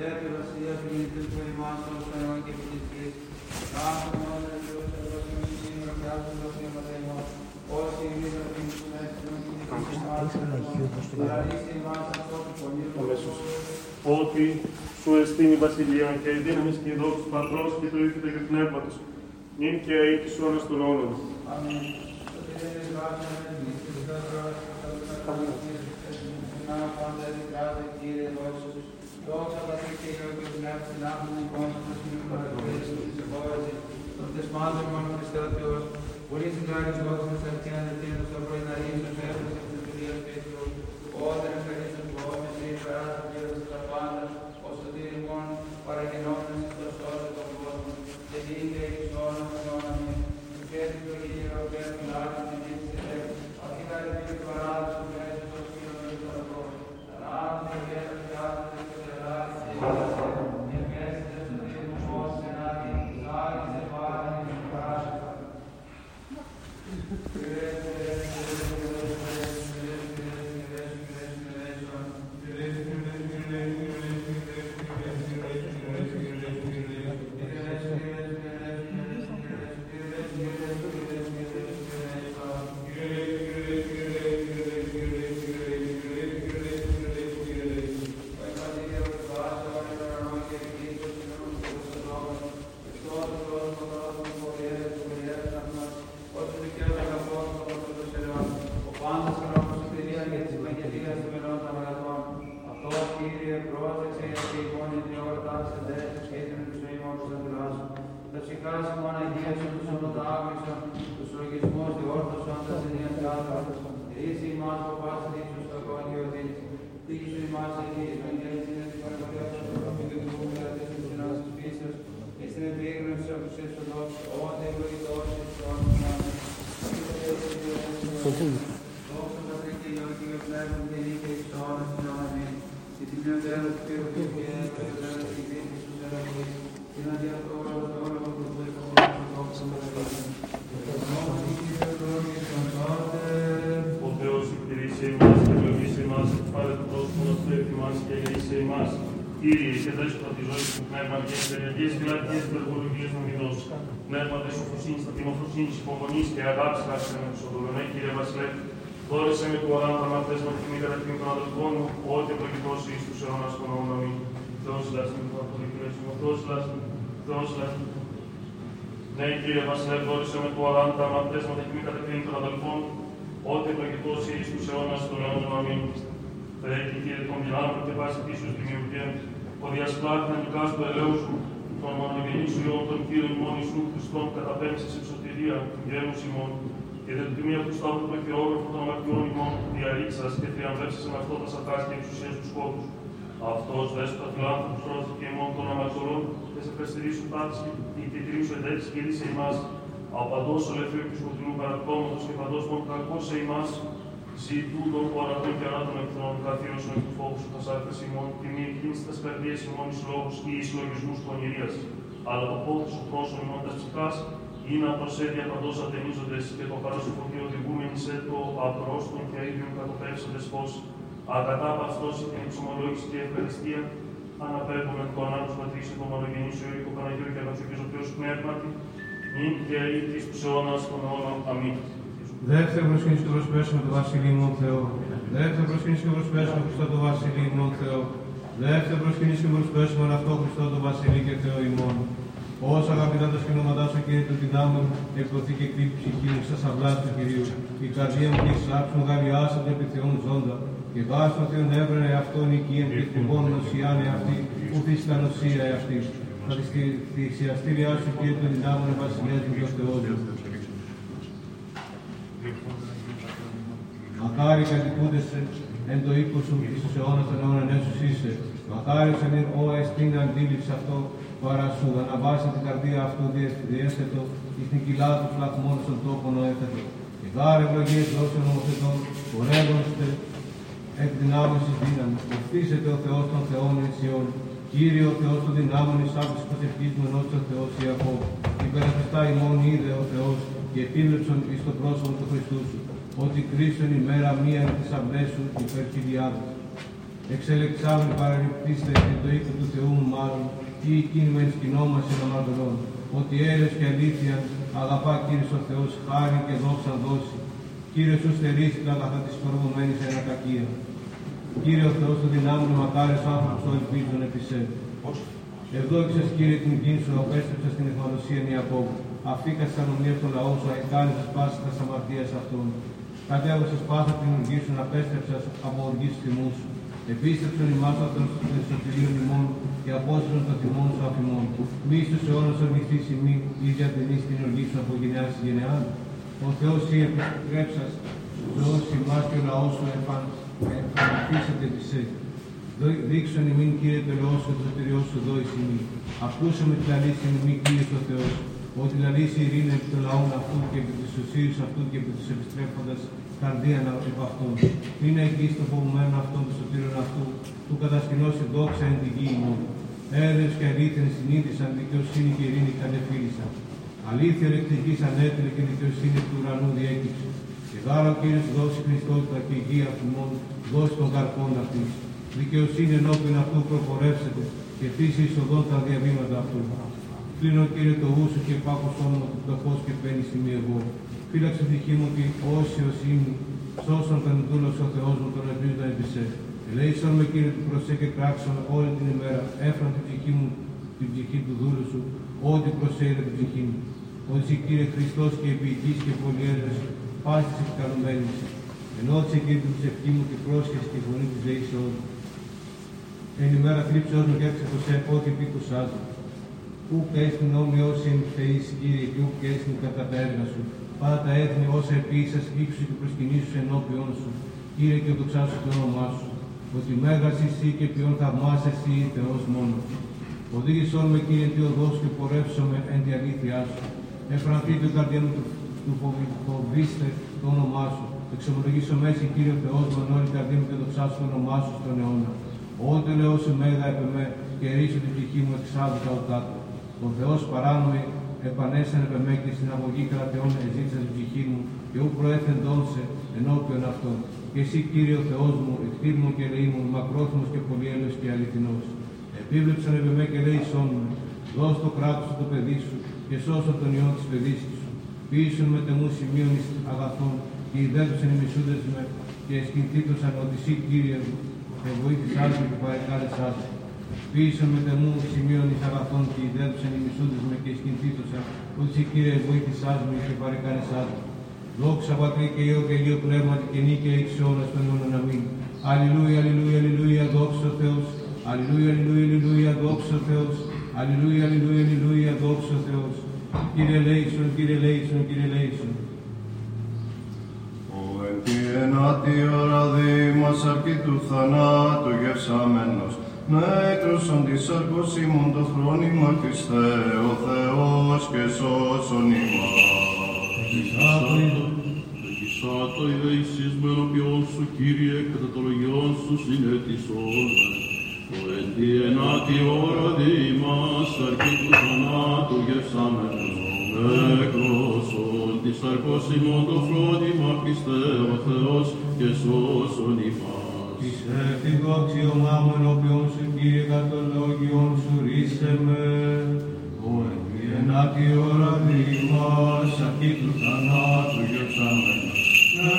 There to see us in this very master of the one given this place. Last of all, the Russian of the all series of instruments, δόξα τας Τί Κύριε και δυνάμεις δυνάμεις εικόνας του Συνήθου Παραγωγής της Ευόρεσης, των θεσμάτων μόνος Χριστέ ο Θεός, ουρείς οι δράκες δόξα της αρχήνας αιτήρων στο πρωιναρίες των έρωτας και της κυρίας Πέτρου, όταν ευχαρίστος που όμεις ή παράστα πλήρωσης τα πάντα, ως το τήρημον παραγενόμενος της προστώσης των κόσμων, και δίκαι εις αιώνας των αιώνας μην, του χέρι του Κύριου Πέτρου λάδων την ύψη ελέγχ, αυτή τα λυπή του παράδος του μέσου των σκήνων του Ιθαρκών, τα λάδων του γέρος του λάδων εξελεξάμεν παραληπτήστε εν το οίκο του Θεού μου μάλλον, ή εκείνη μεν σκηνό μας εναμαρτωλών, ότι αίρες και αλήθεια αγαπά Κύριος ο Θεός, χάρη και δόξα δώσει. Κύριε σου στερήσει τα αγαθά της προηγουμένης ανακακία. Κύριε ο Θεός του δυνάμει, μακάριος άνθρωπος ο ελπίζων επί σε. Ευδόξες Κύριε την κίνηση σου, απέστρεψες την αιχμαλωσίαν Ιακώβου. Αφήκα στα νομία των λαών σου, αεκάλεσες πάση τα αμαρτίας αυτών. Κατέβασες πάθα την οργή σου, απέστρεψες από οργής θυμού σου. Επίστεψον ημάς αυτών στους εσωτηρίων ημών και απόστρεψον το θυμόν σου αφημών. Μη στους αιώνας ορνηθείς ημί, ή διατηρείς την οργή σου από γενιά σε γενιά. Ο Θεός ή επιτρέψας, ζωός ημάς και ο λαός σου επαναπτύσσεται επί σε. Δείξον ημίν Κύριε το λαό σου, το θηριό σου δόης ημί. Ακούσαμε με τη λαλήση ημί Κύριε στο Θεός, ότι λαλήσει η ειρήνη επί των λαών αυτού και επί της ουσίας αυτού και επί της επιστρέφοντας καρδίαν επ' αυτών. Είναι εκεί στο φοβουμένο αυτόν του σωτήριον αυτού, του κατασκηνώσει δόξα εν τη γη ημών. Έρες και αλήθεν συνείδησαν, δικαιοσύνη και ειρήνη κατεφύλησαν. Αλήθεια ρεκτικής ανέτειλε και δικαιοσύνη του ουρανού διέκυψε. Και δάρα ο Κύριος δώσει Χριστότητα και υγεία αυτοιμών, δώσει των καρπών αυτής. Δικαιοσύνη ενώπιν αυτού προπορεύσετε και φύση εισοδόν τα διαβήματα αυτού. Κλείνω Κύριε το ου σου και πάκω σώμα του πτωχός και παίρνει σημείο εγώ. Φύλαξε τυχή μου και όσιος ήμουν, σώσον τον δούλος ο Θεός μου τον εμπίζοντα επισέ. Ελέησον με Κύριε του προσέ και κράξον όλη την ημέρα. Έφραν την ψυχή μου, την ψυχή του δούλου σου, ό,τι προσέγεται την ψυχή μου. Ότι Κύριε Χριστός και επιητής και πολυέλεος, πάσης επικαλουμένης. Ενώθησε Κύριε την ψευκή μου και πρόσχεση τη φωνή της λέησεώς μου. Εν ημέρα θρύψεώς μου και έφυξε το σε ό,τι επίκουσάζω. Ουκ έθνη όμοι όσοι εμφυθείς, Κύριε, και ουκ έθνη κατά τα έργα σου. Πάρα τα έθνη όσα επίησας, ύψου και προσκυνήσου ενώπιον σου. Κύριε, και δοξάσου το όνομά σου. Ότι μέγας εσύ και ποιον θαυμάσαι εσύ, Θεός μόνο. Οδήγησόν με, Κύριε, τη οδός και πορεύσω με εν τη αλήθειά σου. Εφρανθεί το καρδιά μου του φοβήστε το όνομά σου. Εξομολογήσω μέση, Κύριε Θεός, με όλη την καρδιά μου και δοξάσου το όνομά σου στον αιώνα. Ότε λέω σου μέγα επ' εμέ και ρίσω την ψυχή μου εξάδουτα οτάτου. Ο Θεός παράνομη επανέσανε επ' εμέ και στην αγωγή κρατεών εζήτησα την ψυχή μου και ου προέθεντον σε ενώπιον αυτών. Και εσύ Κύριε ο Θεός μου, εκτίμων και ελεήμων, μακρόθυμος και πολυέλεος και αληθινός. Επίβλεψαν επ' εμέ και λέησόν μου, δώσ' το κράτος του το παιδί σου και σώσον τον ιό της παιδής σου. Ποιήσουν με τεμού σημείων εις αγαθών και ιδέτουσαν οι μισούντες με και εσκυνθήτωσαν ότι εσύ Κύριε μου, εβοήθησάς μου και παρεκάλεσάς μου. Ποιήσαν με τεμού σημείων εις αγαθών και ιδέτουσαν οι μισούντες με και εσκυνθήτωσαν ότι εσύ Κύριε εβοήθησάς μου και παρεκάλεσάς μου. Δόξα Πατρί και Υιό και Αγίο Πνεύματι και νίκαια εις αιώνας των αιώνων αμήν. Αλληλούια, αλληλούια, αλληλούια, δόξα ο Θεός. Αλληλούια, αλληλούια, αλληλούια, δόξα ο Θεός. Αλληλούια, αλληλούια, αλληλούια, δόξα ο Θεός. Κύριε ελέησον, Κύριε ελέησον, Κύριε ελέησον. Ω επί ενάτη ώρα δήμας αρκεί του θανάτου γεσάμενος, νέκρωσον της σάρκος ημών το φρόνημα Χριστέ, ο Θεός και σώσον ημάς. Λογισάτο ιδεησίς μεροποιών σου, Κύριε, κατά το λογιόν σου συνέτησόν. Το εν τη ενάτη ώρα δήμας αρκεί του θανάτου γεσάμενος, νεκρόσον της σαρκός ημών το φρόνημα Χριστέ ο Θεός και σώσον ημάς. Είσαι την δόξη ομάμου ενώπιον σου, Κύριε, κατά το λόγιον σου ρίσε με. Το εν τη ενάτη ώρα δήμας αρκεί του θανάτου γεσάμενος,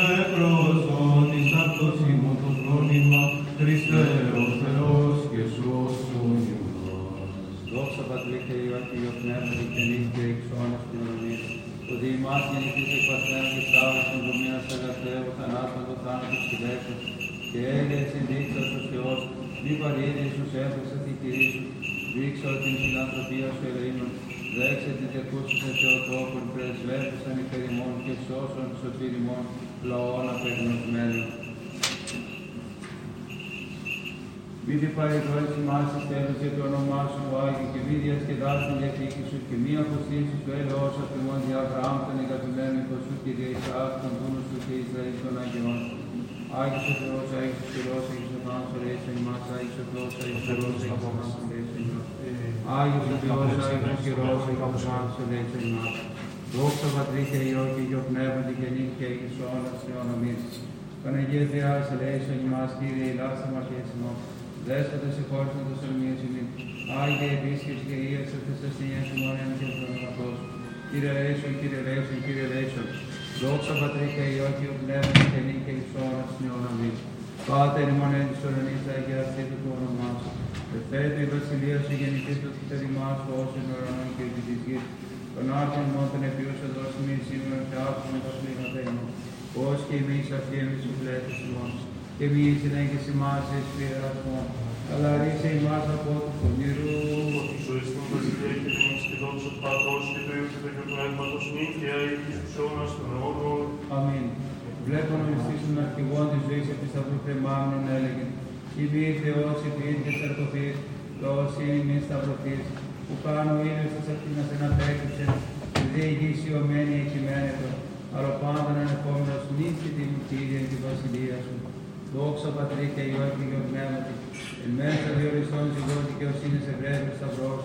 νεκρόσον της σαρκός ημών το φρόνημα Χριστέ ο Θεός και σώσον ημάς. Δόξα Πατρί και Υιό και Αγιό Πνεύματι και νύχτα εξ αιώνας κοινωνίας. Το διημάς γεννηθείς εκ Παρθένου και Σάββας συντομίας αγαθαίου θανάτων το θάνατος συλλέξας και έγιες συνδείξας ο Θεός, μη παρήδεις τους έφεσες την κηρύσου, δείξα την συνανθρωπία σου ελεήμων, δέξε την τεκούσης εν Θεοτόκον, πρεσβεύουσαν υπέρ ημών και σώσον σωτήρ ημών λαών απεγνωσμένων. Μη διπαριδόεις ημάς εις τέλος για το όνομά σου, ο Άγιοι, και μη διασκεδάσουν για τύχη σου, και μη αποστήσεις το έλεος αφημών διαγράμμ τον εγκατουμένικο σου, Κύριε Ισαάκ, τον δούλου σου και Ισραήλ των Αγιών σου. Άγιος ο Θεός, Άγιος ο Χειρός, Άγιος ο Θεός, Άγιος ο ημάς, Άγιος ο Θεός, Άγιος ο Χειρός, Άγιος ο Θεός, Άγιος ο Χειρός, Άγιος ο Θεός, ημάς. Δόξα Πατρί και Υιό και Αγιό Πνεύματι και νύχτα εις αιώνας αιώνων αμήν. Παναγία σε ελέησον ημάς, Κύριε, ελάσε μας και εσημών. Δέσποτε συγχώρησον το σωμίες ημίν. Άγιε επίσκεψη και ίευσε της θεστηνίας ημών εν και θανατός. Κύριε ελέησον, Κύριε ελέησον, Κύριε ελέησον. Δόξα Πατρί και Υιό και ο Πνεύμα και νύν και εις ώρας την αιώναν ημίν. Πάτερ ημών εν της ουρανής, αγιαστήτου το όνομά σου. Εφέτου η βασιλεία σου γεννηθήτου το ημάς, ως εν ουρανών και επί της γης. Τον άρθον ημών τον επιούσον δώσει ημίν σήμερα και άφησον το πνεύματά ημών. Ως και εμείς αυτοί εμείς τους πλέτους ημών, και μη συνέχεις ημάς εις πειράς ημών, αλλά ρίσε ημάς από του φονηρού. Ότι σωριστούν βασιλεία και δίνεις και δόξα Πατρός και του Υιού και του Αγίου Πνεύματος, νύχια ή στους αιώνας των αιώνων. Αμήν. Βλέπω να μυστήσουν αρχηγόν της ζωής επί σταυρού κρεμάμενον έλεγε. Υιπή Θεός, υιπή και σαρκωθείς, Θεός είναι μη σταυρωθείς, που κάνω ήλιος της ακτίνας εναπέκτουσεν, δε η γη σιωμένη εκειμένετο. Αλλά πάντων ανεπόμενος νύχτη την Κύριε τη βασιλεία σου. Δόξα Πατρί και Υιό και Αγιό Πνεύματι, εν μέσα διοριστών ζυγών δικαιοσύνης ευρέθμης σταυρός,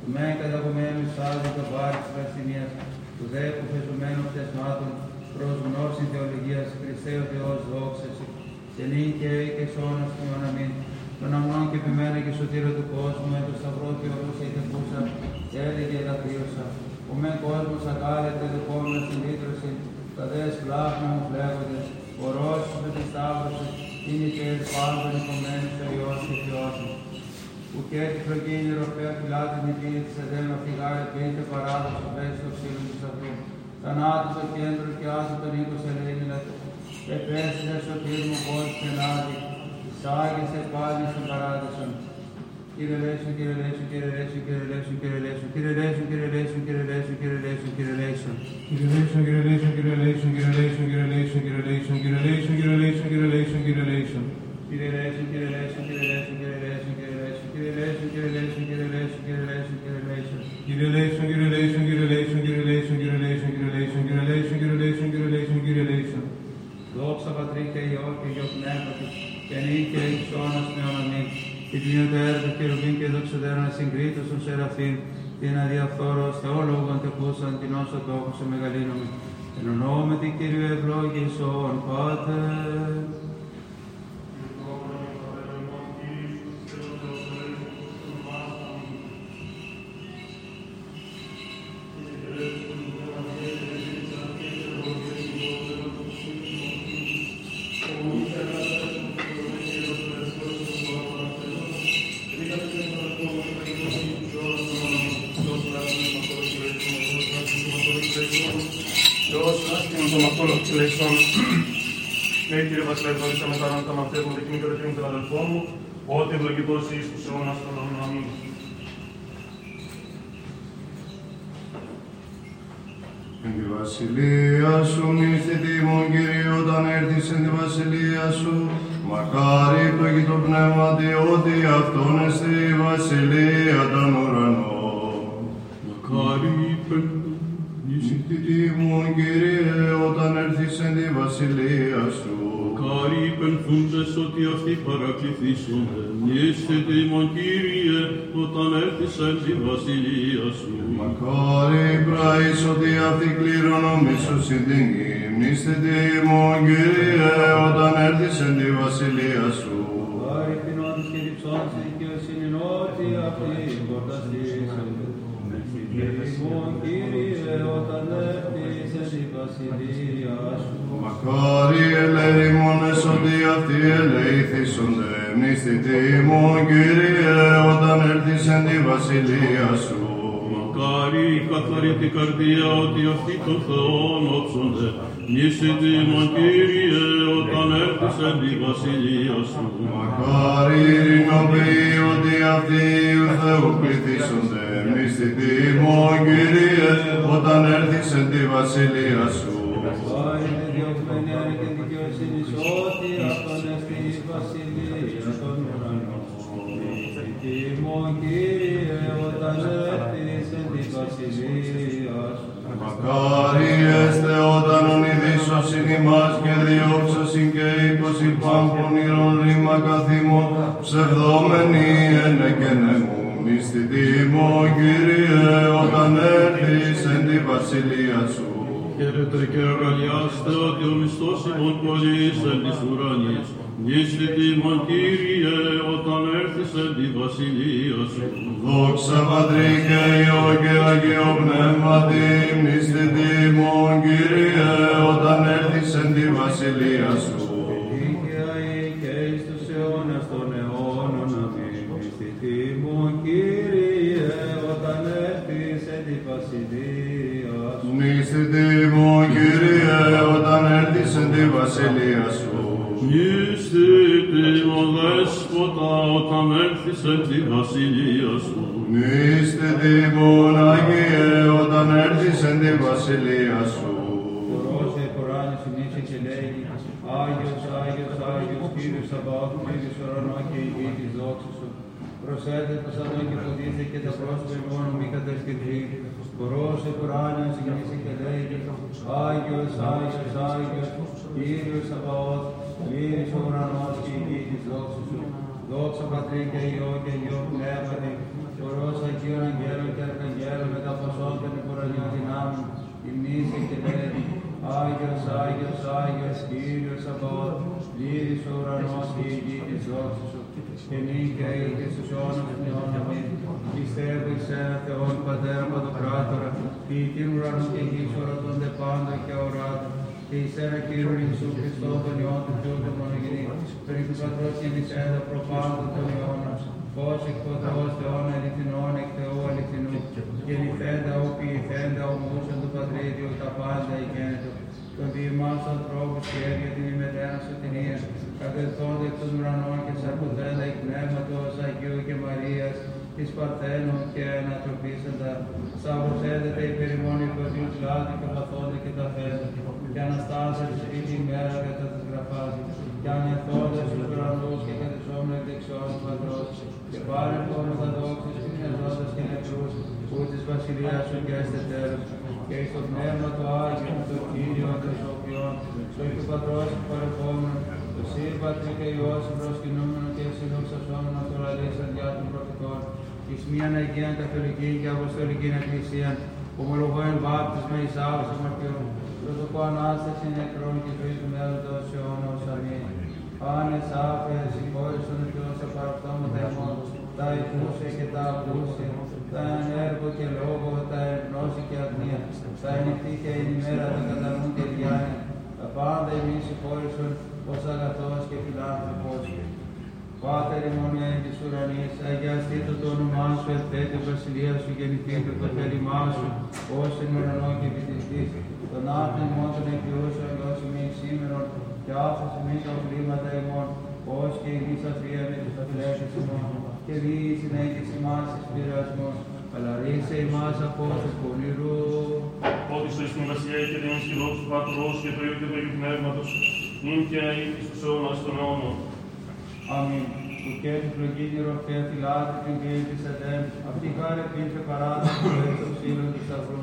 του μέν καταγωμένου σάδου το βάρη της βλασφημίας, του δε που πεσωμένων ψεσμάτων, προς γνώση θεολογίας, Χριστέ ο Θεός δόξεσαι, και νύν και ει και σώνας του αναμήν, τον αμνών και επιμένα και σωτήρο του κόσμου, εν το σταυρό και ορούσα και πούσα, και έλεγε ελαφρίωσα. Ο μεν κόσμος ακάλεται δεχόμενος την λύτρωση, τα δε σκλάφνα μου φλέγονται, ο Ρώσος με τη σταύρωση, είναι και εσπάλλον οικομένης ο Υιός και Θεός μου. Ουκέτη φλογίνη ροφέα φυλάτην η πίνη της εδέμνα φυγάρε πίνεται παράδοση πέσει το ξύλο του σταυρού. Θανάτου το κέντρο και άσο τον οίκος ελεήμινεται. Επέστηνε σωτήρμο πόλης ενάδει, τις άγιες επάλλης των παράδεισων. Κύριε Λέησον, Κύριε Λέησον, Κύριε Λέησον, Κύριε Λέησον, Κύριε Λέησον, Κύριε Λέησον, Κύριε Λέησον, Κύριε Λέησον, Κύριε Λέησον, Κύριε Λέησον. Κύριε Λέησον, Κύριε Λέησον, Κύριε Λέησον, Κύριε Λέησον, Κύριε Λέησον, Κύριε Λέησον, Κύριε Λέησον, Κύριε Λέησον, Κύριε Λέησον, Κύριε Λέησον. Κύριε Λέησον, Κύριε Λέησον, Κύριε Λέησον, Κύριε Λέησον, Κύριε Λέησον, Κύριε Λέησον, Κύριε Λέησον, Κύριε Λέησον, Κύριε Λέησον, Κύριε Λέησον. Κύριε Λέησον, Κύριε Λέησον, Κύριε Λέησον, Κύριε Λέησον, Κύριε Λέησον, Κύριε Λέησον, Κύριε Λέησον, Κύριε Λέησον, Κύριε Λέησον, Κύριε Λέησον. Δόξα Πατρί και Υιό και Αγιό Πνεύματι, και νύν και εις αιώνας αιώνων. Η κοινότητα έργα Χερουβίν και δοξωτέρων ασυγκρίτως των Σεραφείμ, την αδιαφθόρος θεόλογων τεχούσαν την όσο τόχο σε μεγαλύνομαι. Εν ονόματι Κύριου ευλόγησον Πάτερ. Ότι ευλογητός είσαι στους αιώνας των αιώνων. Αμήν. Εν τη βασιλεία σου μνηστητή μου, Κύριε, όταν έρθεις εν τη βασιλεία σου, μακάρι ευλογεί το πνεύματι, ότι αυτόν εστί η βασιλεία των ουρανών. Μακάρι μνηστητή μου, Κύριε, όταν έρθεις εν τη βασιλεία σου, μακάρι υπενθούντες ότι αυτοί παρακληθήσονται. Μνηστητή μου, Κύριε, όταν έρθεις εν τη βασιλεία σου. Μακάρι πράεις ότι αυτοί κλήρωνο μίσος την γη. Μνηστητή μου, Κύριε, όταν έρθεις εν τη βασιλεία σου. Μακάρι πεινώντες και διψώντες τη δικαιοσύνη, ότι αυτοί υπορταστήσονται. Μνηστητή μου, Κύριε, όταν έρθεις εν τη βασιλεία σου. Μακάρι ελεήμονες ότι αυτοί ελεήθησονται. Μνηστητή μου, Κύριε, όταν έρθεις εν τη βασιλεία σου. Μακάρι καθαρή την καρδία ότι αυτοί τον Θεόν όψονται. Μνηστητή μου, Κύριε, όταν έρθεις εν τη βασιλεία σου. Μακάρι ειρηνοποιοί ότι αυτοί του Θεού πληθήσονται. Μνηστητή μου, Κύριε, όταν έρθεις εν τη βασιλεία σου. Ότι αυτόν εστί η βασιλεία των ουρανών. Μνηστητή μου, Κύριε, όταν έρθεις εν τη βασιλεία σου. Μακάρι έστε όταν ον ειδήσωσιν ημάς και διώξωσιν και υποσυπάν πονηρών ρήμα καθήμων ψευδόμενοι ένε και νεμού. Μνηστητή μου, Κύριε, όταν έρθεις εν τη βασιλεία σου. Χαίρετε και αγκαλιάστε ότι ο μισθός ημών πολλής εν της ουρανής. Νύσθητη ημών Κύριε όταν έρθεις εν τη βασιλεία σου. Δόξα Πατρί και Υιό και Αγιό Πνεύματι. Νύσθητη ημών Κύριε όταν έρθεις εν τη βασιλεία σου. Όταν έρθεις εν τη βασιλεία σου. Μίστη τιμών, Άγιε, όταν έρθεις εν τη βασιλεία σου. Χορός Κοράνης συνήθει και λέει, Άγιος, Άγιος, Άγιος, Κύριος Σαββάωθου, Κύριος ουρανό και η γη της δόξης σου. Προσέτε το σανό και φωτίθε και τα πρόσωπα ημών μη κατασκευή. Χορός Κοράνης συνήθει και λέει, Άγιος, Άγιος, Άγιος, Κύριος Σαββάωθου, Κύριος ουρανό και η γη της δόξης σου. Δόξα Πατρί και Υιό και Αγιό Πνεύματι, χορός Αγίων Αγγέλων και Αρχαγγέλων, μετά πασών των ουρανίων δυνάμεων, ημνήσει και λέει, Άγιος, Άγιος, Άγιος, Κύριος Σαββάωθου, πλήρης ο ουρανός και η γη της δόξης σου, και νύχια ήλθε στους αιώνας των αιώνων αμήν. Πιστεύω εις έναν Θεόν Πατέρα Παντοκράτορα, ποιητήν ουρανού και γης ορατώνται πάντων και αοράτων, και εις ένα Κύριον Ιησού Χριστό, τον Υιόν του Θεού του μονογενή, πριν του Πατρός και της έντα προπάντων των αιώνων, φως εκ φωτός Θεών αληθινών εκ Θεού αληθινού, γεννηθέντα ο ποιηθέντα ο μούσον του Πατρίδιο, τα πάντα ηγένετο, τον διημάς του ανθρώπου και έργα την ημετέρα σωτηρία, κατευθώντα εκ των ουρανών και σαρκουδέντα εκ Πνεύματος Αγίου και Μαρίας, της Παρθένου και ανατροπίσαντα, σαβωσέδεται υπερ ημών υποδίου πλάτη, καθαθόντα και τα θέντα, και αναστάσαι τη σπίτι ημέρα κατά της γραφάς, και ανεθώντας τους ουρανούς και κατεσόμενο εκ δεξιών του Πατρός, και πάρε πόνος αδόξης και νεζώντας και νεκρούς, ου της βασιλείας σου και έστε τέλος, και εις το Πνεύμα το Άγιον, το Κύριο, το Ισοποιόν, το Υιού Πατρός και παρεχόμενο, το Συ Πατρί και Υιό συμπροσκυνούμενο και συνδοξασόμενο τώρα λύσαν διά των προφητών, εις μίαν Αγίαν Καθολική και Αποστολική Εκκλησία, ομολογώεν βάπτισμα εις άβος αμαρτιών, προσωπώ ανάσταση νεκρών και ζωή του μέλλοντος αιώνος. Αμήν. Άνες, άφες, συγχώρησον ο Θεός τα παραπτώματα ημών, τα υπούσε και τα ακούσε, τα εν έργο και λόγο, τα εν γνώση και αγνία, τα εν νυχτή και εν ημέρα, τα κατά νου και διάνοια, τα πάντα εμείς συγχώρησον ως αγαθός και φιλάνθρωπος. Πάτερ ημών εν της ουρανής, αγιαστήτω το όνομά σου, ελθέτω η βασιλεία σου, γεννηθήτω το θέλημά σου, ως εν ουρανώ και επί της γης. Τον άρθρο ημών τον εκπληρώσω εντός ημί σήμερον, και άφησε μη τα οκλήματα ημών, ως και εμείς αφία με τους αφιλέκτες ημών, και διείς συνέχεις ημάς εις πειρασμός, αλλά ρίξε ημάς από τους πονηρού. Ότι στο εις την βασιλεία και την ισχυρός του Πατρός και το Υιού και το Αγίου Πνεύματος, νυν και αείλης τους αιώνας των αιώνων. Αμήν. Που και του πλογίδηρο και φυλάτε την ποιή της ατέμ, αυτή χάρη πήρθε παράδοση του έξω ψήλων του σταυρού.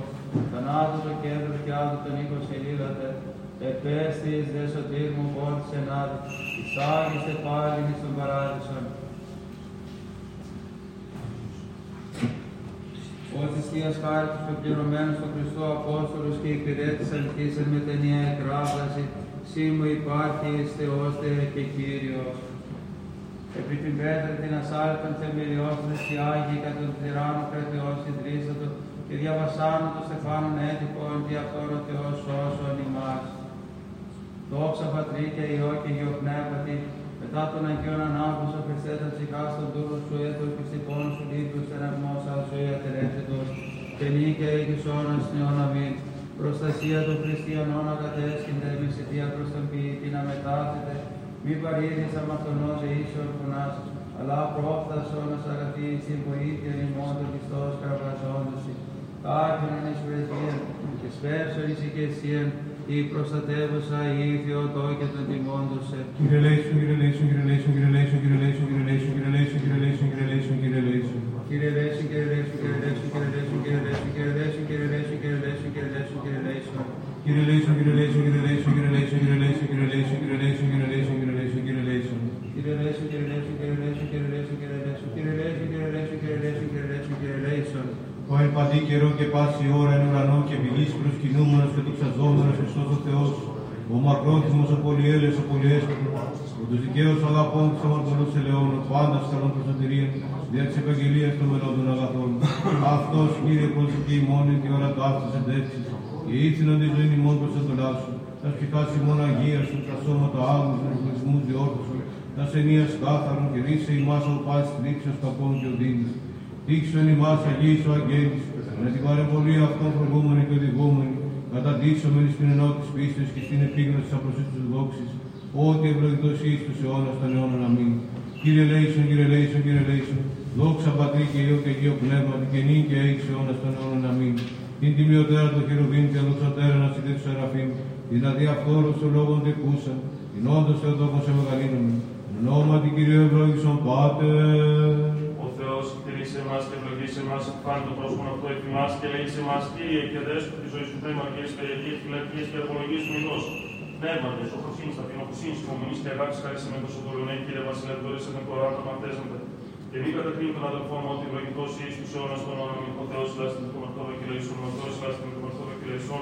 Τον άδωτο κέντρο και άδωτον οίκο σελίδατε, επέστης δε σωτήρμου πόντης ενάδει, εισάγιστε πάλιν εις τον παράδεισον. Ως της Θείας χάρης τους πεπληρωμένους στον Χριστό Απόστολους και υπηρέτης αληθήσαν με ταινία εκράβδαση, σήμου υπάρχει Θεώστε και Κύριος. Επί την πέτρα την ασάλτον θεμελιώστες οι Άγιοι κατ' τον τυράννο κρατεός ιδρύσατο, και διαβασάνου το στεφάνον έτυπον, δι' αυτόν ο Θεός σώσον ημάς. Δόξα Πατρί και Υιό και Αγιό Πνεύματι, μετά τον Αγίον Ανάγνωσον Χριστέ τα ψυχά στον τούρνο σου έτος και στην πόνο σου λύπτος θεραγμός ασού ιατερεύθετος, και νίκαια εις αιώνας νεών αμήν. Προστασία των χριστιανών ακατέσχυνται, με σιτία προς τον ποιητή να μετάσχεται, μη παρήδεις αμαρτωνός ίσον φωνάσου, αλλά πρόφθασον ως αγαθή στην βοήθεια ημών το Χριστός κραυγαζόντουσι. Κάποιον εν εις πρεσβείαν, και σπεύσον εις οικεσίαν, η προστατεύουσα η Θεοτό και τον τιμώντουσε. Κύριε Λέησον, Κύριε Λέησον, Κύριε Λέησον, Κύριε Λέησον, Κύριε Λέησον, Κύριε Λέησον, Κύριε Λέησον, Κύριε Λέησον, Κύριε Λέησον, Κύριε Λέησον. Κύριε Λέησον, Κύριε Λέησον, Κύριε Λέησον, Κύριε Λέησον, Κύριε Λέησον, Κύριε Λέησον, Κύριε Λέησον, Κύριε Λέησον, Κύριε Λέησον, Κύριε Λέησον. Κύριε Λέησον, Κύριε Λέησον, Κύριε Λέησον, Κύριε Λέησον, Κύριε Λέησον, Κύριε Λέησον, Κύριε Λέησον, Κύριε Λέησον, Κύριε Λέησον, Κύριε Λέησον. Κύριε Λέησον, Κύριε Λέησον, Κύριε Λέησον, Κύριε Λέησον, Κύριε Λέησον, Κύριε Λέησον, Κύριε Λέησον, Κύριε Λέησον, Κύριε Λέησον, Κύριε Λέησον. Ο παντή καιρό και πάση ώρα εν ουρανό και μιλής προσκυνούμενος και τοξαζόμενος Χριστός ο Θεός, ο μακρόθυμος, ο πολυέλεος, ο πολυέσπατος, ο τους δικαίους αγαπών της αμαρτωλούς ελαιών, ο πάντας καλών προσωτηρίων, δια της επαγγελίας των μελώδων αγαθών. Αυτός, Κύριε, προσευχή ημών, και ώρα το άφθος εντεύξης, και ήθινον τη ζωή ημών προς το λάσου, τα σκεφάσει μόνο αγία σου, τα σώματα άγνους, τους πληθυσμούς διόρθωσου, τα σενείας κάθαρον, και ρίσε ημάς ο πάσης τρίξεως κακών και οδύνης. Δείξον ημάς αγίης ο αγγέλης, με την παρεμβολία αυτών προηγούμενη και οδηγούμενη, καταδείξομενη στην ενότητα της πίστης και στην επίγνωση της απροσύττης δόξης, ότι ευλογητός εις τους αιώνας των αιώνων. Αμήν. Κύριε ελέησον, Κύριε ελέησον, Κύριε ελέησον, δόξα Πατρί και Υιό και Αγίο Πνεύμα, την καινή και εις αιώνας των αιώνων. Αμήν. Την τιμιωτέρα των χερουβίν και δοξατέρα να συνδέει του σεραφείμ, την αδιαφθόρου των λόγων του εκούσαν, την όντως Θεοτόκον σε μεγαλύνομεν. Εν ονόματι Κυρίου ευλόγησον Πάτερ. Σε εμάς και ευλογήσε εμάς, εκφάνει το πρόσωπο αυτό εκ ημάς και λέει σε εμάς, Κύριε, και δέσκου τη ζωή σου θέμα και εις περιοχή φυλακής και απολογής σου μηνός. Πνεύματες, οφοσύνης, ταπεινοφοσύνης, υπομονής και αγάπης χάρης με το σωτολονέ, Κύριε Βασιλεύ, δώρεσαι με κορά τα μαρτέζαντα. Και μη κατακρίνει τον αδελφό μου, ότι ευλογητός εις τους αιώνας των αιώνων, ο Θεός λάστη με το μαρτώλο και λέει σου, ο Θεός λάστη με το μαρτώλο και λέει σου,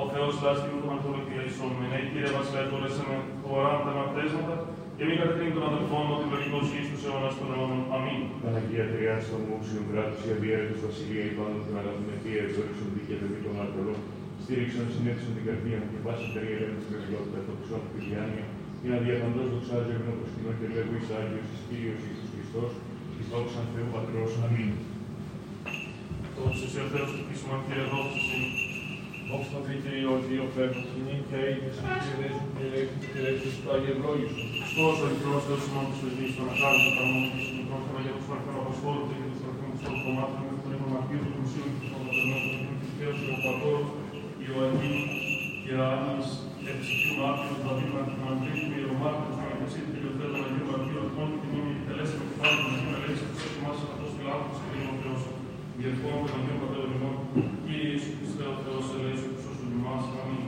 ο Θεός λάστη με το μαρτώλο και λέει σου, ναι, Κύριε Βασιλεύ, δώρεσαι με κορά τα μαρτέζαντα. Και μη κατακρίνει τον αδελφό μου, ότι ευλογητός εις τους αιώνας των αιώνων. Αμήν. Παναγία Τριά, στον Μούξιον, κράτους, η αδιαίρετος βασιλεία, υπάνω την αγαπημετία, εξόριξον δίκαιτε μη των αρτελών, στήριξον, συνέχισον την καρδία μου και πάσαν τερία έλεγχα στην καρδιότητα, το ψών του Πηγιάνια, είναι αδιαφαντός δοξάζω, ευνό προς κοινό και λέγω εις Άγιος, εις Κύριος, Ιησούς Χριστός, εις δόξαν Θεού Πατρός. Αμήν. Δόξα σε ο Θεός του πείσμα και δόξα σε. Δόξα Πατρί Κύριε, ο Δίο φεύγος, κοινή και αίγης, και ελέγχης του Άγιου Ευλόγησον. Χριστός, ο Υιός Θεός ημών της οδύνης, τον αγάπη, τον κανόν, τον συνεχόν, τον αγιό, τον αρχόν, τον Αποστόλου, τον Αγιό, τον αρχόν, τον κομμάτι, τον Αγιό, τον Αγιό, τον Αγιό, τον Σύλλογο, τον Αγιό, τον Αγιό, τον Θεός, τον Παπαδό, Ιωαννή, Ιεράνης, Ευσυχίου Μάρτυρος, Δαβίδ, Μαρτυρίου, Ιερομάρτυρος, Μαρτυρίου, Τελειοθέατο, Αγίου, Μαρτυρίου, Ατμών, την μνήμη, τελέσαι με κεφάλι, την μνήμη, ελέγξε, τους εκτιμάς, αυτός φυλάκος, και λίγο Θεός, διευκόν, τον Αγιό Πατέρα, λοιπόν, Κύριε Ιησού Χριστέ, ο Θεός, ελέησον τους όσους ημάς, αμήν.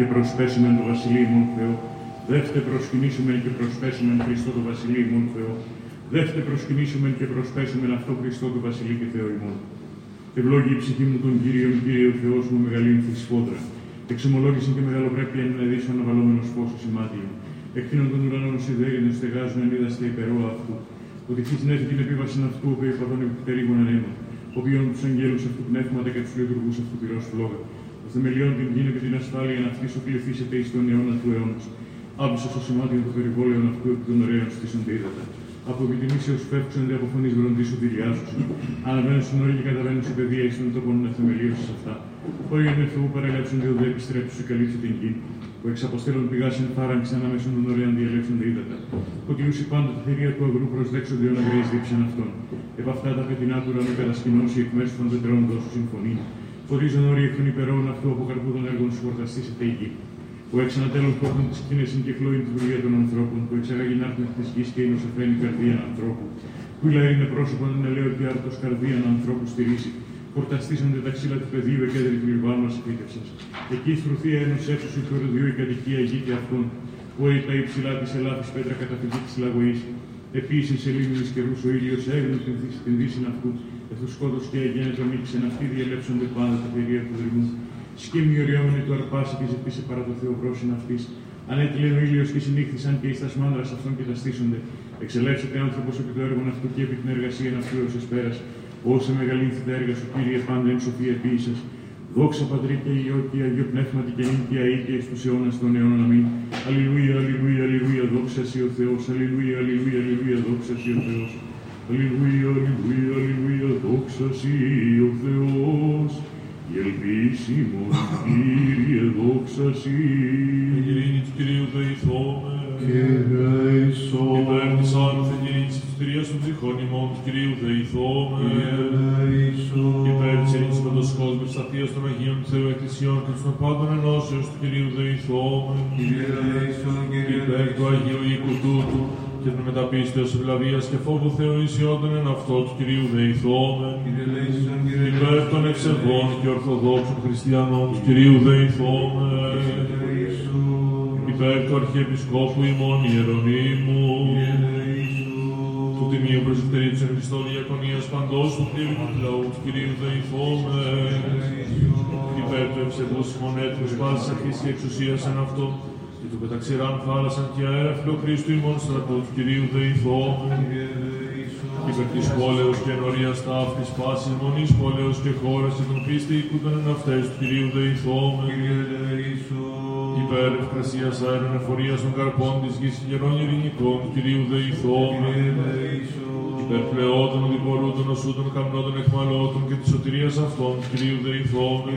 Και προσπέσιμεν το βασιλείμον Θεό, δεύτε προσκυνήσιμεν και προσπέσιμεν Χριστό το βασιλείμον Θεό, δεύτε προσκυνήσιμεν και προσπέσιμεν αυτό Χριστό το βασιλεί και Θεό ημών. Ευλόγη η ψυχή μου τον Κύριον, Κύριο Θεός μου, μεγαλύνθη σφόδρα. Εξομολόγηση και μεγαλοπρέπεια είναι να δει ο αναβαλόμενο φως ο σημάτιον. Εκτείνον των ουρανών σιδέρινων στεγάζουν ενίδα στα υπερόα αυτού. Ότι χειτνεύει την επίβαση αυτού, ο οποίο παθών επιπτερήγων ανέμα. Ο οποίον του αγγέλου αυτού πνεύματα και του λειτουργού αυτού πυρό φλόγα. Θεμελιών την γίνε και την ασφάλεια να αυτής οκληθήσεται εις τον αιώνα του αιώνας. Άπισε στο σημάδιο των περιβόλαιων αυτού επί των ωραίων στήσονται ύδατα. Από επιτιμήσεως φεύξονται από φωνής βροντής σου δηλιάζουσαν. Αναβαίνουν στον όρη και καταβαίνουν σε παιδεία εις τον τόπον να θεμελίωσες αυτά. Χώρια του Θεού παραγάψουν και οδέ επιστρέψουν και καλύψει την γη. Που εξ αποστέλων πηγάσαν θάραξ ανάμεσων των ωραίων διαλέξονται ύδατα. Κοκκινούσι πάντα τη θηρία του αγρού προσδέξονται αιώνα γρέε δίψαν αυτών. Επ' αυτά τα φετινά του ουρανού κατασκηνώσει εκ μέσου των πετρών δώσου συμφωνία. Φορίζον όροι εκ των υπερών αυτού από καρπούδων έργων σου χορταστήσεται η γη. Που εξ ανατέλων κόρτων τη κοινή συγκεφλώει τη δουλειά των ανθρώπων, που εξαγάγει να έρθουν τη γη και ίνο αφαίνει καρδίαν ανθρώπου. Που λέει είναι πρόσωπον να λέω ότι άρτο καρδίαν ανθρώπου στηρίζει. Χορταστήσονται τα ξύλα του πεδίου εκέντρη του Λιβάνου ασφύτευσα. Εκεί στρουθεί ένο έψωση του ορδιού η κατοικία γη και αυτών. Που τα υψηλά τη ελάφη πέτρα καταφυγή τη λαγωή. Επίση σε λίγου καιρού ο ήλιο έγινε την δύση αυτού. Εθου σκότω και αγέννητο μήκη, σε ναυτί διελέψονται πάντα τα θηρία του δρυμού. Σκύμνη οριόμενη του αρπάση και ζητήσε παρά το Θεό πρόσυνα αυτή. Ανέτειλε ο ήλιο και συνήχθησαν και οι στασμάνδρα αυτών και τα στήσονται. Εξελέξεται άνθρωπο επί το έργο αυτού και επί την εργασία να πλήρωσε πέρα. Όσα μεγαλύνθη τα έργα σου, κύριε, πάντα εν σοφία ποιήσα. Δόξα πατρί και ιό και αγιο πνεύματι και νύχια οίκαιη στου αιώνα των αιώνων αμήν. Αλληλούια, αλληλούια, αλληλούια, δόξα σοι ο Θεό. Αλληλούια, αλληλούια, αλληλούια, δόξα σοι ο Θεό. Αλληλούια, αλληλούια, αλληλούια, δόξα σοι ο Θεό. Η ελπίσιμον, κύριε, δόξα σοι. Η ειρήνη του κυρίου Δεϊθώμε. Και δεϊσόν. Υπέρ της άρρωσης ειρήνης της μυστηρίας των ψυχών ημών του κυρίου Δεϊθώμε. Και δεϊσόν. Υπέρ της ειρήνης παντοσχόσμης σταθείας των Αγίων του Θεού Εκκλησιών και των πάντων ενώσεως του κυρίου Δεϊθώμε. Και δεϊσόν. Υπέρ του Αγίου οίκου τούτου και των μεταπίστεως ευλαβίας και φόβου Θεού ισιόντων εν αυτό του κυρίου Δεϊθώμε. Υπέρ των εξεβών και ορθοδόξων χριστιανών του κυρίου Δεϊθώμε. Υπέρ του Αρχιεπισκόπου ημών Ιερονύμου, του Τιμίου Πρεσβυτερίου της εν Χριστώ Διακονίας Παντός του Θείου και του λαού του κυρίου Δεϊθώμε. Υπέρ του ευσεβούς ημών έτρους πάσης αρχής και εξουσίας εν αυτό, και του πεταξηράν θάλασσαν και αέρα φιλοχρίστου ημών στρατού του κυρίου Δεϊθώμε. Υπέρ της πόλεως και ενορίας ταύτης πάσης μονής πόλεως και χώρας και των πίστη οικούντων εν αυτές του κυρίου Δεϊθώμε. Υπέρ ευκρασίας αέρων εφορίας των καρπών της γης και γερών ειρηνικών του κυρίου Δεϊθώμε. Υπέρ πλεότων, διπολούτων, οσούτων, καμνότων, εχμαλώτων και της σωτηρίας αυτών του κυρίου Δεϊθώμε.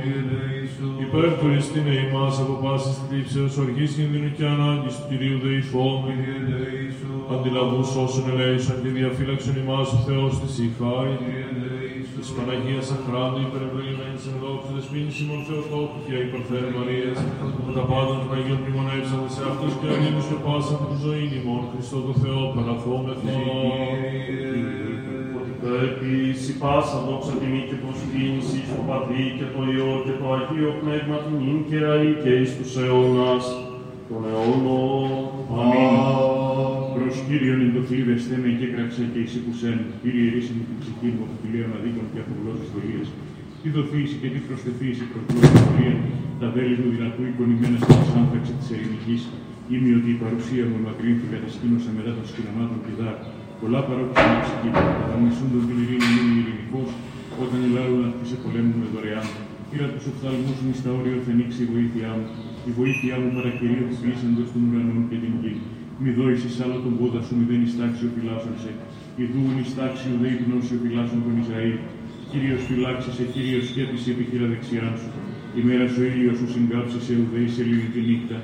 Υπέρ του εστίνε ημάς από πάσης θλίψεως, οργής, κινδύνου και ανάγκης του κυρίου Δεϊθώμε. Αντιλαβούς όσων ελέησαν και διαφύλαξον ημάς ο Θεός της ηχάρη. Της Παναγίας Αχράντου, υπερευλογημένης εν δόξου, δεσποίνης ημών Θεοτόκου και υπερθέν Μαρίας, με τα πάντα των Αγίων μνημονεύσαντε σε αυτούς και αλλήλους και πάσα την ζωή ημών, Χριστό το Θεό, παραθόμεθα. Επίση πάσα δόξα τιμή και προσκύνηση στο Πατρί και το Υιό και το Αγίο Πνεύμα την νυν και αεί και εις τους αιώνας των αιώνων. Αμήν. Προς Κύριον εντοχλίβεστε με και έγραψα και εις υπουσέν, Κύριε ρίση μου την ψυχή μου από φιλίων αδίκων και από γλώσσες δολίας. Τι δοθήσει και τι προσθεθήσει προς γλώσσες δολία, τα βέλη του δυνατού εικονημένα στην εξάνθραξη της ελληνικής, ήμι ότι η παρουσία μου μακρύνθη κατασκήνωσα μετά των σκηναμάτων πηδάρ, πολλά παρόκεισα με ψυχή μου, θα μισούν τον πυληρήν ήμι ειρηνικός, όταν η λάρουνα αυτή σε πολέμου με δωρεάν. Πήρα τους οφθαλμούς μου στα όρια οθενήξει η βοήθειά μου, η βοήθειά μου παρακαιρία του πλήσαντος των ουρανών και την γη. Μη δόησης άλλο τον πόδα σου, μη δεν ιστάξει ο φυλάσσονσε. Ιδού νιστάξει ο δε η γνώση ο φυλάσσον τον Ισραήλ. Κύριος φυλάξεσαι, Κύριος σκέπτησε επί χείρα δεξιάν σου. Η μέρα σου ήλιος σου συγκάψεσαι, ουδέ σε λίγη τη νύχτα.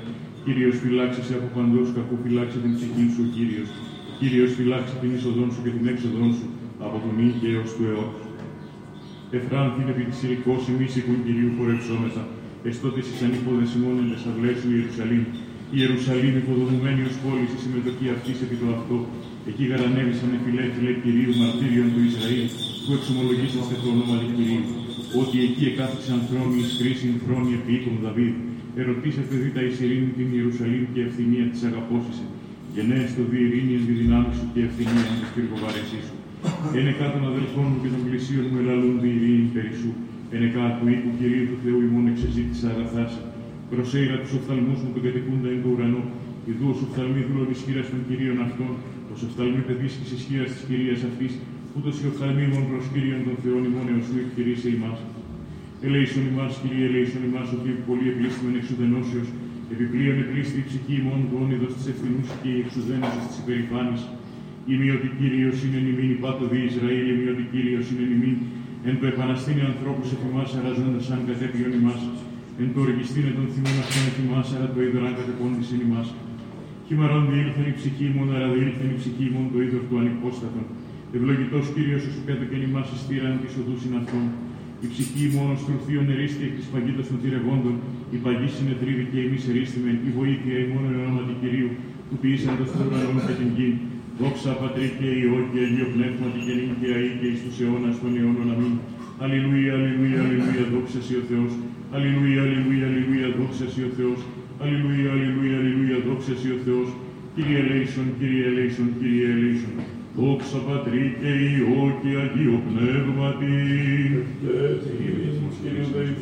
Κύριος φυλάξεσαι από παντός κακού, φυλάξε την ψυχή σου ο Κύριος. Κύριος φυλάξε την είσοδόν σου και την έξοδόν σου από τον ήλιο έως του αιώνα. Εφράνθην επί της υλικός ημής οίκων Κυρίου χορεψόμεθα. Εστώτες εις ανήποδες ημών εν τες αυλές σου Ιερουσαλήμ. Η Ιερουσαλήμ υποδομημένη ως πόλη στη συμμετοχή αυτής επί το αυτό. Εκεί γαρανέβησαν φιλέφιλε Κυρίου μαρτύριον του Ισραήλ, που εξομολογήσαστε το όνομα του Κυρίου. Ότι εκεί εκάθισαν θρόνοι εις κρίσιν θρόνοι επί οίκων Δαβίδ. Ερωτήσατε δι' τα εις ειρήνη την Ιερουσαλήμ και ευθυμία της αγαπώσησε. Γενναίες το δι' ειρήνη εν τη δυνάμει σου και ευθυμία εν της πυργοβάρεσής σου. Ενεκά των αδελφών μου και των πλησίων μου ελαλούν δι' ειρήνη περισού. Ενεκά του οίκου Κυρίου του Θεού ημών εξεζήτησα αγαθάσα. Προσέγγα τους οφθαλμούς μου που κατοικούνται εν το ουρανό, ιδού ως οφθαλμοί δούλων εις χείρας των κυρίων αυτών, ως οφθαλμοί παιδίσκης εις χείρας της κυρίας αυτής, ούτως οι οφθαλμοί ημών προς Κύριον των Θεών ημών εωσού εκχειρίσε ημάς. Ελέησον ημάς, Κύριε, ελέησον ημάς, ότι πολύ επλήστημεν εξουδενώσεως, επιπλείον επλήστη η ψυχή ημών του όνειδος της ευθυνούς και η εξουδένωσης της υπερηφάνης. Ημί ότι Κύριος είναι ημίν, πάτο δι' Ισραήλ, ημί ότι Κύριος είναι ημίν, εν το επαναστήνε ανθρώπους εφημάς, αραζώντας αν κατέπιον ημάς. Εν το οργιστήνε των θυμών αυτών ετοιμάς, αρα το είδωρ αν κατεπώνης εν ημάς. Χυμαρών διήλθεν η ψυχή ημών, αρα διήλθεν η ψυχή ημών το είδωρ του ανυπόστατον. Ευλογητός Κύριος όσου κατοικεν ημάς εις θύραν της οδού συναυτών. Η ψυχή ημών ως τρουθείων ερίστη εκ της παγίδας των τυρεγόντων, η παγή συνετρίβη και εμείς ερίστημεν, η βοήθεια ημών εν ονόματι Κυρίου, που ποιήσαντος των ουρανών και την γη. Δόξα πατρί και Υιό και Αγίο Πνεύματι και νυν και αεί και εις τους αιώνας των αιώνων αμήν. Αλληλούια, αλληλούια, αλληλούια, δόξα σοι ο Θεός. Αλληλούια, αλληλούια, αλληλούια, δόξα σοι ο Θεός. Αλληλούια, αλληλούια, αλληλούια, δόξα σοι ο Θεός. Κύριε ελέησον, Κύριε ελέησον, Κύριε ελέησον. Δόξα πατρί και Υιό και Αγίο Πνεύματι.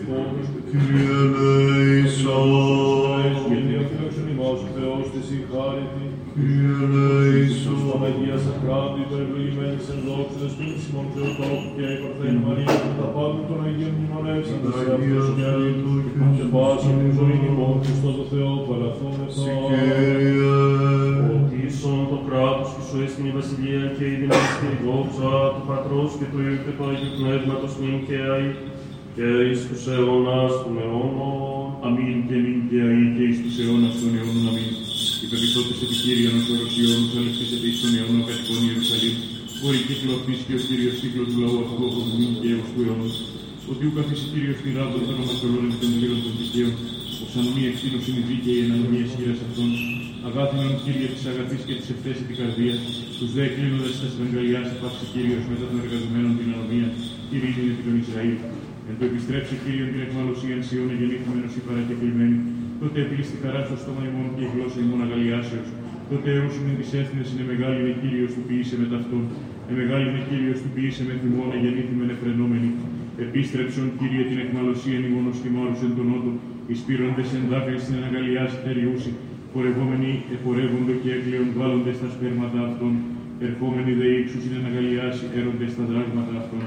Κύριε ελέησον. Γιατί αφιλόξον ημάς ο Θεός της η χάρητη. Κύριε ελέησον. Στον Αγία Σακράτη, υπερευλογημένης εν δόξου δεσπίνησιμον Θεοτόκου και υπερθέν Μαρία, που τα πάντα των Αγίων μνημονεύσαντε σε αυτός μυαλίτου, και πάσα την ζωή ημών Χριστός το Θεό, παραθόμεθα. Συ Κύριε. Ίσον το κράτος και σου έστεινε η βασιλεία και η δυνάμεις και η δόξα του Πατρός και του Υιού και του Αγίου Πνεύματος νυν και αΐ και εις τους αιώνας των αιώνων. Αμήν και μην και αΐ και εις τους αιώνας των αιώνων. Αμήν. Υπεπιστώτες επί Κύριον ως οροσιών, ως αλευτής επί εις των αιώνων κατοικών Ιερουσαλήμ, χωρική κλοπής και ο Κύριος κύκλος του λαού αυτόχος νυν και έως του αιώνος. Ο Διού καθής η Κύριος θυράβων των αμαρτωλών επί των μήλων των δικαίων, ως ανομοί ευθύνος είναι δίκαιη εν ανομία σχήρας αυτών. Αγάπημεν Κύριε της αγαθής και της ευθές επί καρδίας, τους δε κλείνοντας τα στραγγαλιά σε πάψη Κύριος μετά των εργαζομένων την ανομία, ειρήνη επί τον Ισραήλ. Εν το επιστρέψει Κύριον την εκμαλωσία εν Σιών εγεννήθημενος η παρακεκλημένη, τότε επίλυστη χαρά στο στόμα ημών και η γλώσσα ημών αγαλλιάσεως. Τότε όσουμεν τις έθνες είναι μεγάλη είναι Κύριος του ποιήσε με ταυτόν, εμεγάλη είναι Κύριος του ποιήσε με θυμόν εγεννήθημεν εφρενόμενη. Επίστρεψον Κύριε την εκμαλωσία εν ημώνος θυμάρους εν τον όντο, εισπύροντες εν δάκρυς την αναγκαλιάση θερειούσι. Πορευόμενοι επορεύονται και έκλειον βάλλονται στα σπέρματα αυτών, ερχόμενοι δε ύξους είναι αναγαλιάσει, έρονται στα δράγματα αυτών.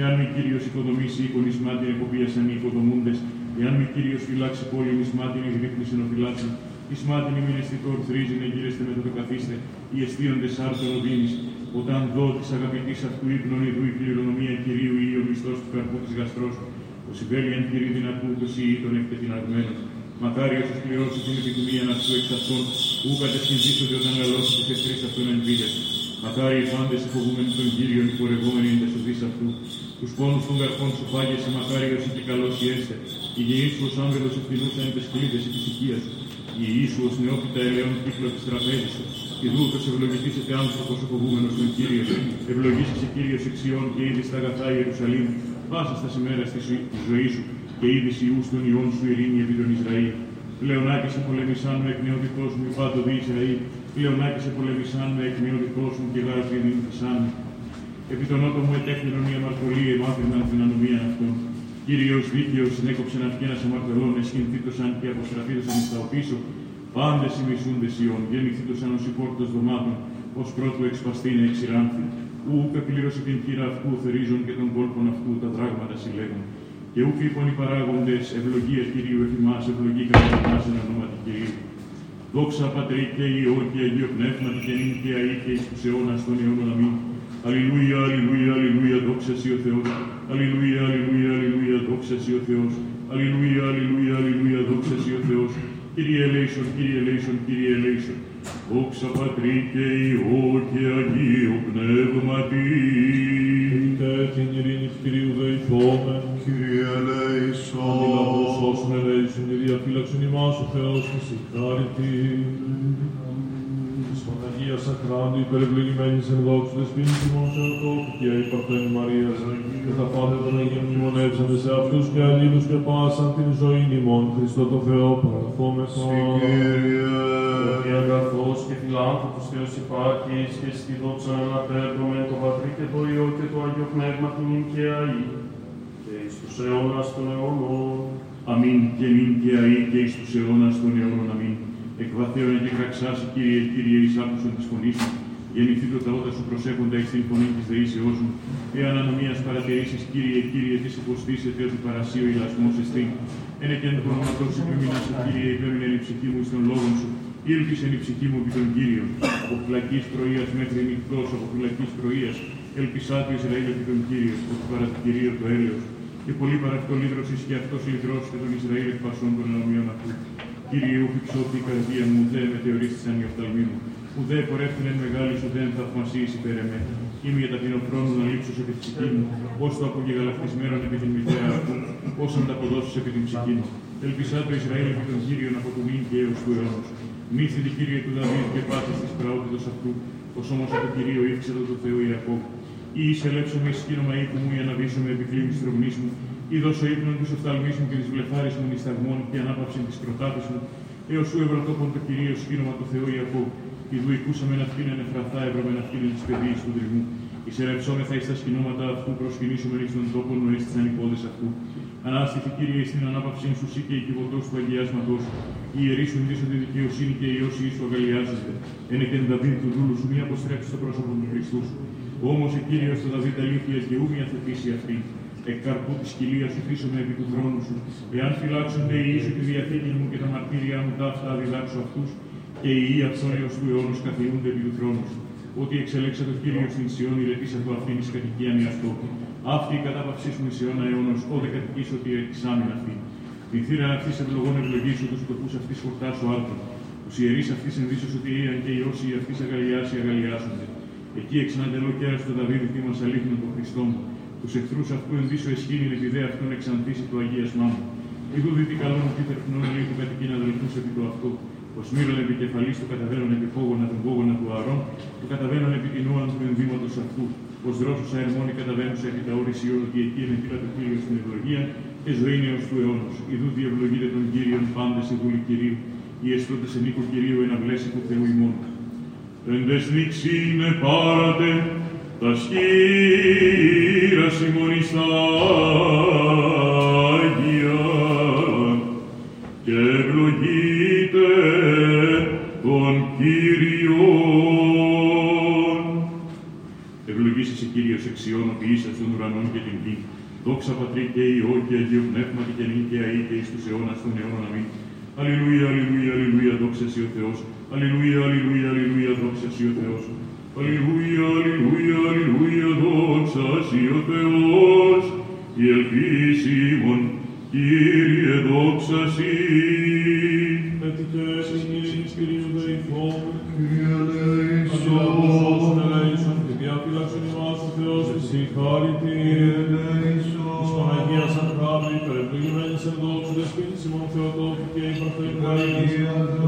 Εάν μη Κύριος οικοδομήσει οίκον εις μάτιν εποπίασαν οι οικοδομούντες, εάν μη Κύριος φυλάξει πόλη εις μάτιν εγρύπνης ενοφυλάξαν, εις μάτιν ημίν αισθητόρ θρίζειν εγείρεστε με το καθίστε, οι αισθίοντες άρτον οδύνης. Όταν δω της αγαπητής αυτού ύπνον ειδού η κληρονομία Κυρίου ή ο μισθός του καρπού της γαστρός, ο συμπέλιαν Κυρίου δυνατού ούτως ή τον εκτεθειναγμένος. Μακάριος ο σκληρός την επιθυμία να σου εξ αυτών, ου κατεσκυνδίσονται όταν λαλώσει τους εχθρείς αυτών εν βίλες. Μακάριος άντες φοβούμενοι των Κύριων, πορευόμενοι εν τες οδείς αυτού. Τους πόνους των καρπών σου πάγιασε, μακάριος ή και καλός η έστε. Η γεή σου ως άγγελος ευθυνούσα εν τες κλίδες επί οικίας σου. Η γεή σου ως νεόπιτα ελαιών κύκλο της τραπέζης σου. Ιδού ούτως ευλογηθήσετε άνθρωπος ο φοβούμενος των Κύριων. Ευλογήσεσαι Κύριος εξιών και είδη στα αγαθά Ιερουσαλήμ. Πάσα στα σημαίρα στη ζωή σου. Και είδηση ιούς των ιών σου ειρήνη επί τον Ισραήλ. Πλεονάκησε πολεμισάν με εκ νέου δικός μου, υπά το δι Ισραήλ. Πλεονάκησε πολεμισάν με εκ νέου δικός μου και γάρος διεδυνήθησάν. Επί τον ότο μου ετέχνηρον η αμαρτωλή, εμάθυναν την ανομία αυτών. Κύριος δίκαιος συνέκοψεν αυγένας αμαρτωλών, εσχυνθήτωσαν και αποστραφείτωσαν εις τα οπίσω. Πάντες ημισούντες ιών, γεννηθήτωσαν ως υπόρτος δωμάτων, ως πρώτου εξπαστήνε εξηράνθη. Ουκ επλήρωσε την χείρα αυτού, θερίζων και των κόλπων αυτού τα δράγματα συλλέγων. Και ούκ λοιπόν οι παράγοντες, ευλογία Κυρίου εφημάς, ευλογή κατά εμάς εν ονόματι Κυρίου. Δόξα Πατρί και Υιό και Αγίο Πνεύματι και νυν και αεί και εις τους αιώνας των αιώνων αμήν. Αλληλούια, αλληλούια, αλληλούια, δόξα Συ ο Θεός. Αλληλούια, αλληλούια, αλληλούια, δόξα Συ ο Θεός. Αλληλούια, αλληλούια, αλληλούια, δόξα Συ ο Θεός. Κύριε ελέησον, Κύριε ελέησον, Κύριε ελέησον. Δόξα Πατρί και Υιό και Αγίο Πνεύματι. Την ειρήνη του Κυρίου δεηθόμεν. Κύριε ελέησον. Αντιλαβώς όσων ελέησον και διαφύλαξον ημάς ο Θεός της η χάριτη. Στον Αγία Σακράτη υπερευλογημένης εν δόξου δεσπίνης ημών Θεοτόκου και υπερθέν Μαρίας και τα πάντα των Αγίων μνημονεύσαντε σε αυτούς και αλλήλους και πάσαν την ζωή ημών Χριστό το Θεό παραθόμεθα. Συ Κύριε. Ότι αγαθός και φιλάνθρωπος Θεός υπάρχεις και στη δόξα αναπέμπουμε το Πατρί και το Υιό και το Αγίο Πνεύμα νυν και αεί και εις τους αιώνας των αιώνων. Αμήν και νυν και αεί και εις τους αιώνας των αιώνων. Αμήν. Εκβαθέωνε και κραξάσαι, Κύριε, Κύριε, εις άκουσον της φωνής σου. Γεννηθείτε τα όντα σου προσέχοντα εις την φωνή της δεήσεώς σου. Εάν ανομίας παρατηρήσεις, Κύριε, Κύριε, της υποστήσετε ότι παρασύω η λασμός εστί. Ένε και εν το όνοματό σου επίμεινα σου, Κύριε, υπέμεινεν η ψυχή μου στον λόγον σου. Ήλπισεν η ψυχή μου επί τον Κύριο. Από φυλακής πρωίας μέχρι νυχτός, από φυλακής πρωίας. Ελπισά του Ισραήλ επί τον Κύριο, ότι παρά του Κυρίου το έλεος. Και πολύ παρά αυτό λύδρωσης και αυτός λυτρώσε τον Ισραήλ εκ πασών των ανομιών αυτού. Κύριε, ούχ υψώθη η καρδία μου, ουδέ μετεωρίστησαν οι οφθαλμοί μου. Ουδέ πορεύθυνε εν μεγάλης, ουδέ εν θαυμασίης υπέρ εμέ. Είμαι για ταπεινοφρόνου να λείψω επί τη ψυχή μου, ως το απογεγαλακτισμένον επί την μητέρα αυτού, ως ανταποδόσεις επί την ψυχή μου. Ελπισά το Ισραήλ επί τον Κύριον από του νυν και έως του αιώνος. Μύθητη Κύριε του Δαβίδ και πάθης της πραότητος αυτού, ως όμως από Κυρίο ήρξετο το Θεό Ιακώβ. Ή εισελέψομαι εις κύρωμα οίκου μου, ή αναβήσουμε επικλήμης τρομνής μου. Ή δώσω ύπνον της οφθαλμής μου και της βλεφάρης μου νησταγμών και ανάπαυση της κροτάπης μου. Έως σου ευρωτόπον το Κυρίο σκήρωμα το Θεό Ιακώβ. Ιδού οικούσαμε ναυτήν εν εφραθά, έβραμε ναυτήν εν της παιδείας του δρυμού. Εισελεψόμεθα εις τα σκηνώματα αυτού, προσκυνήσουμε εις τον τόπον εις τις ανυπόδες αυτού. Ανάστηθη, Κύριε, στην ανάπαυση ενσουσή και οικιβωτός του αγιάσματος, η ιερή σου τη δικαιοσύνη και η όσοι σου αγαλιάζεται. Εν εκενταβήν του δούλου σου μία αποστρέψει στο πρόσωπο του Χριστού σου. Όμως, ο Κύριος θα τα δει τα αλήθειας και ούμια θετήσει αυτή. Εκ καρπού της κοιλίας σου θύσομαι επί του θρόνου σου. Εάν φυλάξονται οι ίσου τη διαθήκη μου και τα μαρτύρια μου, τα αυτά διδάξω αυτούς και οι αυθόρεως του αιώνος καθιούνται επί του θρόνου σου. Ότι εξελέξατε το Κύριο στην Σιών, ηρετήσατε αυτήν εις κατοικίαν εαυτό. Αυτή η κατάπαυσή σου εις αιώνα αιώνος, όδε κατοικήσωτι εξάμην αυτή. Την θύραν αυτής ευλογών ευλογήσου, τους τοπούς αυτής χορτάσου άρτον. Τους ιερείς αυτής ενδύσως ότι ήραν και οι όσοι αυτής αγαλιάσει αγαλιάσονται. Εκεί εξανατελώ κέρας του Δαβίδ θύμας αλήθινο τον Χριστό μου. Τους εχθρούς αυτού ενδύσω εσχήνην επιδέ αυτόν εξαντήσει το αγίασμά μου. Ιδού δίτη καλόν ότι θερπνών λίγου κατοικίν αδελφούς επί το αυτό. Ο Σμύρων επικεφαλής του καταβαίνων επί φόγωνα τον πόγωνα του αρών, του καταβαίνων επί την όαν του ενδύματος αυτού. Ως δρόσουσα ερμόνη καταβαίνουσα επί τα όρης Ιών και εκεί εμετήρα του Κύριου στην ευλογία και ζωή νέος του αιώνος. Ιδού διευλογείται των Κύριων πάντες η δούλη Κυρίου, οι εστώτες εν οίκο Κυρίου εναυλές υπό Θεού ημών. Τέντες νύξινε πάρατε, τα σκύρα συμμονιστά Άγια και ευλογείται τον Κύριον. Ευλογήσεσαι, Κύριος, εξιών, ο ποιήσας των ουρανών και την γη. Δόξα Πατρί και Υιό και Αγίου Πνεύματι και νίκαια ή και εις τους αιώνας των αιώνων αμήν. Αλληλούια, αλληλούια, αλληλούια, δόξα Συ ο Θεός. Αλληλούια, αλληλούια, αλληλούια, δόξα Συ ο Θεός. Αλληλούια, αλληλούια, αλληλούια, δόξα Συ ο Θεός. Η ελπίς ημών, Κύριε, δόξα Συ. Κατοικές εγγύνης, Κύριε, δεηθόν. Κύριε, δεηθόν. Αντιόντως, ελέησον, τη διαφύλαξον ημάς του Θεός, της συγχάρητη. Κύριε, δεηθόν. Της Παναγίας Ανδράμη, υπερεπληγμένης εν δόξου, δεσποίνης ημών Θεοτόκου και η Παρθαϊκά Υγής.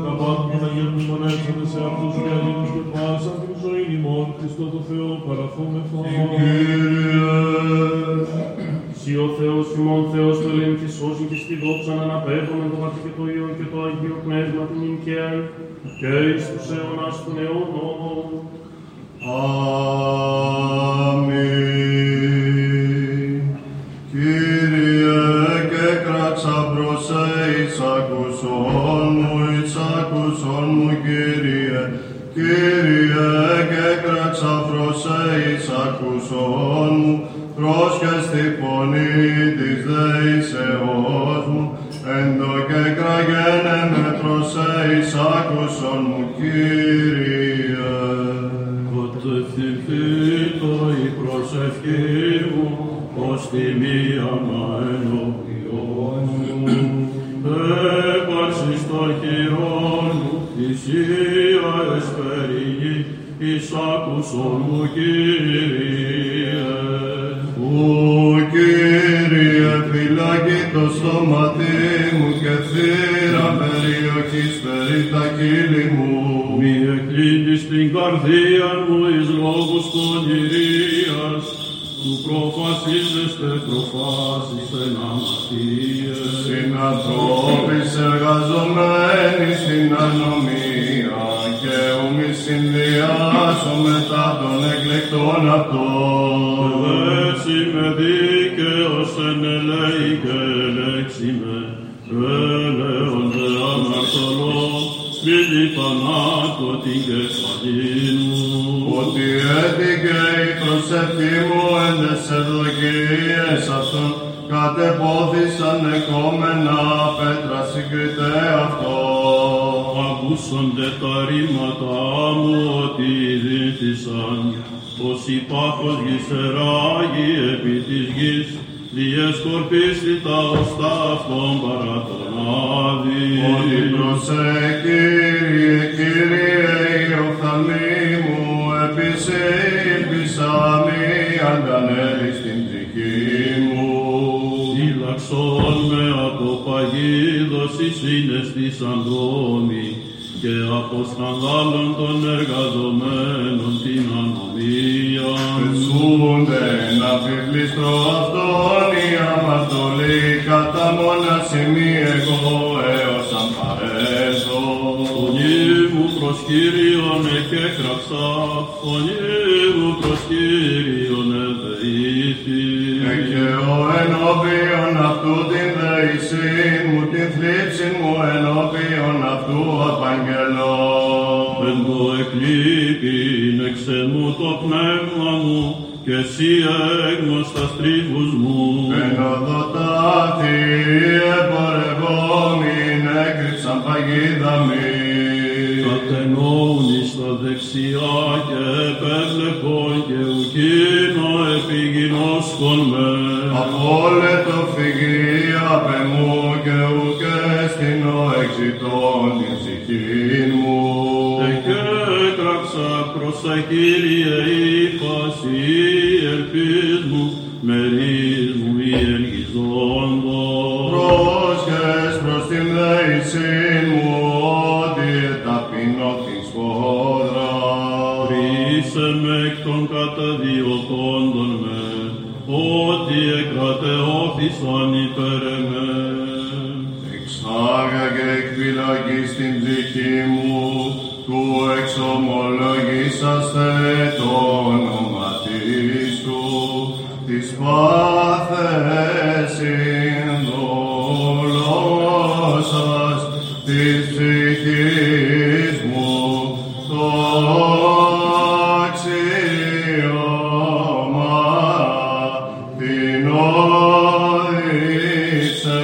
Τα πάντα Παναγία που μονέξονται σε αυτούς και αλλήλους και πάσαν την ζωή ημών, Χριστό το Θεό, παραθούμεθον. Συ ο Θεός, ημών Θεός, το λέμε και σώζει και στη δόξα να αναπέμπουμε το Πατρί και το Υιό και το Αγίο Πνεύμα την νικαία και εις τους αιώνας των αιώνων. Αμήν. Κύριε και κράτσα προς εις ακούσον μου, εις ακούσον μου, Κύριε. Κύριε και κράτσα προς εις ακούσον μου, πρόσχεστη πονή της δεησεώς μου, εντο και κραγένε με προσέης άκουσον μου, Κύριε. Κατευθυνθήτω η προσευχή μου, ως τη μία μαενοποιών μου, έπαρξης των χειρών μου, θυσία εσπεριγή, εις άκουσον μου, Κύριε. Ου Κύριε, φυλακή το στόματι μου και θύρα περιοχής περί τα κύλη μου. Μη εκλείπεις την καρδία μου εις λόγους πονηρίας, του προφασίζεστε, προφάσιστε να μαρτίες. Συνανθρώπεις εργαζομένοι στην ανομία και ομοι συνδυάσω μετά των εκλεκτών αυτών. Είμαι δίκαιος εν ελέη και ελέξη με, ελέοντε αμαρτωλό, μη διθανάτω την κεφαλή μου. Ότι έτυχε η προσευχή μου εν τες ευδοκίες αυτών, κατεπόθησαν εκόμενα πέτρα συγκριτέ αυτών. Ακούσονται τα ρήματα μου ότι δήθησαν, πως η πάχος γυσεράγει επί της γης, διεσκορπίστη τα οστά αυτών παρά τον άδη. Ότι προσέ, Κύριε, Κύριε, η οφθαλμή μου, επισύμπησα μη αγκανέλη στην ψυχή μου. Σύλλαξον με από παγίδωση συναισθήσαν δόμοι, και από σκανδάλων των εργαζομένων την ανομία. Χρυσούνται να πληστρώ αυτόν η αμαρτωλή, κατά μόνα σημεί εγώ έως αν παρέσω. Φωνή μου προς Κύριον εκέκραψα, φωνή μου προς Κύριον εδεήθη. Και ο ενώπιον αυτού ου την θέησιν μου την θλίψην μου ενώπιον αυτού απαγγελώ. Εγώ εκλείπειν εξε μου το πνεύμα μου και εσύ έγνωστας τρίβους μου. Ενώ το τάθη επορευόμην έκρυψαν παγίδα μη. Κατενών εις τα δεξιά και επέβλεπον και ουκείνα επιγεινώσκον με. Απόλετο φυγή απ' εμού και ουκέστηνο εξητών την ψυχήν μου. Εκέκραψα προς τα Κύριε ύφαση ελπίς μου, μερίς μου ή ενγιζόντος. Πρόσχες προς την δέησήν μου ότι ταπεινώ την σπόδρα. Χρήσε με εκ των καταδιωκόντων με, ότι εκρατεώθησαν υπέρ εμέ. Εξάγα και εκφυλακή στην ψυχή μου, του εξομολογήσαστε το όνομα Χριστού, της πάθεσιν δολώσας, της ψυχής μου το αξίωμα, την οδήγησε.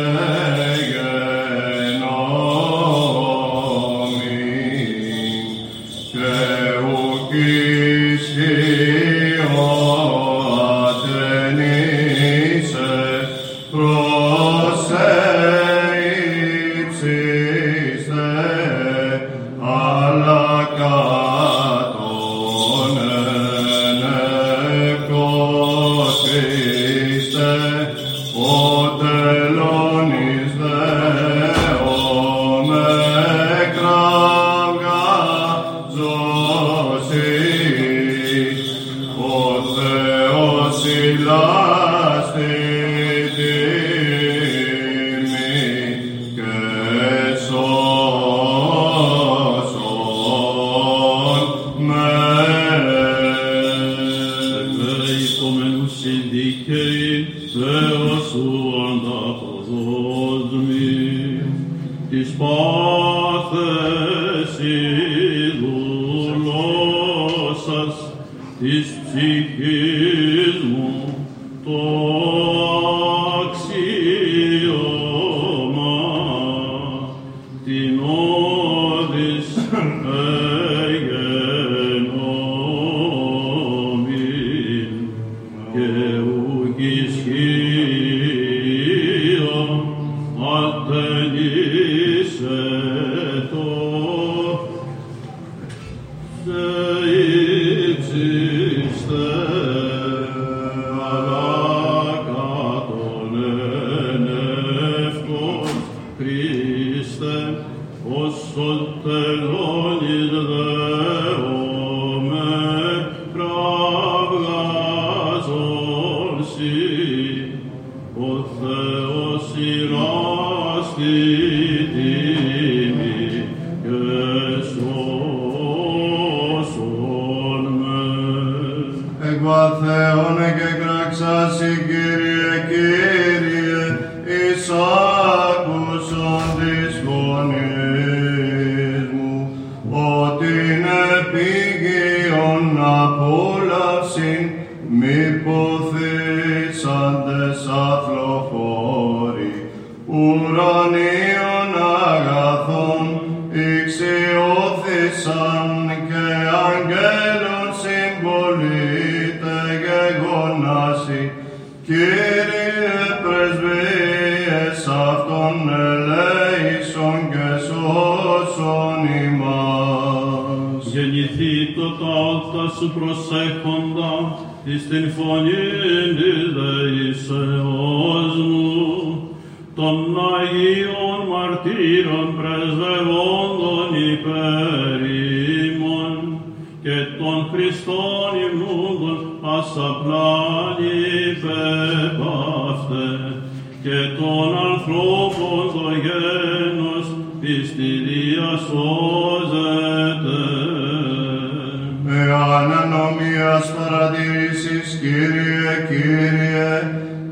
Παρατηρήσεις, Κύριε, Κύριε,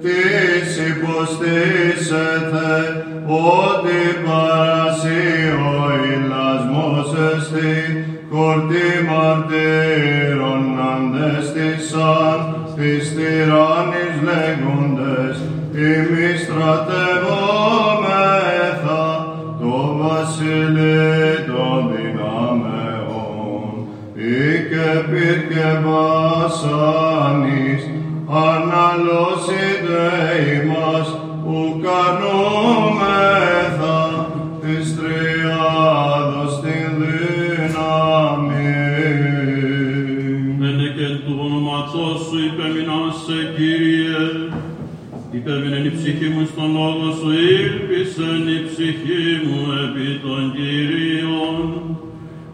τις υποστήσεις Τε, ότι παρασύω ηλασμός εστι, κορτί μαρτύρων αντέστησαν, εις τυράννης λέγοντες, ημείς στρατευόμεθα, το βασιλεί των δυνάμεων, οίκε πυρ και βασάνης, αναλώσει Δεή μας, ουκανούμεθα της Τριάδος την δύναμη. Μενε και του ονοματός σου υπέμειναν σε Κύριε, υπέμεινεν η ψυχή μου στον λόγο σου, ήλπισεν η ψυχή μου επί των Κυρίων.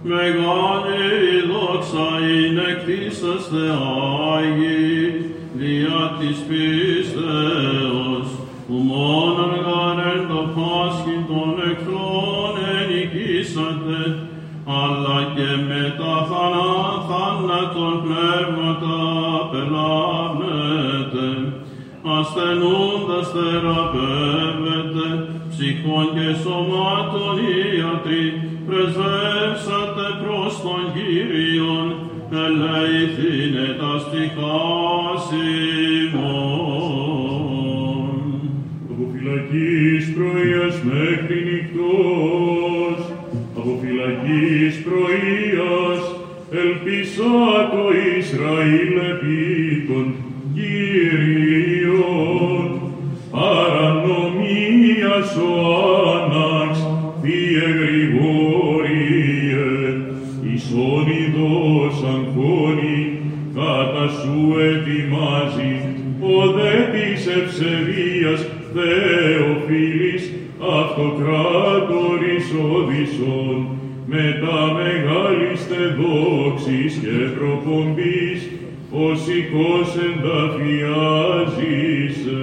Μεγάλη η δόξα είναι κτίσαστε Άγιοι, διά της πίστεως, που μόνον γαρέν το Πάσχην των εχθρών ενικήσατε, αλλά και με τα θάνατον πνεύματα απελάβνετε, ασθενούντας θεραπεύετε, ψυχών και σωμάτων ιατροί, πρεσβεύσατε προς τον Κύριον, ελεηθήνε τα στιχάς ημών. Από φυλακής πρωίας μέχρι νυχτός, από φυλακής πρωίας, ελπίσα το Ισραήλ επί των Κύριων. Παρανομίας ο άναξ, διε γρηγόριε, ίσον ειδός αγχώνει, κατά σου ετοιμάζει, ο δε της ευσεβίας Θεοφίλης, αυτοκράτορης Οδυσσών, μετά μεγάλης τε δόξης και προπομπής, ως οικός ενταφιάζησε.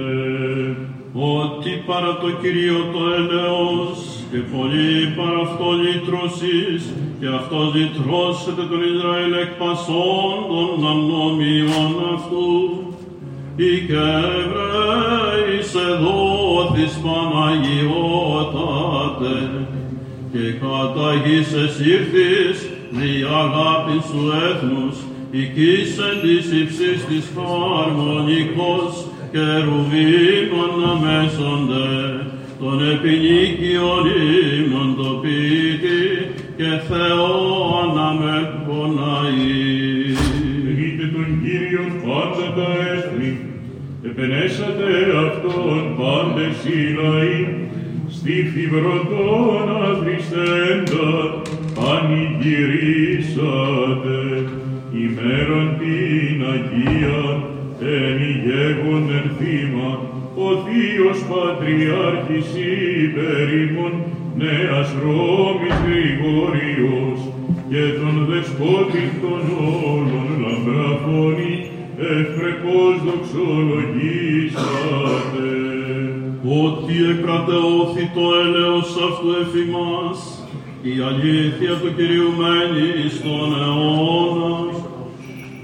Ότι παρά το Κύριο το έλεος, και πολλοί παρά αυτό λυτρώσεις, και αυτός λυτρώσεται τον Ισραήλ εκ πασών των ανομιών αυτού. Οι και Εβραίοι σε δόθης Παναγιώτατε, και κατά γης εσύρθης δι' αγάπης του έθνους, οικίσεν της υψής της χαρμονικός, κερουβίμων αμέσονται, τον επινίκιον ύμνον το ποιητή, και Θεόν αμεποναεί. Είτε τον Κύριον πάντα τα έθνη, επενέσατε αυτόν πάντες οι λαοί, στη φιβρωτόνα βριστέντα πανηγυρίσατε, ημέρον την Αγία εν ηγέγονεν θύμα, ο Θείος Πατριάρχης υπερήμων, νέας Ρώμης Γρηγόριος, και τον δεσπότη των όλων λαμπραφώνει, ευπρεπώς δοξολογήσατε. Ότι εκρατεώθη το έλεος αυτού εφημάς, η αλήθεια του Κυρίου μένει στον αιώνα.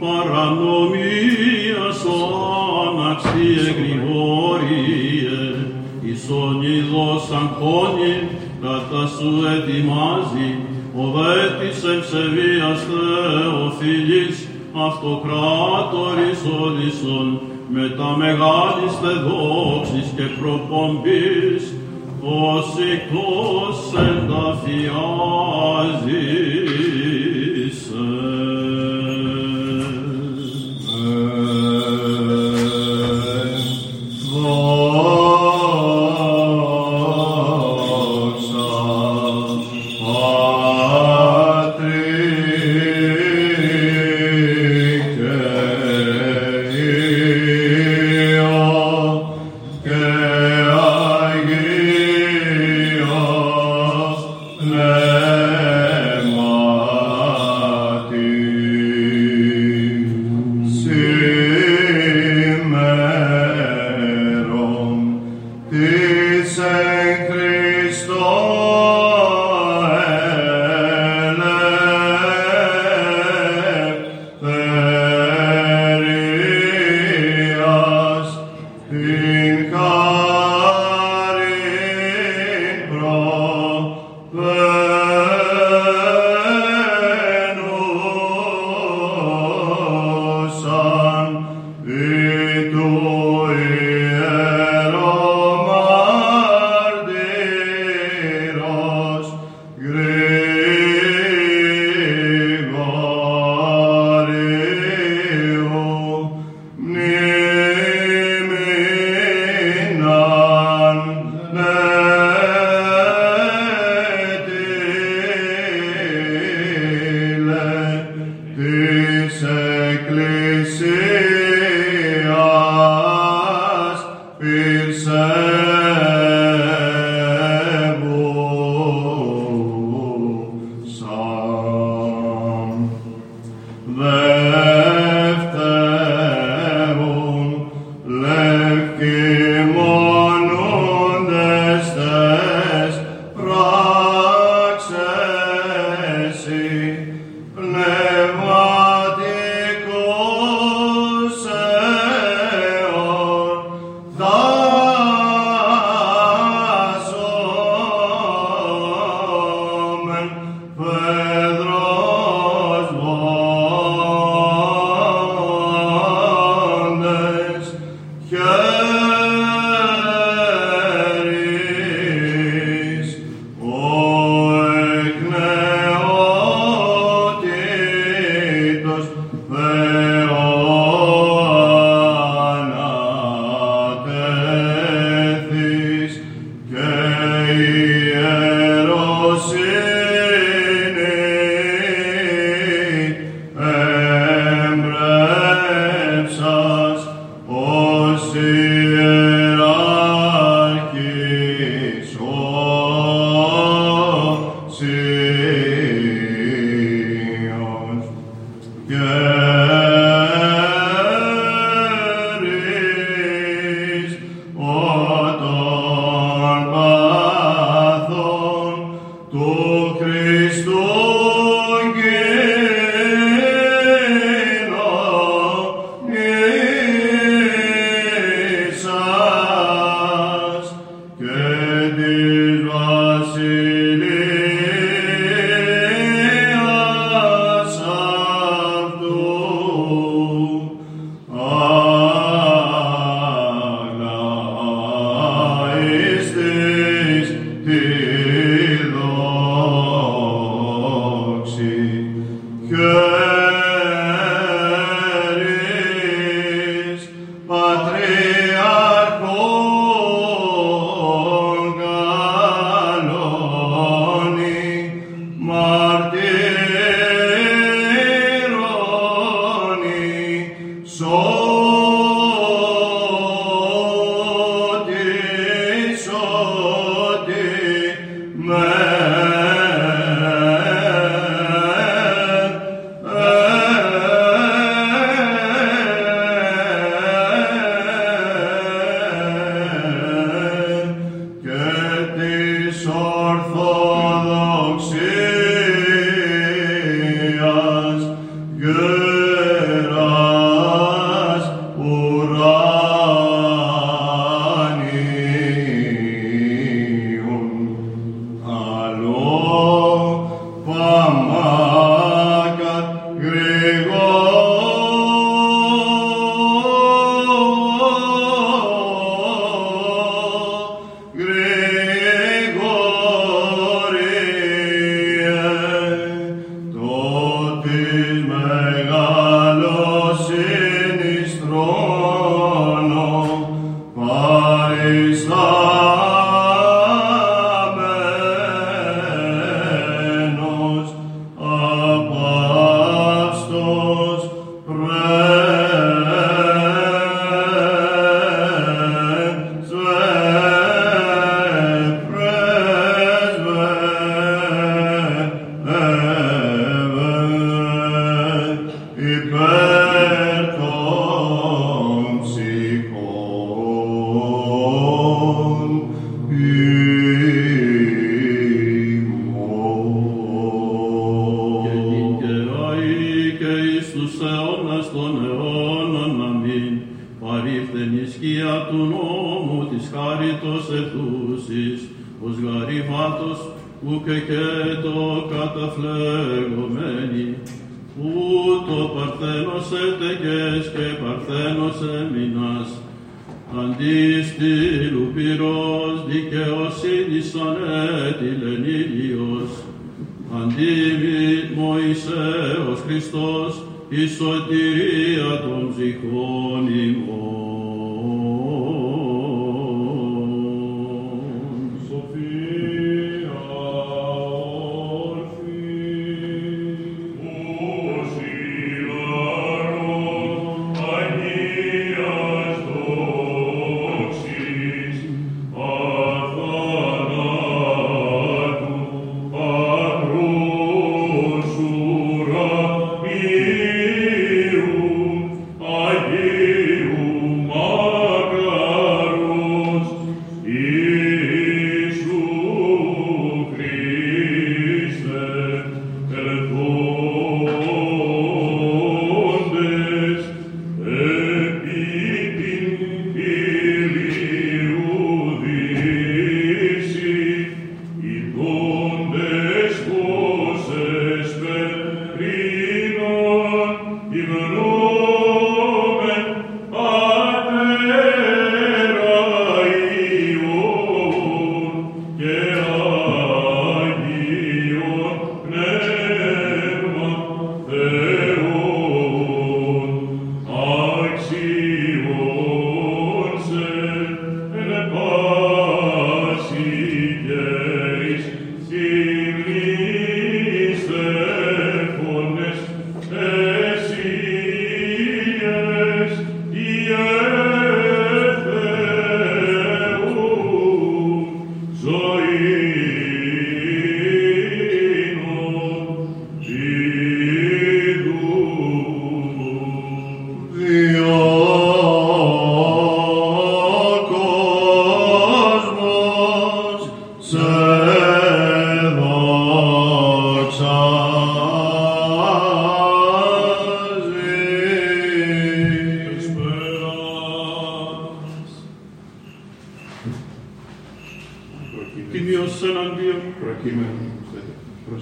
Παρανομίας ο άναξ διε γρηγόριε, ίσον ειδός αγχώνει, κατά σου ετοιμάζει, ο δε της ευσεβίας Θεοφίλης, αυτοκράτορης Οδυσσών, μετά μεγάλης τε δόξης και προπομπής, ως οικός ενταφιάζησε. Την χάρη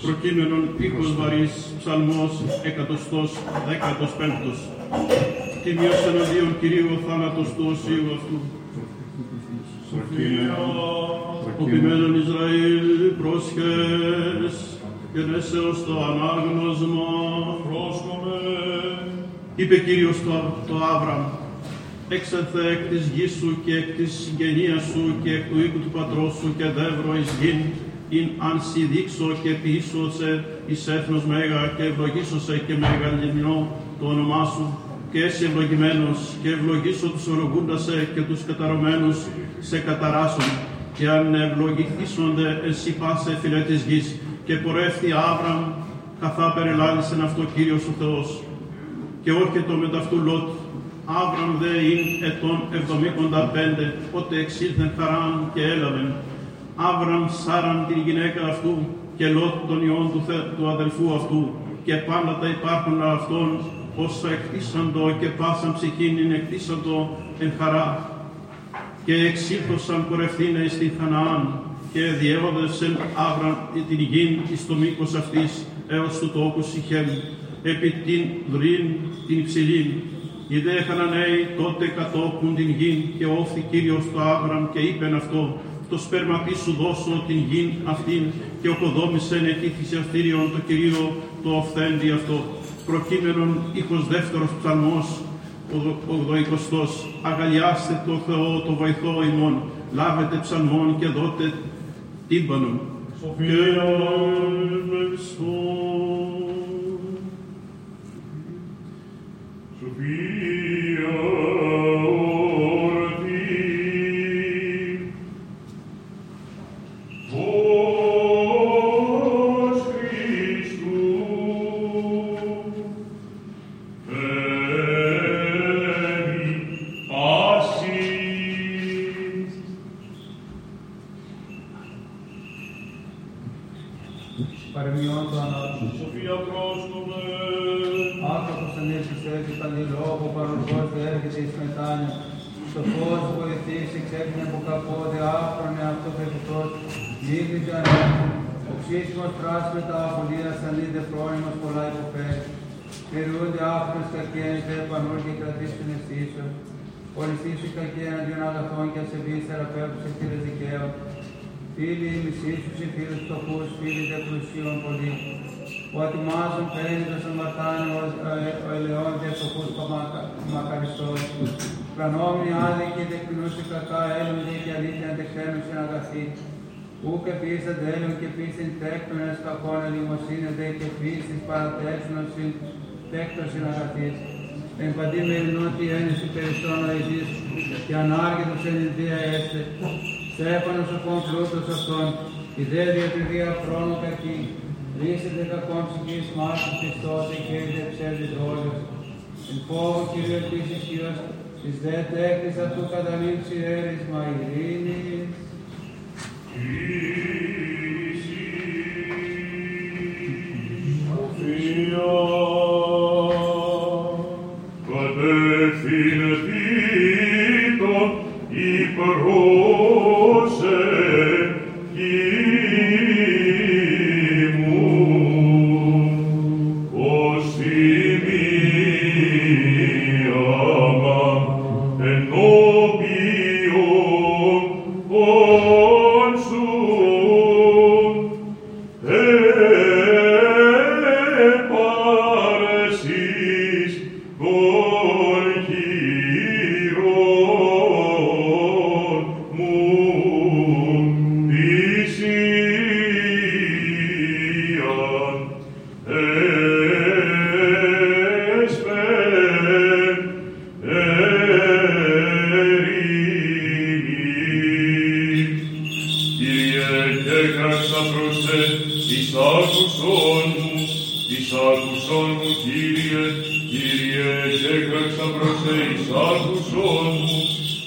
Προκείμενον ήχος βαρύς, ψαλμός 115. Τιμίος εναντίον Κυρίου ο θάνατος του οσίου αυτού. Προκείμενον Ισραήλ πρόσχες, γενέσεως το ανάγνωσμα πρόσκομε. Είπε Κύριος το Άβραμ, έξεθε εκ της γης σου και εκ της συγγενείας σου και εκ του οίκου του πατρός σου και δεύρο εις γην, ειν αν σοι δείξω και ποιήσωσε εις έθνος μέγα και ευλογήσωσε και μεγαλυνώ το όνομά σου και εσύ ευλογημένος και ευλογήσω τους ορογούντασε και τους καταρωμένους σε καταράσσον και αν ευλογηθήσονται εσύ πάσε φιλέ της γης και πορεύθη Άβραμ καθά περιλάλησεν αυτό Κύριος ο Θεός και όρκετο με ταυτού Λότ Άβραμ δε ειν ετών 75 ότε εξήλθεν χαράν και έλαβεν Άβραμ Σάραν την γυναίκα αυτού και Λότ των ιών του αδελφού αυτού και πάντα τα υπάρχοντα αυτών όσα εκτίσαντο και πάσαν ψυχήν ειν εκτίσαντο εν χαρά και εξήλθωσαν πορευθύνε εις την Χαναάν και διέοδευσεν Άβραμ την γην εις το μήκος αυτής έως του τόκου Σιχέμ επί την δρύν την υψηλήν. Οι δε Χαναναίοι τότε κατόκουν την γην και όφθη Κύριος το Άβραμ και είπεν αυτό το σπέρματί σου δώσω την γην αυτήν και οκοδόμησεν εκεί θυσιαστήριον το Κυρίο το οφθέντη αυτό. Προκείμενον ήχος δεύτερος ψαλμός 80. Αγαλιάστε το Θεό το βοηθό ημών. Λάβετε ψαλμόν και δώτε τύμπανον.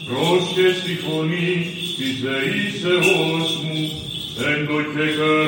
Πρόσχες τη φωνή της δεήσεώς μου Oh.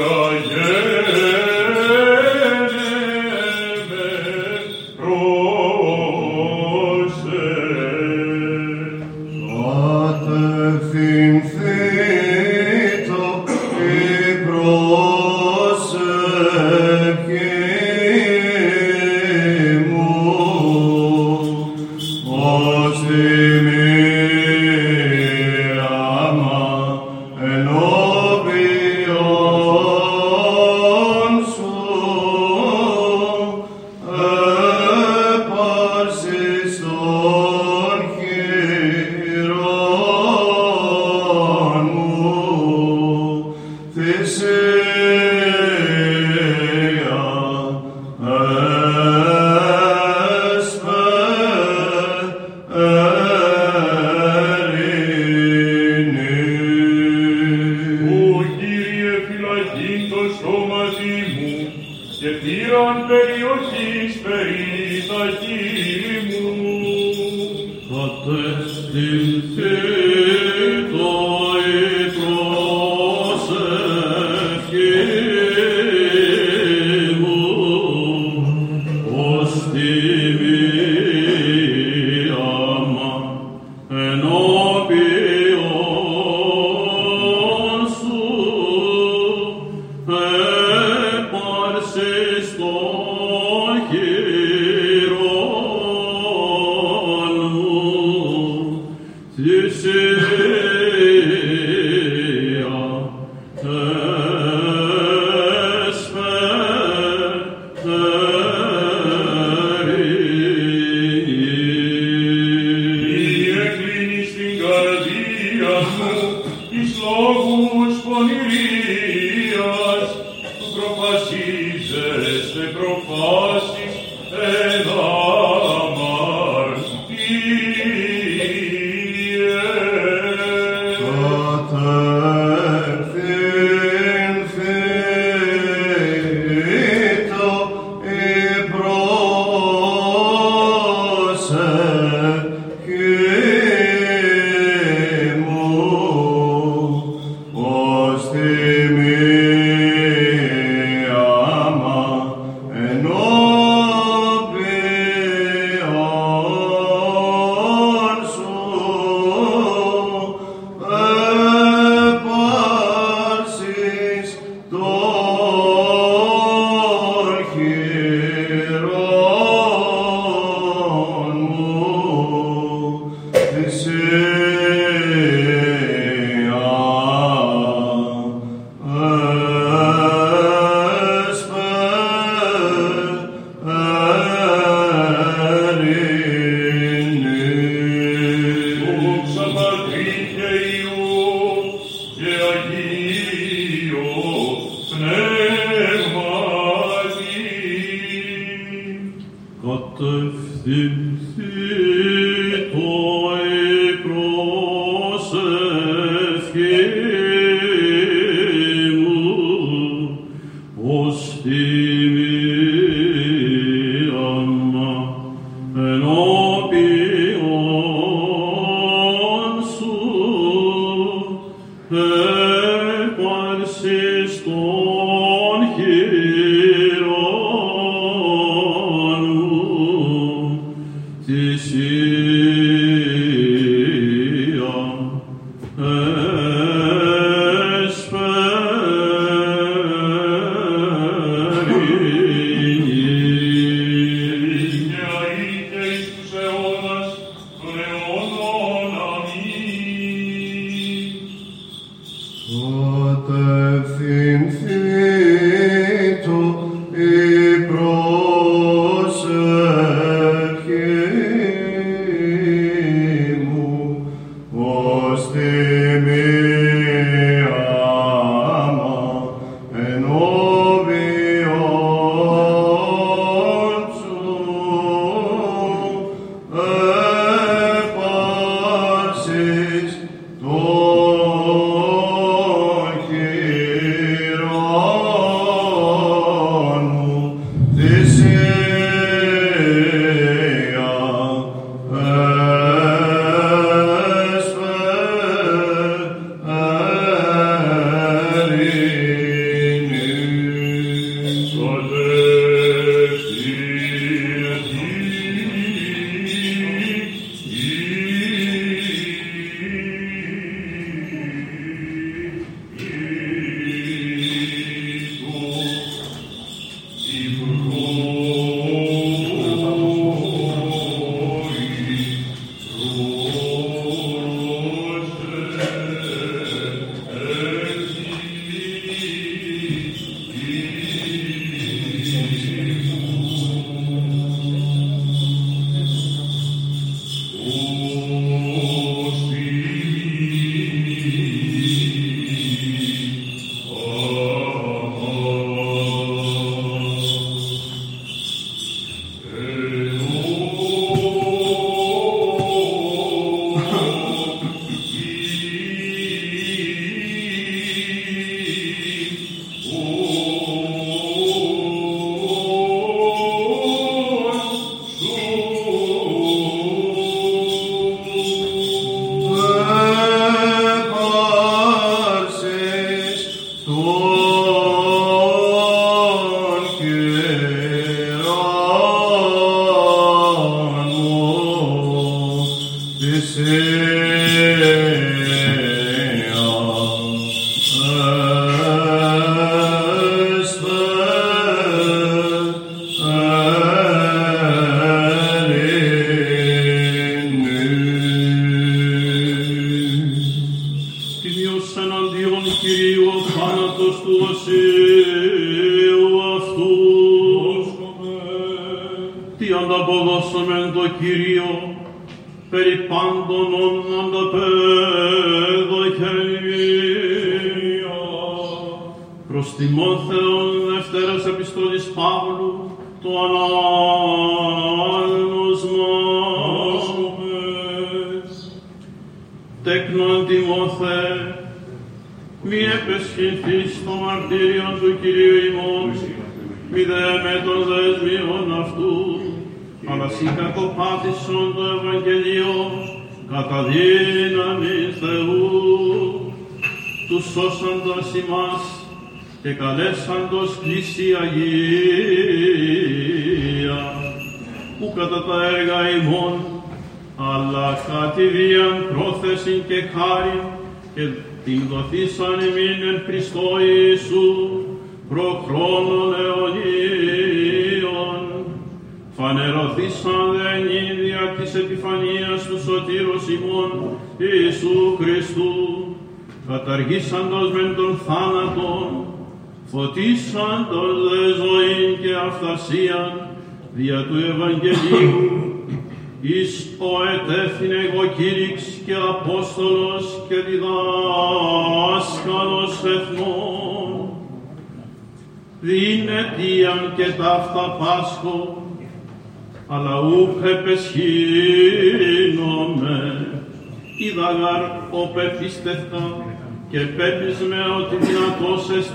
Και πέπεις με ότι δυνατώσες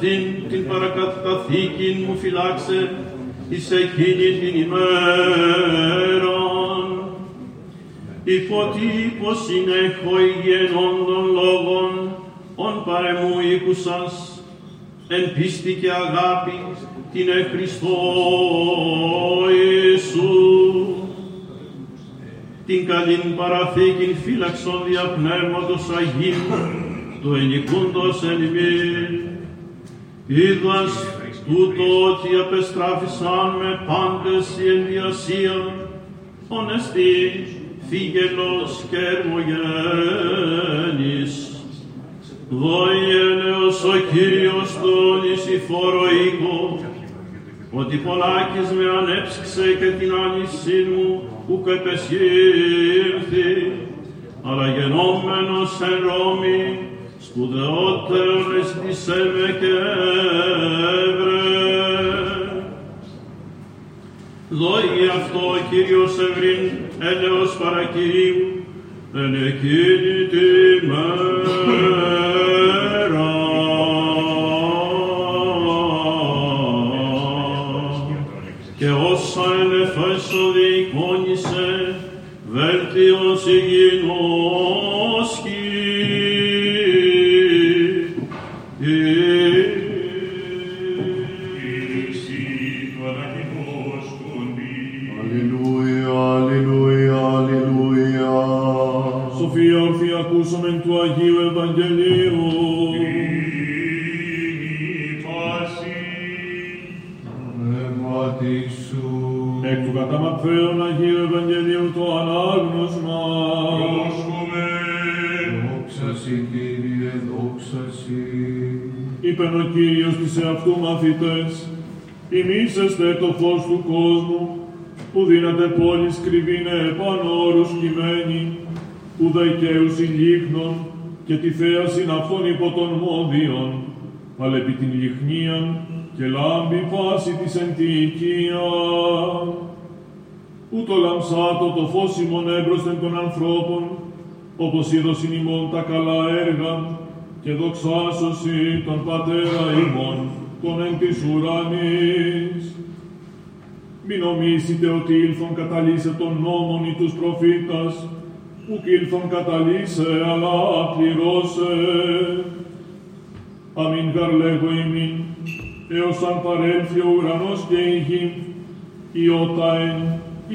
την παρακαταθήκη μου φυλάξε εις εκείνη την ημέρα. Υποτύπως συνέχω υγιενών των λόγων, ον παρεμού οίκουσας, εν πίστη και αγάπη την εν Χριστώ Ιησού. Την καλήν παραθήκην φύλαξον δια Πνεύματος Αγίου, του ενικούντος εν ημίν, είδας τούτο ότι απεστράφησαν με πάντες η ενδιασία, ονεστή, φύγελος και ερμογένης. Δόη έλεος ο Κύριος τον ησηφόρο οίκο, ότι πολλάκις με ανέψυξε και την άνησήν μου ουκ επεσχύμθη, αλλά γενόμενος εν Ρώμη, σπουδαιότερον αισθησέ με και εύρε. Δόγει αυτό ο Κύριος ευρύν, έλεος παρακυρίου, εν εκείνη τη μέρα. Και όσα εν Εφέσω διεικόνησε, βέλτιον συγγενώσκει. Ακούσομεν του Αγίου Ευαγγελίου. Εκ του κατά Ματθαίον Αγίου Ευαγγελίου το ανάγνωσμα. Δόξα σοι Κύριε, δόξα σοι. Είπεν ο Κύριος της εαυτού μαθητές, τιμήσεστε το φως του κόσμου, που δύναται πόλης κρυβήνε επάνω όρους κειμένη, που δαϊκαίους ηλίχνων και τη θέα συναφών υπό των μόδιων, αλλά επί την λιχνίαν και λάμπει φάση της εν τη οικία. Ούτω λαμψάτο το φως ημών έμπροσθεν των ανθρώπων, όπως είδος είναι ημών τα καλά έργα, και δοξάσωση τον Πατέρα ημών, τον εν της ουρανής. Μη νομίσετε ότι ήλθον καταλύσε των νόμων ή τους προφήτας, ουκ ήλθον καταλύσε, αλλά πληρώσε. αμήν γαρλέγω ημίν, έως αν παρέλθει ο ουρανός και η γη, η όταεν,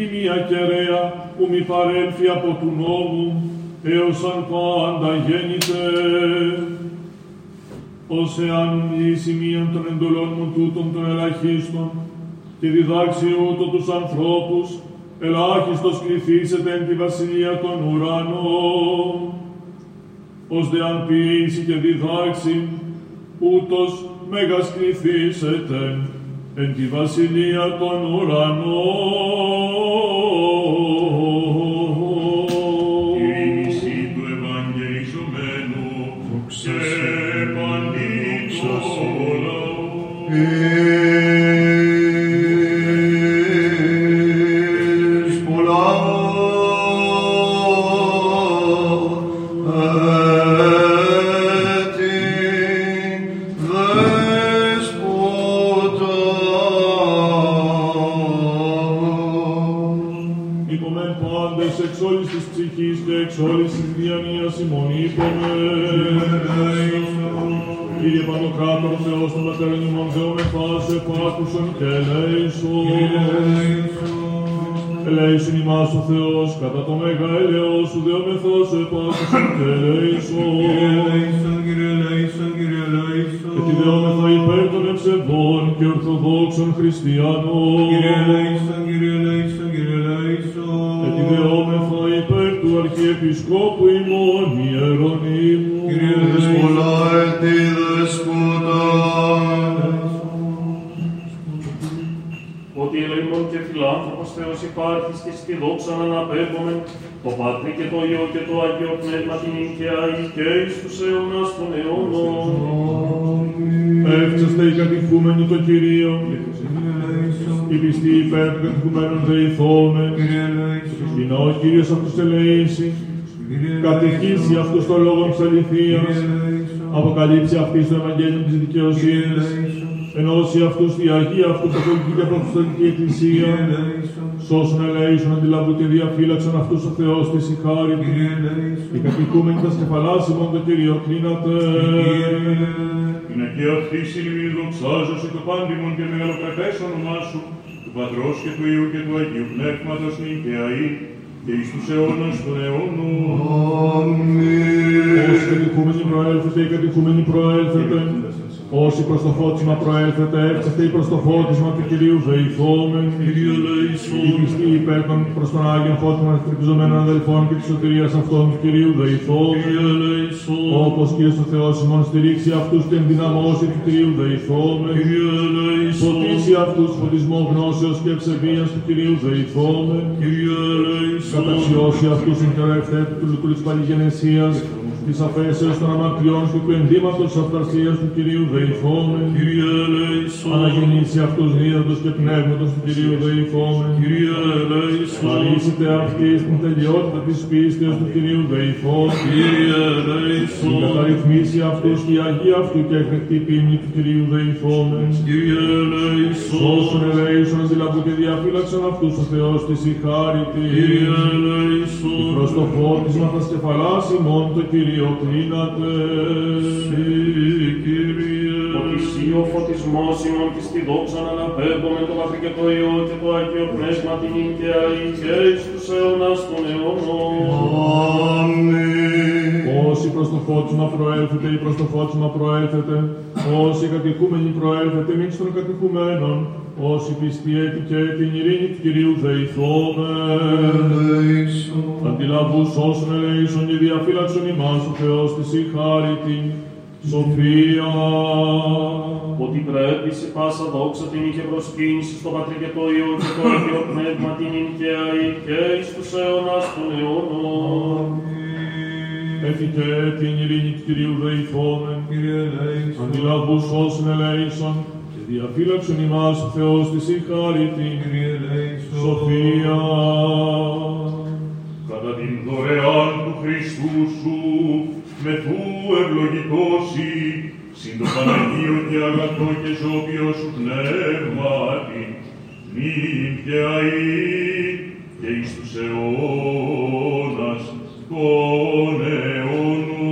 η μία κεραία, που μη παρέλθει από του νόμου, έως αν πάντα γέννητε. Ως εάν η σημείων των εντολών μου τούτων των ελαχίστων, και διδάξει ούτω τους ανθρώπους, ελάχιστος κληθήσετε εν τη βασιλεία των ουρανών, ως δε αν ποιήσει και διδάξει, ούτως μέγας κληθήσετε εν τη βασιλεία των ουρανών. Η μισή του Ευαγγελισμένου, κατοικήσει αυτούς των λόγων της αληθείας, αποκαλύψει αυτής το Ευαγγέλιο της δικαιοσύνης, ενώσει αυτούς τη Αγία Αυτοκολική και Προστολική Εκκλησία, σώσουν ελέησον αντιλαβούν και διαφύλαξαν αυτούς ο Θεός της η χάρη του, οι κατοικούμενοι τα σκεφαλάσιμον το Κύριο κλείνατε. Είναι και αυτή η λιμνής δοξάζωση το πάντιμον και μεγαλοπρεπές όνομά σου, του Πατρός και του Υιού και του Αγίου Πνεύματος νυν και αΐ, και εις τους αιώνας των αιώνων. Αμήν. Όσοι κατοικούμενοι προέλθετε, οι κατοικούμενοι προέλθετε. Όσοι προς το φώτισμα προέλθετε, έρχεστε ή προς το φώτισμα του Κυρίου δεηθόμενοι. Οι πιστοί υπέρ των προς τον Άγιον φώτισμα ευτρυπιζομένων αδελφών και της σωτηρίας αυτών του Κυρίου δεηθόμενοι. Όπως Κύριος ο Θεός ημών στηρίξει αυτούς και ενδυναμώσει του Κυρίου δεηθόμενοι. Φωτίσει αυτούς φωτισμό γνώσεως και ευσεβίας του Κυρίου δεηθόμενοι. Καταξιώσει αυτούς την καραευθέτου του λουκού της παλιγενεσίας, της αφέσεως των αμαρτιών και του ενδύματος αυταρσίας του Κυρίου δεηθόμεν. Αναγεννήσει αυτούς δύνατος και πνεύματος του Κυρίου δεηθόμεν. Χαρίσετε αυτής την τελειότητα της πίστεως του Κυρίου δεηθόμεν. Καταρρυθμίσει αυτούς και η Αγία αυτού και εκτεκτή πίμνη του Κυρίου δεηθόμεν. Όσον ελέησον αντιλαβούν και διαφύλαξαν αυτούς ο Θεός της η χάρη της. Προς το φώτισμα τα σκεφαλάς ημών το Κύριο κλείνατε. Ότι εσύ ο φωτισμός ημών και στη δόξα να αναπέμπουμε το Πατρί και το Υιό και το Άγιο Πνεύμα την νίκαια εις και εις τους αιώνας των αιώνων. Αμήν. Όσοι προς το φώτισμα προέλθετε ή προς το φώτισμα προέλθετε, όσοι κατοικούμενοι προέλθετε μην των κατοικουμένων, όσοι πιστοί και την ειρήνη του Κυρίου δεηθόμεν. Αντιλαβούς όσων ελέησον και διαφύλαξον ημάς ο Θεός της η χάρη την σοφία. Ότι πρέπει σε πάσα δόξα την είχε προσκύνηση στο Πατρί και το Υιό και το Αγιό Πνεύμα την ειν και αεί και εις τους αιώνας των αιώνων. Έφηκε την ειρήνη του Κυρίου δεηθόμεν. Αντιλαβούς όσων ελέησον διαφύλαξον ημάς ο Θεός της η χάρη την σοφία. Κατά την δωρεάν του Χριστού σου, μεθού ευλογητώσει, συν το Παναγίο και αγαθό και σώπιο σου πνεύματι, νυν και αΐ και εις τους αιώνας των αιώνων.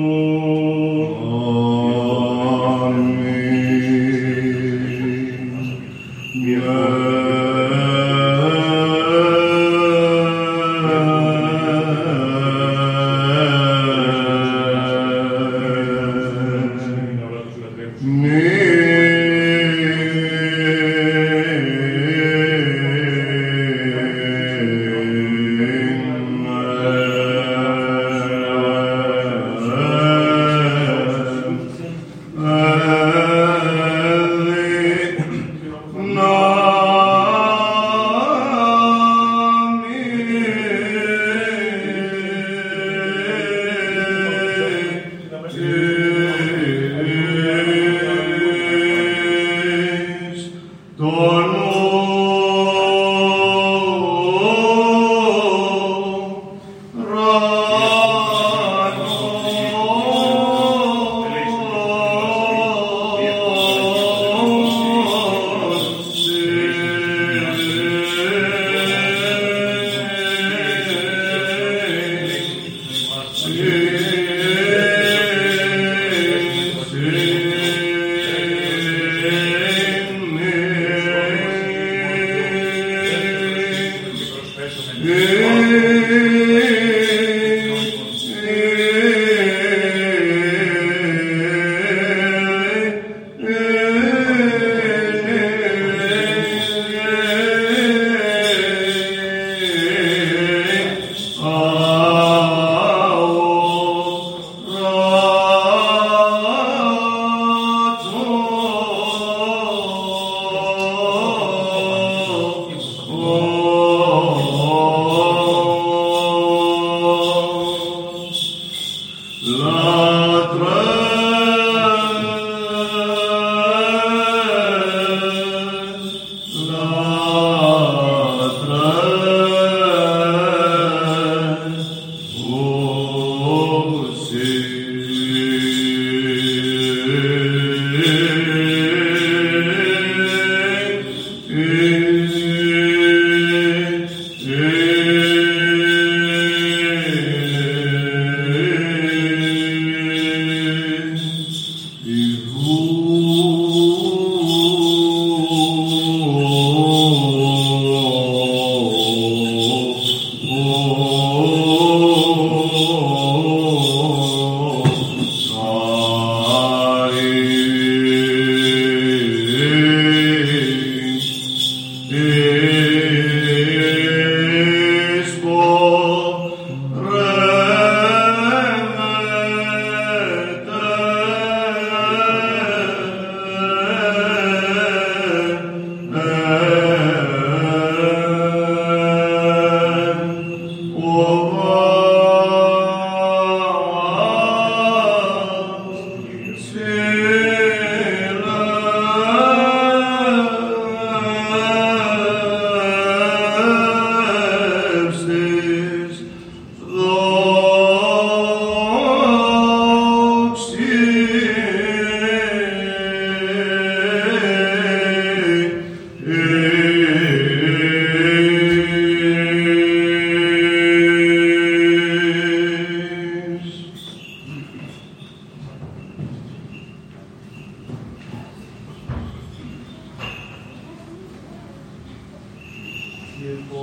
இருக்கும்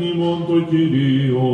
Υπότιτλοι AUTHORWAVE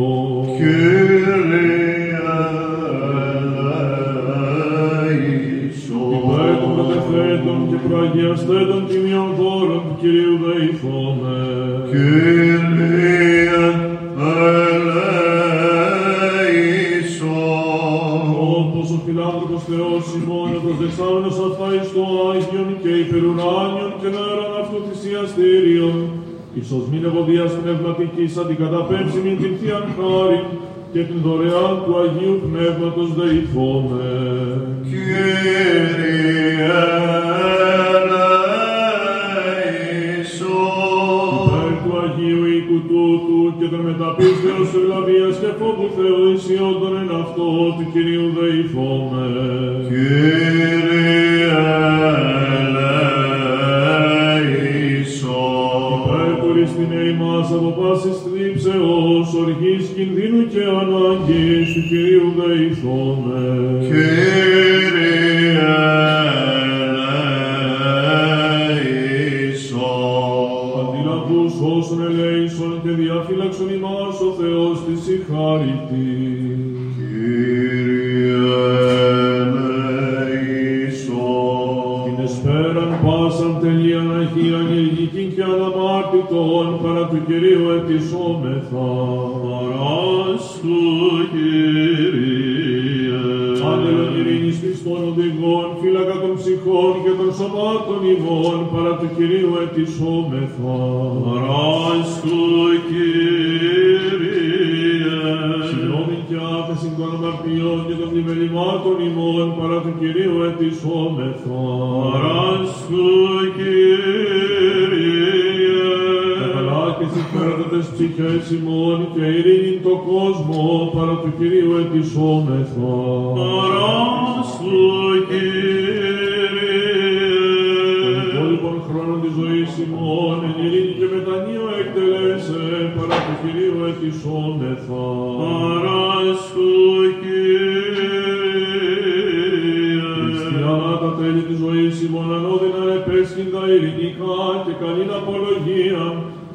τα τέλη της ζωής ημών ανώδυνα επέσχυντα ειρηνικά και καλήν απολογία,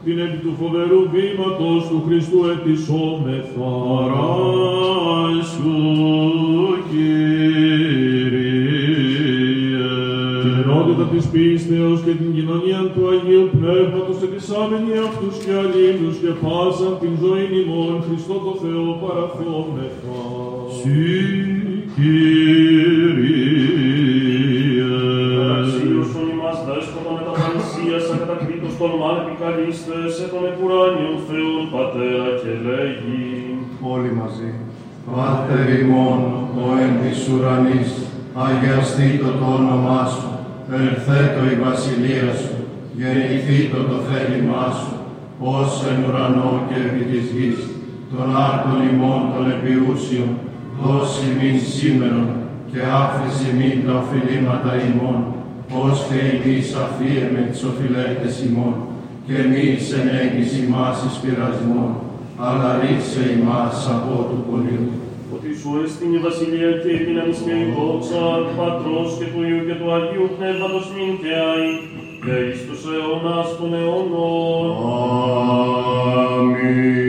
την επί του φοβερού βήματος του Χριστού επισώμεθα. Χαρά σου, Κύριε. Την ενότητα της πίστεως και την κοινωνία του Αγίου Πνεύματος ετισάμενοι αυτούς και αλλήλους και πάσαν την ζωή ημών Χριστό το Θεό παραθεόμεθα. Συ, Κύριε. Αξίωσον ημάς δέσκοντα με τα πανησίας ακατακρίτως των μάλλον επικαλίστες σε τον επουράνιον Θεόν Πατέρα και λέγει όλοι μαζί. Πάτερ ημών, ο εν της ουρανής, αγιαστείτο το όνομά σου, ελθέτο η βασιλεία σου, γεννηθείτο το θέλημά σου, ως εν ουρανό και επί της γης, των άρτων ημών των επιούσιων, δώσει μην σήμερον και άφησε μην τα οφειλήματα ημών, ως και εμείς αφίεμε τις οφειλέτες ημών, και μη ενέγγις ημάς εις πειρασμόν, αλλά ρίξε ημάς από του πολίου. Ότι σου έστεινε η βασιλεία και η δύναμις και η δόξα, του Πατρός και του Υιού και του Αγίου Πνεύματος νυν και αεί, και εις τους αιώνας των αιώνων. Αμήν.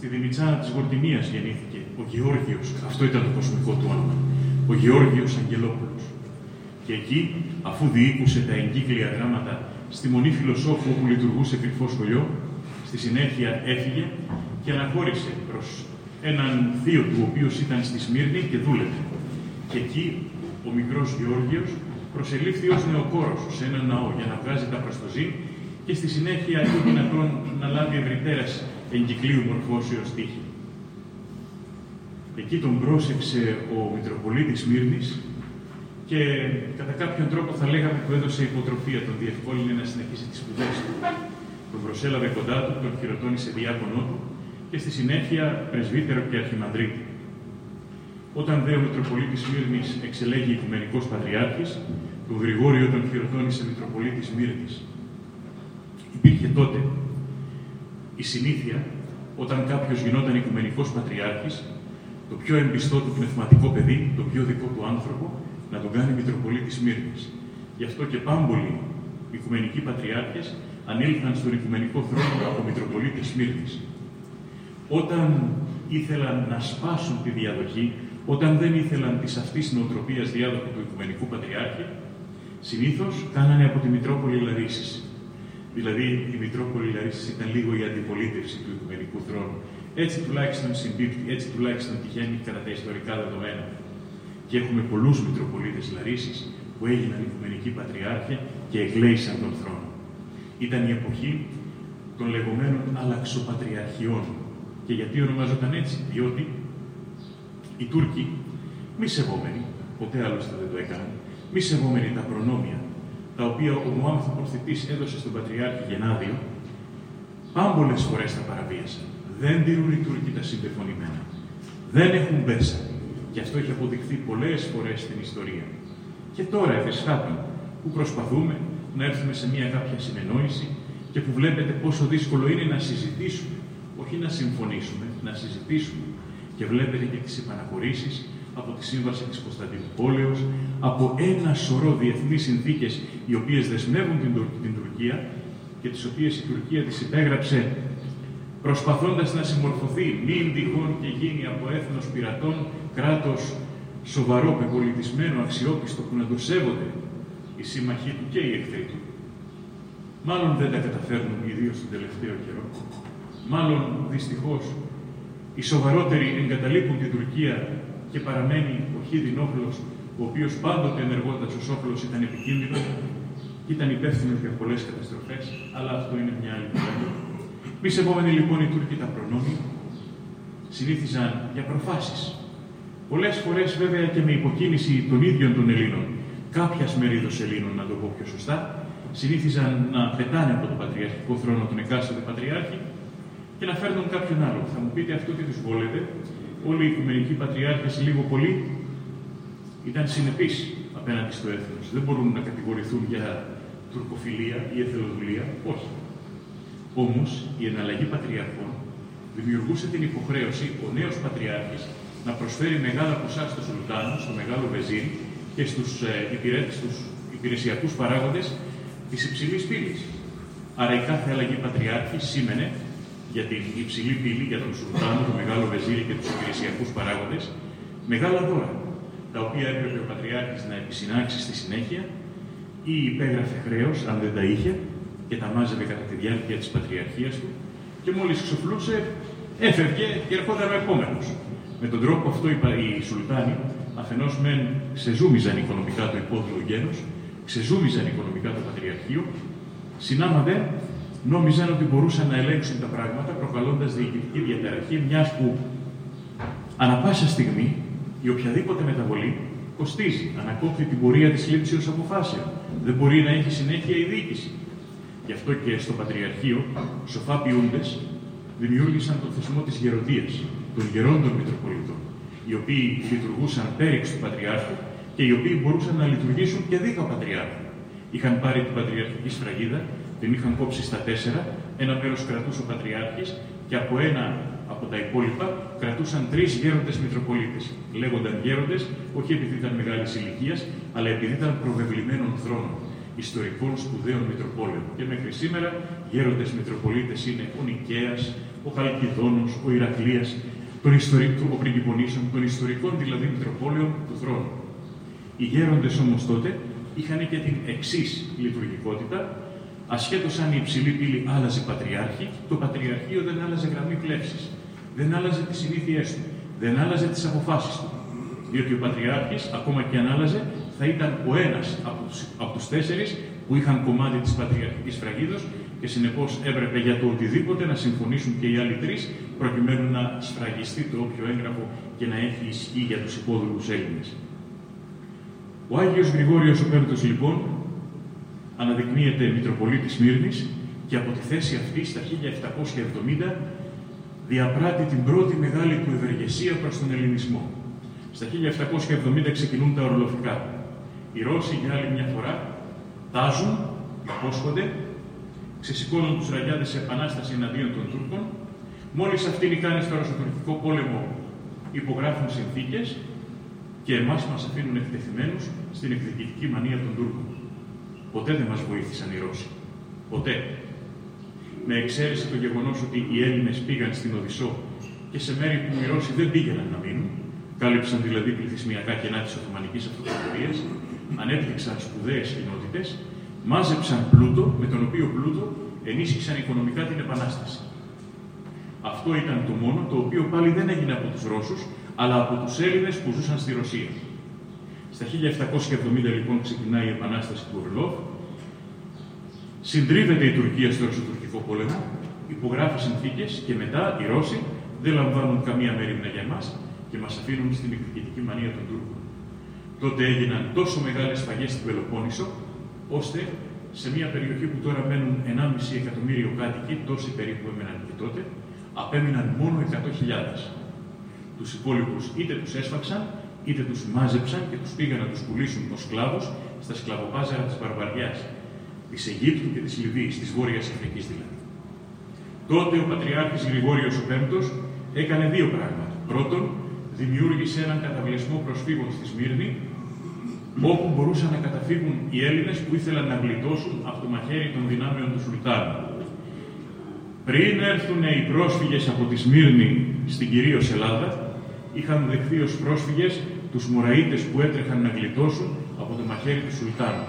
Στη Δημητσάνα της Γορτινίας γεννήθηκε ο Γεώργιος, αυτό ήταν το κοσμικό του όνομα, ο Γεώργιος Αγγελόπουλος. Και εκεί, αφού διοίκουσε τα εγκύκλια γράμματα στη Μονή Φιλοσόφου όπου λειτουργούσε κρυφό σχολείο, στη συνέχεια έφυγε και αναχώρησε προς έναν θείο του, ο οποίος ήταν στη Σμύρνη και δούλευε. Και εκεί ο μικρός Γεώργιος προσελήφθη ως νεοκόρος σε έναν ναό για να βγάζει τα προστοζή και στη συνέχεια είναι δυνατόν να λάβει ευρυτέρας εγκυκλίου μορφώσεως τύχη. Εκεί τον πρόσεξε ο Μητροπολίτης Σμύρνης και κατά κάποιον τρόπο θα λέγαμε που έδωσε υποτροφία, τον διευκόλυνε να συνεχίσει τις σπουδές του. Τον προσέλαβε κοντά του, τον χειροτώνησε διάκονό του και στη συνέχεια πρεσβύτερο και αρχιμανδρίτη. Όταν δε ο Μητροπολίτης Σμύρνης εξελέγει Οικουμενικός Πατριάρχης, τον Γρηγόριο τον χειροτώνησε Μητροπολίτης Σμύρνης. Υπήρχε τότε η συνήθεια, όταν κάποιος γινόταν Οικουμενικός Πατριάρχης, το πιο εμπιστό του πνευματικό παιδί, το πιο δικό του άνθρωπο, να τον κάνει Μητροπολίτη Σμύρνης. Γι' αυτό και πάμπολοι Οικουμενικοί Πατριάρχες ανήλθαν στον Οικουμενικό Θρόνο από Μητροπολίτη Σμύρνης. Όταν ήθελαν να σπάσουν τη διαδοχή, όταν δεν ήθελαν της αυτής νοοτροπίας διάδοχη του Οικουμενικού Πατριάρχη, συνήθως κάνανε από τη Μητρόπολη Λαρίσσης. Δηλαδή, η Μητρόπολη Λαρίσσης ήταν λίγο η αντιπολίτευση του Οικουμενικού Θρόνου. Έτσι τουλάχιστον συμπίπτει, έτσι τουλάχιστον τυχαίνει κατά τα ιστορικά δεδομένα. Και έχουμε πολλούς Μητροπολίτες Λαρίσσης που έγιναν Οικουμενικοί Πατριάρχες και εκλέησαν τον θρόνο. Ήταν η εποχή των λεγόμενων αλλαξοπατριαρχιών. Και γιατί ονομάζονταν έτσι, διότι οι Τούρκοι, μη σεβόμενοι, ποτέ άλλωστε δεν το έκαναν, μη σεβόμενοι τα προνόμια, τα οποία ο Μωάμεθ ο Προσθητής έδωσε στον Πατριάρχη Γενάδιο, πάμπολες φορές τα παραβίασαν. Δεν τηρούν οι Τούρκοι τα συμπεφωνημένα. Δεν έχουν πέσα. Και αυτό έχει αποδειχθεί πολλές φορές στην ιστορία. Και τώρα, ευεσχάτων, που προσπαθούμε να έρθουμε σε μια κάποια συνεννόηση και που βλέπετε πόσο δύσκολο είναι να συζητήσουμε, όχι να συμφωνήσουμε, να συζητήσουμε. Και βλέπετε και τις επαναχωρήσεις από τη Σύμβαση της Κωνσταντινουπόλεως, από ένα σωρό διεθνείς συνθήκες οι οποίες δεσμεύουν την Τουρκία και τις οποίες η Τουρκία τις υπέγραψε προσπαθώντας να συμμορφωθεί μην τυχόν και γίνει από έθνος πειρατών κράτος σοβαρό, πεπολιτισμένο, αξιόπιστο που να το σέβονται οι σύμμαχοί του και οι εχθροί του. Μάλλον δεν τα καταφέρνουν ιδίως τον τελευταίο καιρό. Μάλλον δυστυχώς οι σοβαρότεροι εγκαταλείπουν την Τουρκία και παραμένει ο χίδινόφλος ο οποίος πάντοτε ενεργώντας ως όχλος ήταν επικίνδυνος, ήταν υπεύθυνος για πολλές καταστροφές, αλλά αυτό είναι μια άλλη κουβέντα. Μη σεβόμενοι λοιπόν οι Τούρκοι τα προνόμια, συνήθιζαν για προφάσεις. Πολλές φορές βέβαια και με υποκίνηση των ίδιων των Ελλήνων, κάποιας μερίδος Ελλήνων, να το πω πιο σωστά, συνήθιζαν να πετάνε από τον πατριαρχικό θρόνο τον εκάστοτε πατριάρχη και να φέρνουν κάποιον άλλο. Θα μου πείτε αυτό τι τους βόλευε. Όλοι οι οικουμενικοί πατριάρχες, λίγο πολύ, ήταν συνεπείς απέναντι στο έθνος. Δεν μπορούν να κατηγορηθούν για τουρκοφιλία ή εθελοδουλία. Όχι. Όμως, η εναλλαγή πατριαρχών δημιουργούσε την υποχρέωση ο νέος πατριάρχης να προσφέρει μεγάλα ποσά στο Σουλτάνο, στο μεγάλο Βεζίν και στους υπηρεσιακούς παράγοντες της υψηλής πύλης. Άρα η κάθε αλλαγή πατριάρχη σήμαινε για την υψηλή πύλη, για τον Σουλτάνο, τον μεγάλο Βεζίρι και τους υπηρεσιακούς παράγοντες, μεγάλα δώρα, τα οποία έπρεπε ο πατριάρχης να επισυνάξει στη συνέχεια ή υπέγραφε χρέος, αν δεν τα είχε, και τα μάζευε κατά τη διάρκεια της πατριαρχίας του, και μόλις ξοφλούσε, έφευγε και ερχόταν ο επόμενος. Με τον τρόπο αυτό, οι Σουλτάνοι, αφενός μεν ξεζούμιζαν οικονομικά το υπόδειλο γένος, ξεζούμιζαν οικονομικά το πατριαρχείο, συνάμα δε νόμιζαν ότι μπορούσαν να ελέγξουν τα πράγματα, προκαλώντας διοικητική διαταραχή, μιας που ανα πάσα στιγμή η οποιαδήποτε μεταβολή κοστίζει, ανακόπτει την πορεία της λήψεως αποφάσεων. Δεν μπορεί να έχει συνέχεια η διοίκηση. Γι' αυτό και στο Πατριαρχείο, σοφά ποιούντες δημιούργησαν τον θεσμό της γεροντίας, των γερόντων Μητροπολιτών, οι οποίοι λειτουργούσαν πέριξ του Πατριάρχου και οι οποίοι μπορούσαν να λειτουργήσουν και δίκα Πατριάρχου. Είχαν πάρει την Πατριαρχική σφραγίδα, την είχαν κόψει στα 4, ένα μέρος κρατούσε ο Πατριάρχης και από ένα από τα υπόλοιπα κρατούσαν 3 γέροντες Μητροπολίτες. Λέγονταν γέροντες, όχι επειδή ήταν μεγάλης ηλικίας, αλλά επειδή ήταν προβεβλημένων θρόνων, ιστορικών σπουδαίων Μητροπόλεων. Και μέχρι σήμερα γέροντες Μητροπολίτες είναι ο Νικαίας, ο Χαλκιδόνος, ο Ηρακλείας, ο Πριγκιπονήσων, των ιστορικών δηλαδή Μητροπόλεων του θρόνου. Οι γέροντες όμως τότε είχαν και την εξής λειτουργικότητα. Ασχέτως αν η υψηλή πύλη άλλαζε πατριάρχη, το Πατριαρχείο δεν άλλαζε γραμμή πλεύσης. Δεν άλλαζε τις συνήθειές του. Δεν άλλαζε τις αποφάσεις του. Διότι ο Πατριάρχης, ακόμα και αν άλλαζε, θα ήταν ο ένας από τους 4 που είχαν κομμάτι της πατριαρχικής σφραγίδος και συνεπώς έπρεπε για το οτιδήποτε να συμφωνήσουν και οι άλλοι 3, προκειμένου να σφραγιστεί το όποιο έγγραφο και να έχει ισχύ για τους υπόδουλους Έλληνες. Ο Άγιος Γρηγόριος ο Πέμπτος, λοιπόν, αναδεικνύεται Μητροπολίτης Σμύρνης και από τη θέση αυτή στα 1770 διαπράττει την πρώτη μεγάλη του ευεργεσία προς τον ελληνισμό. Στα 1770 ξεκινούν τα ορολοφικά. Οι Ρώσοι για άλλη μια φορά τάζουν, υπόσχονται, ξεσηκώνουν τους ραγιάδες σε επανάσταση εναντίον των Τούρκων. Μόλις αυτοί νικάνε στο Ρωσοτουρκικό πόλεμο, υπογράφουν συνθήκες και εμάς μας αφήνουν εκτεθειμένους στην εκδικητική μανία των Τούρκων. Ποτέ δεν μας βοήθησαν οι Ρώσοι. Ποτέ. Με εξαίρεση το γεγονός ότι οι Έλληνες πήγαν στην Οδυσσό και σε μέρη που οι Ρώσοι δεν πήγαιναν να μείνουν, κάλυψαν δηλαδή πληθυσμιακά κενά της Οθωμανικής Αυτοκρατορίας, ανέπτυξαν σπουδαίες κοινότητες, μάζεψαν πλούτο, με τον οποίο πλούτο ενίσχυσαν οικονομικά την Επανάσταση. Αυτό ήταν το μόνο το οποίο πάλι δεν έγινε από τους Ρώσους, αλλά από τους Έλληνες που ζούσαν στη Ρωσία. Στα 1770 λοιπόν ξεκινάει η Επανάσταση του Ορλόφ. Συντρίβεται η Τουρκία στο Ρωσοτουρκικό πόλεμο, υπογράφει συνθήκες και μετά οι Ρώσοι δεν λαμβάνουν καμία μέριμνα για εμάς και μας αφήνουν στην εκδικητική μανία των Τούρκων. Τότε έγιναν τόσο μεγάλες σφαγές στην Πελοπόννησο, ώστε σε μια περιοχή που τώρα μένουν 1,5 εκατομμύριο κάτοικοι, τόσοι περίπου έμεναν και τότε, απέμειναν μόνο 100.000. Τους υπόλοιπους είτε τους έσφαξαν, είτε τους μάζεψαν και τους πήγαν να τους πουλήσουν ως σκλάβους στα σκλαβοπάζαρα της Βαρβαριάς, της Αιγύπτου και της Λιβύης, της Βόρειας Αφρικής δηλαδή. Τότε ο Πατριάρχης Γρηγόριος ο Πέμπτος έκανε δύο πράγματα. Πρώτον, δημιούργησε έναν καταβλισμό προσφύγων στη Σμύρνη, όπου μπορούσαν να καταφύγουν οι Έλληνες που ήθελαν να γλιτώσουν από το μαχαίρι των δυνάμεων του Σουλτάνου. Πριν έρθουν οι πρόσφυγες από τη Σμύρνη στην κυρίως Ελλάδα, είχαν δεχθεί ως πρόσφυγες τους Μωραΐτες που έτρεχαν να γλιτώσουν από το μαχαίρι του Σουλτάνου.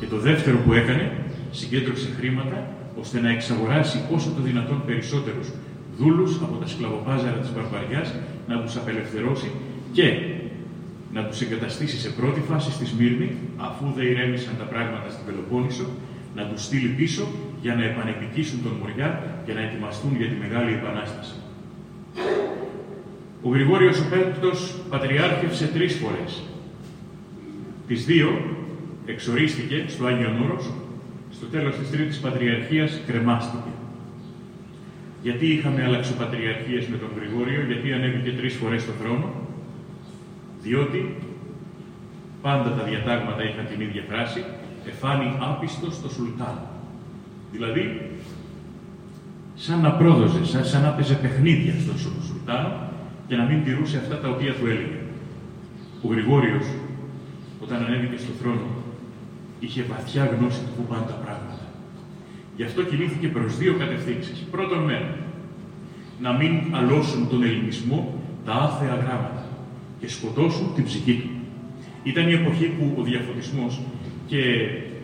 Και το δεύτερο που έκανε, συγκέντρωσε χρήματα ώστε να εξαγοράσει όσο το δυνατόν περισσότερους δούλους από τα σκλαβοπάζαρα της Βαρβαριάς, να τους απελευθερώσει και να τους εγκαταστήσει σε πρώτη φάση στη Σμύρνη, αφού δεν ηρέμησαν τα πράγματα στην Πελοπόννησο, να τους στείλει πίσω για να επανεπικήσουν τον Μοριά και να ετοιμαστούν για τη Μεγάλη Επανάσταση. Ο Γρηγόριος ο Πέμπτος πατριάρχευσε 3 φορές. Τις 2 εξορίστηκε στο Άγιον Όρος, στο τέλος της Τρίτης Πατριαρχίας κρεμάστηκε. Γιατί είχαμε αλλαξοπατριαρχίες με τον Γρηγόριο, γιατί ανέβηκε 3 φορές στο θρόνο, διότι πάντα τα διατάγματα είχαν την ίδια φράση, εφάνει άπιστος στο Σουλτάν. Δηλαδή, σαν να πρόδοζε, σαν να παίζε παιχνίδια στον Σουλτάν και να μην τηρούσε αυτά τα οποία του έλεγε. Ο Γρηγόριος, όταν ανέβηκε στο θρόνο, είχε βαθιά γνώση του που πάνε τα πράγματα. Γι' αυτό κινήθηκε προς 2 κατευθύνσεις. Πρώτον, να μην αλώσουν τον ελληνισμό τα άθεα γράμματα και σκοτώσουν την ψυχή του. Ήταν η εποχή που ο διαφωτισμός και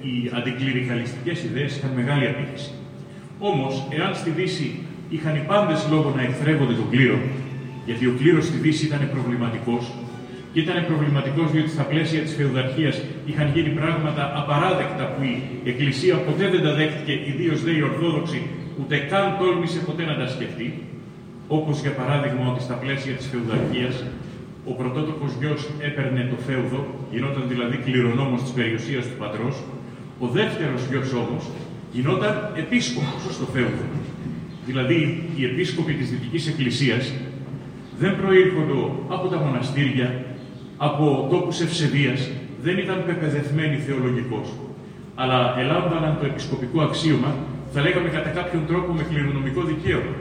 οι αντικληρικαλιστικές ιδέες είχαν μεγάλη απήχηση. Όμως, εάν στη Δύση είχαν οι πάντες λόγο να εχθρεύονται τον κλήρο, γιατί ο κλήρος στη Δύση ήταν προβληματικός, και ήταν προβληματικός διότι στα πλαίσια της φεουδαρχίας είχαν γίνει πράγματα απαράδεκτα που η Εκκλησία ποτέ δεν τα δέχτηκε, ιδίως δε η Ορθόδοξη, ούτε καν τόλμησε ποτέ να τα σκεφτεί. Όπως για παράδειγμα ότι στα πλαίσια της φεουδαρχίας ο πρωτότοκος γιος έπαιρνε το φέουδο, γινόταν δηλαδή κληρονόμος της περιουσίας του πατρός, ο δεύτερος γιος όμως γινόταν επίσκοπος στο φέουδο. Δηλαδή οι επίσκοποι της Δυτικής Εκκλησίας δεν προήρχονται από τα μοναστήρια, από τόπους ευσεβίας, δεν ήταν πεπαιδευμένοι θεολογικώς. Αλλά ελάμβαναν το επισκοπικό αξίωμα, θα λέγαμε κατά κάποιον τρόπο με κληρονομικό δικαίωμα.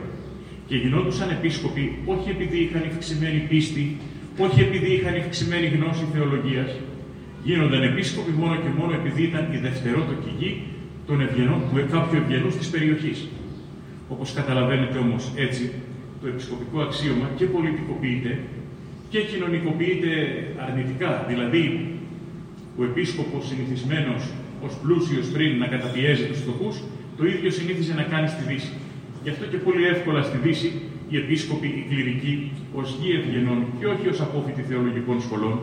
Και γινόντουσαν επίσκοποι όχι επειδή είχαν ευξημένη πίστη, όχι επειδή είχαν ευξημένη γνώση θεολογίας. Γίνονταν επίσκοποι μόνο και μόνο επειδή ήταν η δευτερότοκη γη των ευγενών, του κάποιου ευγενούς της περιοχής. Όπως καταλαβαίνετε όμως έτσι, το επισκοπικό αξίωμα και πολιτικοποιείται και κοινωνικοποιείται αρνητικά. Δηλαδή, ο επίσκοπος συνηθισμένος ως πλούσιος πριν να καταπιέζει τους φτωχούς, το ίδιο συνήθιζε να κάνει στη Δύση. Γι' αυτό και πολύ εύκολα στη Δύση οι επίσκοποι, οι κληρικοί, ως γη ευγενών και όχι ως απόφοιτοι θεολογικών σχολών,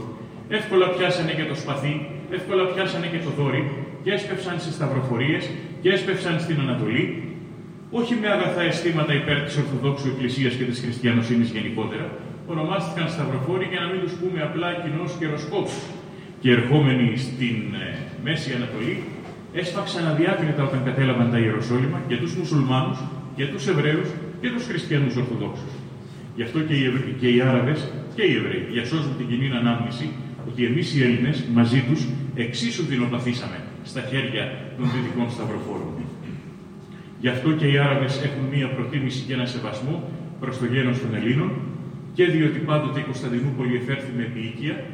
εύκολα πιάσανε και το σπαθί, εύκολα πιάσανε και το δόρυ και έσπευσαν σε σταυροφορίες και έσπευσαν στην Ανατολή. Όχι με αγαθά αισθήματα υπέρ της Ορθοδόξου Εκκλησίας και της χριστιανοσύνης γενικότερα, ονομάστηκαν σταυροφόροι για να μην τους πούμε απλά κοινώς καιροσκόπους. Και ερχόμενοι στην Μέση Ανατολή, έσφαξαν αδιάκριτα όταν κατέλαβαν τα Ιεροσόλυμα και τους μουσουλμάνους, και τους Εβραίους και τους χριστιανούς Ορθοδόξους. Γι' αυτό και οι Άραβες και οι Εβραίοι διασώζουν την κοινή ανάμνηση ότι εμείς οι Έλληνες μαζί τους εξίσου δεινοπαθήσαμε στα χέρια των δυτικών σταυροφόρων. Γι' αυτό και οι Άραβες έχουν μία προτίμηση και ένα σεβασμό προς το γένος των Ελλήνων και διότι πάντοτε η Κωνσταντινούπολη εφέρθη με επιοίκεια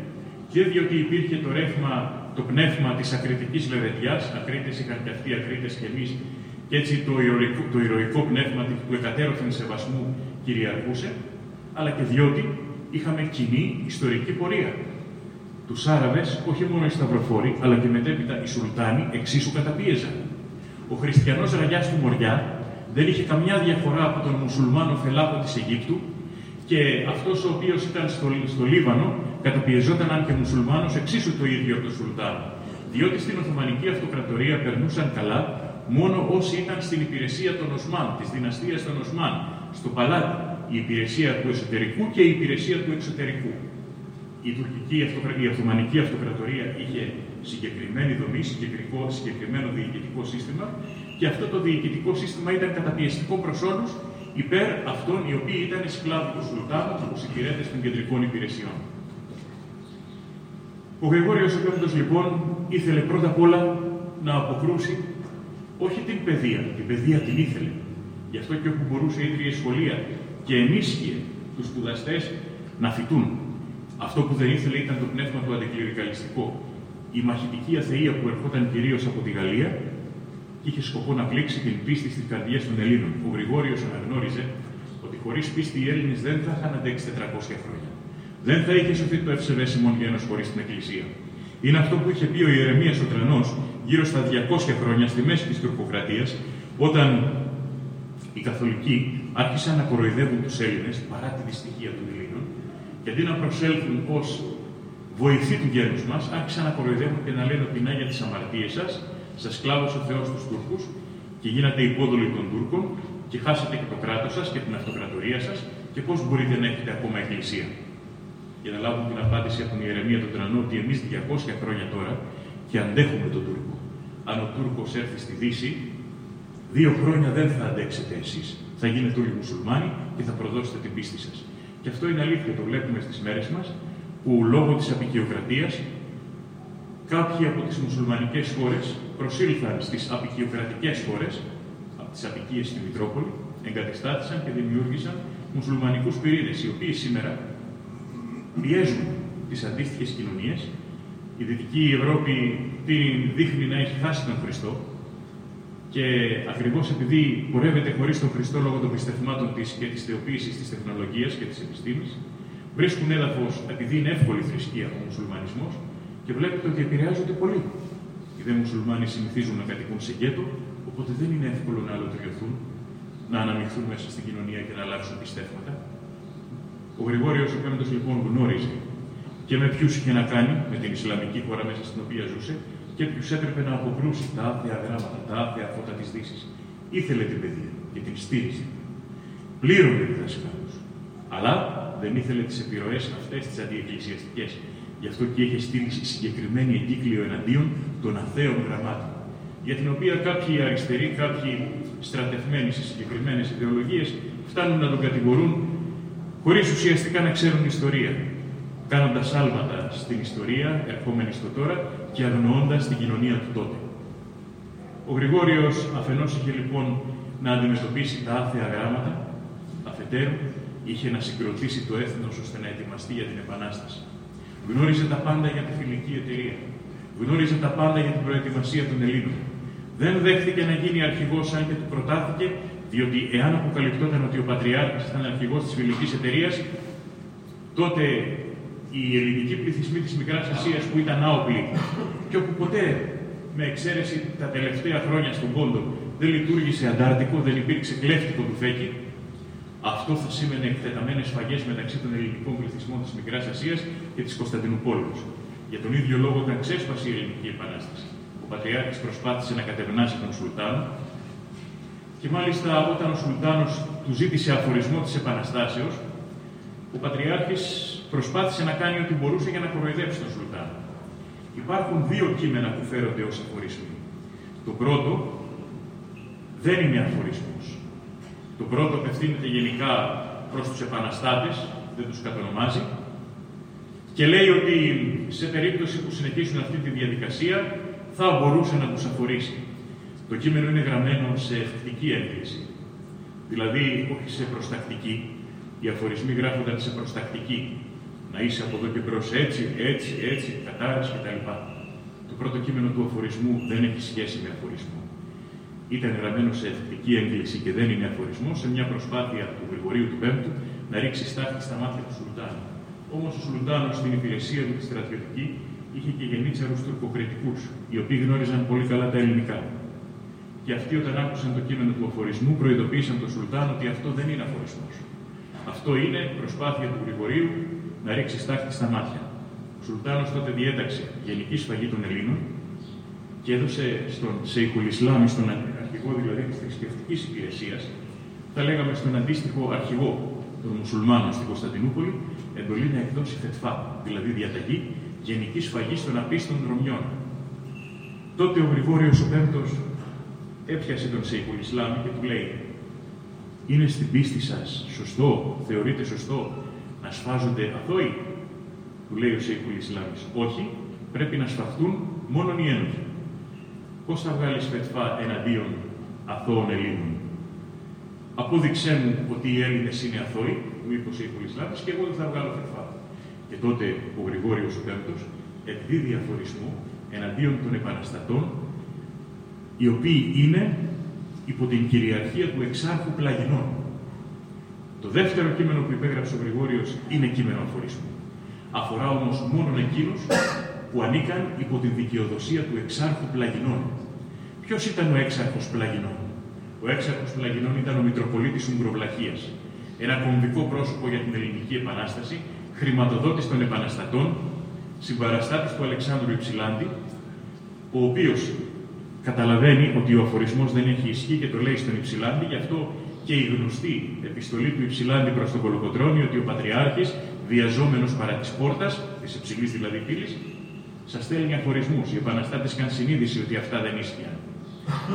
και διότι υπήρχε το ρεύμα, το πνεύμα της ακριτικής λεβεδιάς, ακρίτες είχαν και αυτοί, ακρίτες και εμείς, και έτσι το ηρωικό πνεύμα του εκατέρωθεν σεβασμού κυριαρχούσε, αλλά και διότι είχαμε κοινή ιστορική πορεία. Τους Άραβες, όχι μόνο οι σταυροφόροι, αλλά και μετέπειτα οι Σουλτάνοι εξίσου καταπίεζαν. Ο χριστιανός Ραγιάς του Μοριά δεν είχε καμιά διαφορά από τον μουσουλμάνο φελάπο της Αιγύπτου και αυτός ο οποίος ήταν στο Λίβανο καταπιεζόταν αν και μουσουλμάνος εξίσου το ίδιο από τον Σουλτάνο. Διότι στην Οθωμανική Αυτοκρατορία περνούσαν καλά μόνο όσοι ήταν στην υπηρεσία των Οσμάν, της δυναστείας των Οσμάν, στο παλάτι, η υπηρεσία του εσωτερικού και η υπηρεσία του εξωτερικού. Η Οθωμανική Αυτοκρατορία είχε συγκεκριμένη δομή, συγκεκριμένο διοικητικό σύστημα και αυτό το διοικητικό σύστημα ήταν καταπιεστικό προς όλους υπέρ αυτών οι οποίοι ήταν σκλάβοι του Σουλτάνου και τους υπηρέτες των κεντρικών υπηρεσιών. Ο Γρηγόριος ο Πέμπτος λοιπόν ήθελε πρώτα απ' όλα να αποκρούσει όχι την παιδεία, την παιδεία την ήθελε. Γι' αυτό και όπου μπορούσε ίδρυε σχολεία και ενίσχυε τους σπουδαστές να φοιτούν. Αυτό που δεν ήθελε ήταν το πνεύμα του αντικληρικαλιστικό. Η μαχητική αθεία που ερχόταν κυρίως από τη Γαλλία και είχε σκοπό να πλήξει την πίστη στις καρδιές των Ελλήνων. Ο Γρηγόριος αναγνώριζε ότι χωρίς πίστη οι Έλληνες δεν θα είχαν αντέξει 400 χρόνια. Δεν θα είχε σωθεί το ευσεβές ημών γένος χωρίς την Εκκλησία. Είναι αυτό που είχε πει ο Ιερεμίας ο Τρανός γύρω στα 200 χρόνια στη μέση της Τουρκοκρατίας, όταν οι Καθολικοί άρχισαν να κοροϊδεύουν τους Έλληνες παρά τη δυστυχία των Ελλήνων. Και αντί να προσέλθουν ως βοηθεί του γένους μας, άρχισαν να κοροϊδεύουν και να λένε πεινά για τις αμαρτίες σας, σας κλάβωσε ο Θεός τους Τούρκους και γίνατε υπόδουλοι των Τούρκων και χάσατε και το κράτος σας και την αυτοκρατορία σας και πώς μπορείτε να έχετε ακόμα εκκλησία. Για να λάβουν την απάντηση από την Ιερεμία των Τρανού ότι εμείς 200 χρόνια τώρα και αντέχουμε τον Τούρκο. Αν ο Τούρκος έρθει στη Δύση, 2 χρόνια δεν θα αντέξετε εσείς. Θα γίνετε όλοι μουσουλμάνοι και θα προδώσετε την πίστη σας. Και αυτό είναι αλήθεια, το βλέπουμε στις μέρες μας, που λόγω της αποικιοκρατίας κάποιοι από τις μουσουλμανικές χώρες προσήλθαν στις αποικιοκρατικές χώρες, από τις αποικίες στη Μητρόπολη, εγκατεστάθησαν και δημιούργησαν μουσουλμανικούς πυρήνες, οι οποίοι σήμερα πιέζουν τις αντίστοιχες κοινωνίες. Η Δυτική Ευρώπη την δείχνει να έχει χάσει τον Χριστό και ακριβώς επειδή πορεύεται χωρίς τον Χριστό λόγω των πιστευμάτων της και της θεοποίησης της τεχνολογίας και της επιστήμης, βρίσκουν έδαφος επειδή είναι εύκολη θρησκεία ο μουσουλμανισμός και βλέπετε ότι επηρεάζονται πολύ. Οι δε μουσουλμάνοι συνηθίζουν να κατοικούν σε γκέτο, οπότε δεν είναι εύκολο να αλωτριωθούν, να αναμειχθούν μέσα στην κοινωνία και να αλλάξουν πιστεύματα. Ο Γρηγόριος ο Πέμπτος λοιπόν γνώριζε και με ποιους είχε να κάνει, με την Ισλαμική χώρα μέσα στην οποία ζούσε, και ποιους έπρεπε να αποκρούσει τα άθεα γράμματα, τα άθεα φώτα της Δύσης. Ήθελε την παιδεία και την στήριζε. Πλήρωνε διδασκάλους. Αλλά δεν ήθελε τις επιρροές αυτές τις αντιεκκλησιαστικές. Γι' αυτό και είχε στήριξει συγκεκριμένη εγκύκλιο εναντίον των αθέων γραμμάτων, για την οποία κάποιοι αριστεροί, κάποιοι στρατευμένοι σε συγκεκριμένες ιδεολογίες φτάνουν να τον κατηγορούν χωρίς ουσιαστικά να ξέρουν ιστορία, κάνοντας άλματα στην ιστορία, ερχόμενη στο τώρα και αγνοώντας την κοινωνία του τότε. Ο Γρηγόριος αφενός είχε λοιπόν να αντιμετωπίσει τα άθεα γράμματα, αφετέρου είχε να συγκροτήσει το έθνος ώστε να ετοιμαστεί για την Επανάσταση. Γνώριζε τα πάντα για τη φιλική εταιρεία. Γνώριζε τα πάντα για την προετοιμασία των Ελλήνων. Δεν δέχθηκε να γίνει αρχηγός, αν και του προτάθηκε, διότι εάν αποκαλυπτόταν ότι ο Πατριάρχης ήταν αρχηγός της φιλικής εταιρείας, τότε οι ελληνικοί πληθυσμοί της Μικράς Ασίας που ήταν άοπλοι και όπου ποτέ, με εξαίρεση τα τελευταία χρόνια στον Πόντο, δεν λειτουργήσε αντάρτικο, δεν υπήρξε κλέφτικο του φέκι, αυτό θα σήμαινε εκτεταμένες σφαγές μεταξύ των ελληνικών πληθυσμών της Μικράς Ασίας και της Κωνσταντινούπολης. Για τον ίδιο λόγο, όταν ξέσπασε η Ελληνική Επανάσταση, ο Πατριάρχης προσπάθησε να κατευνάσει τον Σουλτάνο και μάλιστα όταν ο Σουλτάνος του ζήτησε αφορισμό της Επαναστάσεως, ο Πατριάρχης προσπάθησε να κάνει ό,τι μπορούσε για να κοροϊδέψει τον Σουλτάνο. Υπάρχουν 2 κείμενα που φέρονται ως αφορισμοί. Το πρώτο δεν είναι αφορισμός. Το πρώτο απευθύνεται γενικά προς τους επαναστάτες, δεν τους κατονομάζει, και λέει ότι σε περίπτωση που συνεχίσουν αυτή τη διαδικασία θα μπορούσε να τους αφορήσει. Το κείμενο είναι γραμμένο σε ευτυχική έκκληση, δηλαδή όχι σε προστακτική. Οι αφορισμοί γράφονταν σε προστακτική. Να είσαι από εδώ και μπρος έτσι, έτσι, έτσι, κατάρρευση κτλ. Το πρώτο κείμενο του αφορισμού δεν έχει σχέση με αφορισμό. Ήταν γραμμένο σε εθνική έγκληση και δεν είναι αφορισμό, σε μια προσπάθεια του Γρηγορίου του Πέμπτου να ρίξει στάχτη στα μάτια του Σουλτάνου. Όμως ο Σουλτάνος στην υπηρεσία του τη στρατιωτική είχε και γενίτσαρους τουρκοκριτικούς, οι οποίοι γνώριζαν πολύ καλά τα ελληνικά. Και αυτοί όταν άκουσαν το κείμενο του αφορισμού προειδοποίησαν τον Σουλτάνο ότι αυτό δεν είναι αφορισμό. Αυτό είναι προσπάθεια του Γρηγορίου να ρίξει στάχτη στα μάτια. Ο Σουλτάνος τότε διέταξε γενική σφαγή των Ελλήνων και έδωσε στον Σέιχουλ Ισλάμ, στον αρχηγό δηλαδή της θρησκευτικής υπηρεσίας, θα λέγαμε στον αντίστοιχο αρχηγό των μουσουλμάνων στην Κωνσταντινούπολη, εντολή να εκδώσει φετφά, δηλαδή διαταγή γενική σφαγή των απίστων Ρωμιών. Τότε ο Γρηγόριος ο Πέμπτος έπιασε τον Σέιχουλ Ισλάμ και του λέει: είναι στην πίστη σας σωστό, θεωρείτε σωστό να σφάζονται αθώοι? Του λέει ο Σέιχουλ Ισλάμ: όχι, πρέπει να σφαχτούν μόνο οι ένοχοι. Πώς θα βγάλεις φετφά εναντίον αθώων Ελλήνων? Απόδειξέ μου ότι οι Έλληνες είναι αθώοι, μου είπε ο Σέιχουλ Ισλάμ, και εγώ δεν θα βγάλω φετφά. Και τότε ο Γρηγόριος ο Πέμπτος εκδίδει αφορισμό εναντίον των επαναστατών, οι οποίοι είναι υπό την κυριαρχία του εξάρχου Πλαγινών. Το δεύτερο κείμενο που υπέγραψε ο Γρηγόριος είναι κείμενο αφορισμού. Αφορά όμως μόνο εκείνους που ανήκαν υπό τη δικαιοδοσία του εξάρχου Πλαγινών. Ποιος ήταν ο έξαρχος Πλαγινών? Ο έξαρχος Πλαγινών ήταν ο Μητροπολίτης Ουγγροβλαχίας. Ένα κομβικό πρόσωπο για την Ελληνική Επανάσταση, χρηματοδότης των επαναστατών, συμπαραστάτης του Αλεξάνδρου Υψηλάντη, ο οποίος καταλαβαίνει ότι ο αφορισμός δεν έχει ισχύ και το λέει στον Υψηλάντη, γι' αυτό και η γνωστή επιστολή του Υψηλάντη προς τον Κολοκοτρώνη, ότι ο Πατριάρχης, διαζόμενος παρά της πόρτας, της υψηλής δηλαδή πύλης, σας στέλνει αφορισμούς. Οι επαναστάτες είχαν συνείδηση ότι αυτά δεν ίσχυαν.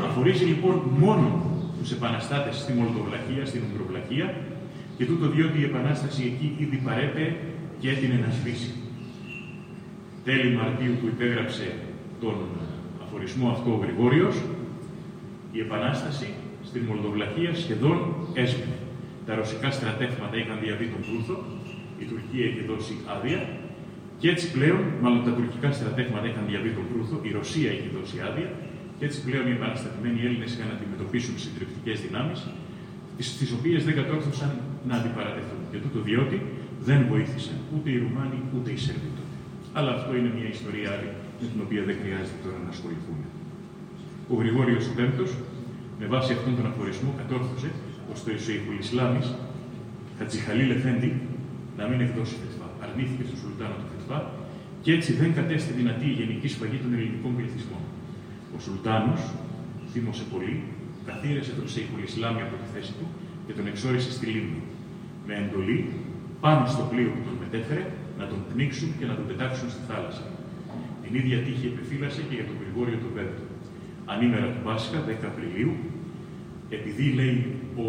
Αφορίζει λοιπόν μόνο τους επαναστάτες στη Μολδοβλαχία, στην Ουγγροβλαχία, και τούτο διότι η επανάσταση εκεί ήδη παρέπεε και έτεινε να σβήσει. Τέλη Μαρτίου που υπέγραψε τον αφορισμό αυτό ο Γρηγόριος, η επανάσταση στην Μολδοβλαχία σχεδόν έσβηνε. Τα ρωσικά στρατεύματα είχαν διαβεί τον Προύθο, η Τουρκία είχε δώσει άδεια, και έτσι πλέον, μάλλον τα τουρκικά στρατεύματα είχαν διαβεί τον Προύθο, η Ρωσία είχε δώσει άδεια, και έτσι πλέον οι επαναστατημένοι Έλληνες είχαν να αντιμετωπίσουν συντριπτικές δυνάμεις, τις οποίες δεν κατόρθωσαν να αντιπαρατεθούν. Και τούτο διότι δεν βοήθησαν ούτε οι Ρουμάνοι ούτε οι Σέρβοι τότε. Αλλά αυτό είναι μια ιστορία άλλη, με την οποία δεν χρειάζεται τώρα να ασχοληθούμε. Ο Γρηγόριος Β' με βάση αυτόν τον αφορισμό κατόρθωσε ώστε ο Σεϊχουλ Ισλάμις Χατζιχαλίλ Εφέντη να μην εκδώσει φετβά. Αρνήθηκε στον Σουλτάνο του φετβά και έτσι δεν κατέστη δυνατή η γενική σφαγή των ελληνικών πληθυσμών. Ο Σουλτάνος θύμωσε πολύ, καθήρεσε τον Σεϊχουλ Ισλάμι από τη θέση του και τον εξόρισε στη Λίμνη. Με εντολή πάνω στο πλοίο που τον μετέφερε να τον πνίξουν και να τον πετάξουν στη θάλασσα. Την ίδια τύχη επιφύλασε και για τον Γρηγόριο τον Πέμπτο. Ανήμερα του Πάσχα, 10 Απριλίου, επειδή λέει ο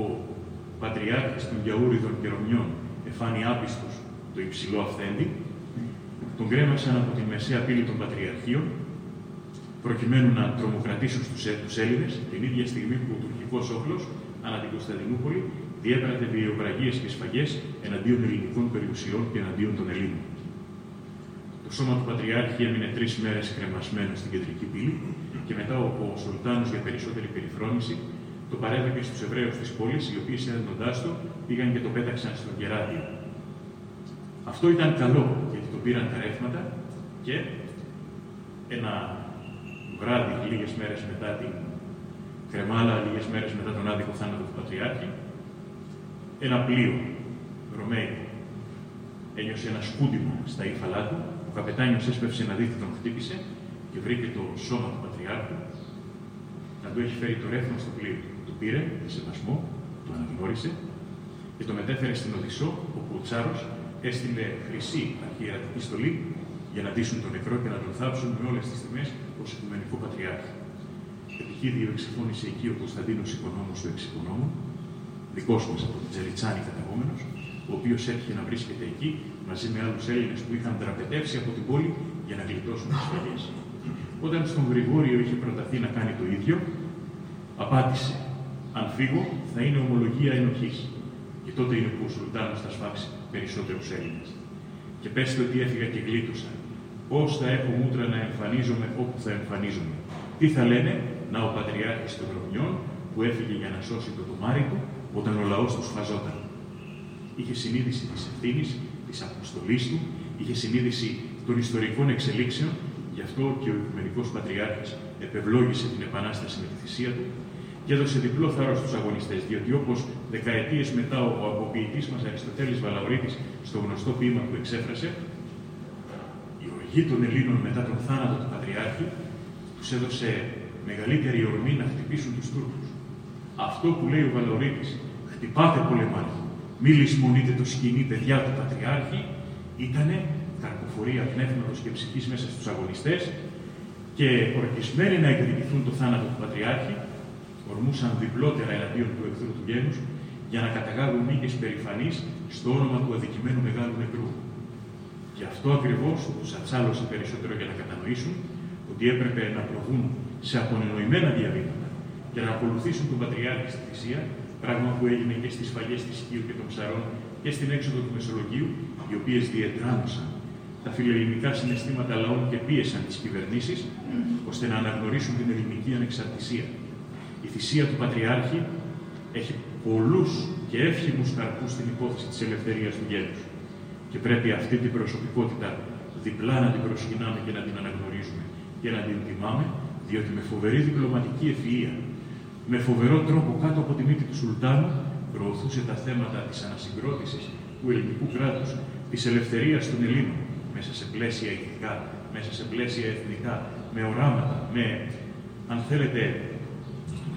Πατριάρχης των Γιαούριδων και Ρωμιών εφάνει άπιστος το υψηλό αυθέντη, τον κρέμασαν από τη μεσαία πύλη των Πατριαρχείων, προκειμένου να τρομοκρατήσουν τους Έλληνες, την ίδια στιγμή που ο τουρκικός όχλος ανά την Κωνσταντινούπολη διέπρατε βιαιοπραγίες και σφαγές εναντίον ελληνικών περιουσιών και εναντίον των Ελλήνων. Το σώμα του Πατριάρχη έμεινε 3 μέρες κρεμασμένο στην κεντρική πύλη και μετά ο Σουλτάνος για περισσότερη περιφρόνηση το παρέδεκε στους Εβραίους της πόλης, οι οποίοι συναντώντάς το πήγαν και το πέταξαν στον Γεράδιο. Αυτό ήταν καλό, γιατί το πήραν τα ρεύματα και ένα βράδυ, λίγες μέρες μετά την κρεμάλα, λίγες μέρες μετά τον άδικο θάνατο του Πατριάρχη, ένα πλοίο ρωμαϊκό ένιωσε ένα σκούντιμα στα ύφαλά του, ο καπετάνιος έσπευσε να δει τι τον χτύπησε και βρήκε το σώμα του Πατριάρχου να του έχει φέρει το ρεύμα στο πλοίο. Το πήρε με σεβασμό, το αναγνώρισε και το μετέφερε στην Οδυσσό, όπου ο Τσάρος έστειλε χρυσή αρχιερατική στολή για να ντύσουν τον νεκρό και να τον θάψουν με όλες τις τιμές ως Οικουμενικό Πατριάρχη. Επικίδιο εξεφώνησε εκεί ο Κωνσταντίνος Οικονόμος του Εξοικονόμου, δικός μας από την Τζεριτσάνη καταγόμενος, ο οποίος έτυχε να βρίσκεται εκεί μαζί με άλλους Έλληνες που είχαν δραπετεύσει από την πόλη για να γλιτώσουν τις φαγές. Όταν στον Γρηγόριο είχε προταθεί να κάνει το ίδιο, απάντησε: αν φύγω, θα είναι ομολογία ενοχής. Και τότε είναι που ο Σουλτάνος θα σφάξει περισσότερους Έλληνες. Και πέστε ότι έφυγα και γλίτωσα. Πώς θα έχω μούτρα να εμφανίζομαι όπου θα εμφανίζομαι. Τι θα λένε, να ο Πατριάρχης των Ρωμιών που έφυγε για να σώσει το τομάρι του όταν ο λαός του σφαζόταν. Είχε συνείδηση της ευθύνης, της αποστολής του, είχε συνείδηση των ιστορικών εξελίξεων. Γι' αυτό και ο Οικουμενικός Πατριάρχης επευλόγησε την Επανάσταση με τη θυσία του και έδωσε διπλό θάρρος στους αγωνιστές, διότι όπως δεκαετίες μετά ο αποποιητής μας Αριστοτέλης Βαλαωρίδης στο γνωστό ποίημα που εξέφρασε, η οργή των Ελλήνων μετά τον θάνατο του Πατριάρχη τους έδωσε μεγαλύτερη ορμή να χτυπήσουν τους Τούρκους. Αυτό που λέει ο Βαλαωρίδης, χτυπάτε πολεμάρχη, μη λησμονείτε το σκηνή παιδιά του Πατριάρχη, ήτανε καρποφορία πνεύματος και ψυχής μέσα στους αγωνιστές και ορκισμένοι να εκδικηθούν το θάνατο του Πατριάρχη, ορμούσαν διπλότερα εναντίον του εχθρού του γένους για να καταγάγουν νίκες περηφανείς στο όνομα του αδικημένου μεγάλου νεκρού. Γι' αυτό ακριβώς τους ατσάλωσε περισσότερο για να κατανοήσουν ότι έπρεπε να προβούν σε απονενοημένα διαβήματα και να ακολουθήσουν τον Πατριάρχη στη θυσία, πράγμα που έγινε και στις σφαγές της Κίου και των Ψαρών και στην έξοδο του Μεσολογγίου, οι οποίες διετράνωσαν τα φιλελληνικά συναισθήματα λαών και πίεσαν τις κυβερνήσεις, ώστε να αναγνωρίσουν την ελληνική ανεξαρτησία. Η θυσία του Πατριάρχη έχει πολλούς και εύχημους καρπούς στην υπόθεση της ελευθερίας του γένους. Και πρέπει αυτή την προσωπικότητα διπλά να την προσκυνάμε και να την αναγνωρίζουμε και να την τιμάμε, διότι με φοβερή διπλωματική ευφυΐα, με φοβερό τρόπο κάτω από τη μύτη του Σουλτάνου, προωθούσε τα θέματα της ανασυγκρότησης του ελληνικού κράτους, της ελευθερίας των Ελλήνων, μέσα σε πλαίσια ηθικά, μέσα σε πλαίσια εθνικά, με οράματα, με, αν θέλετε,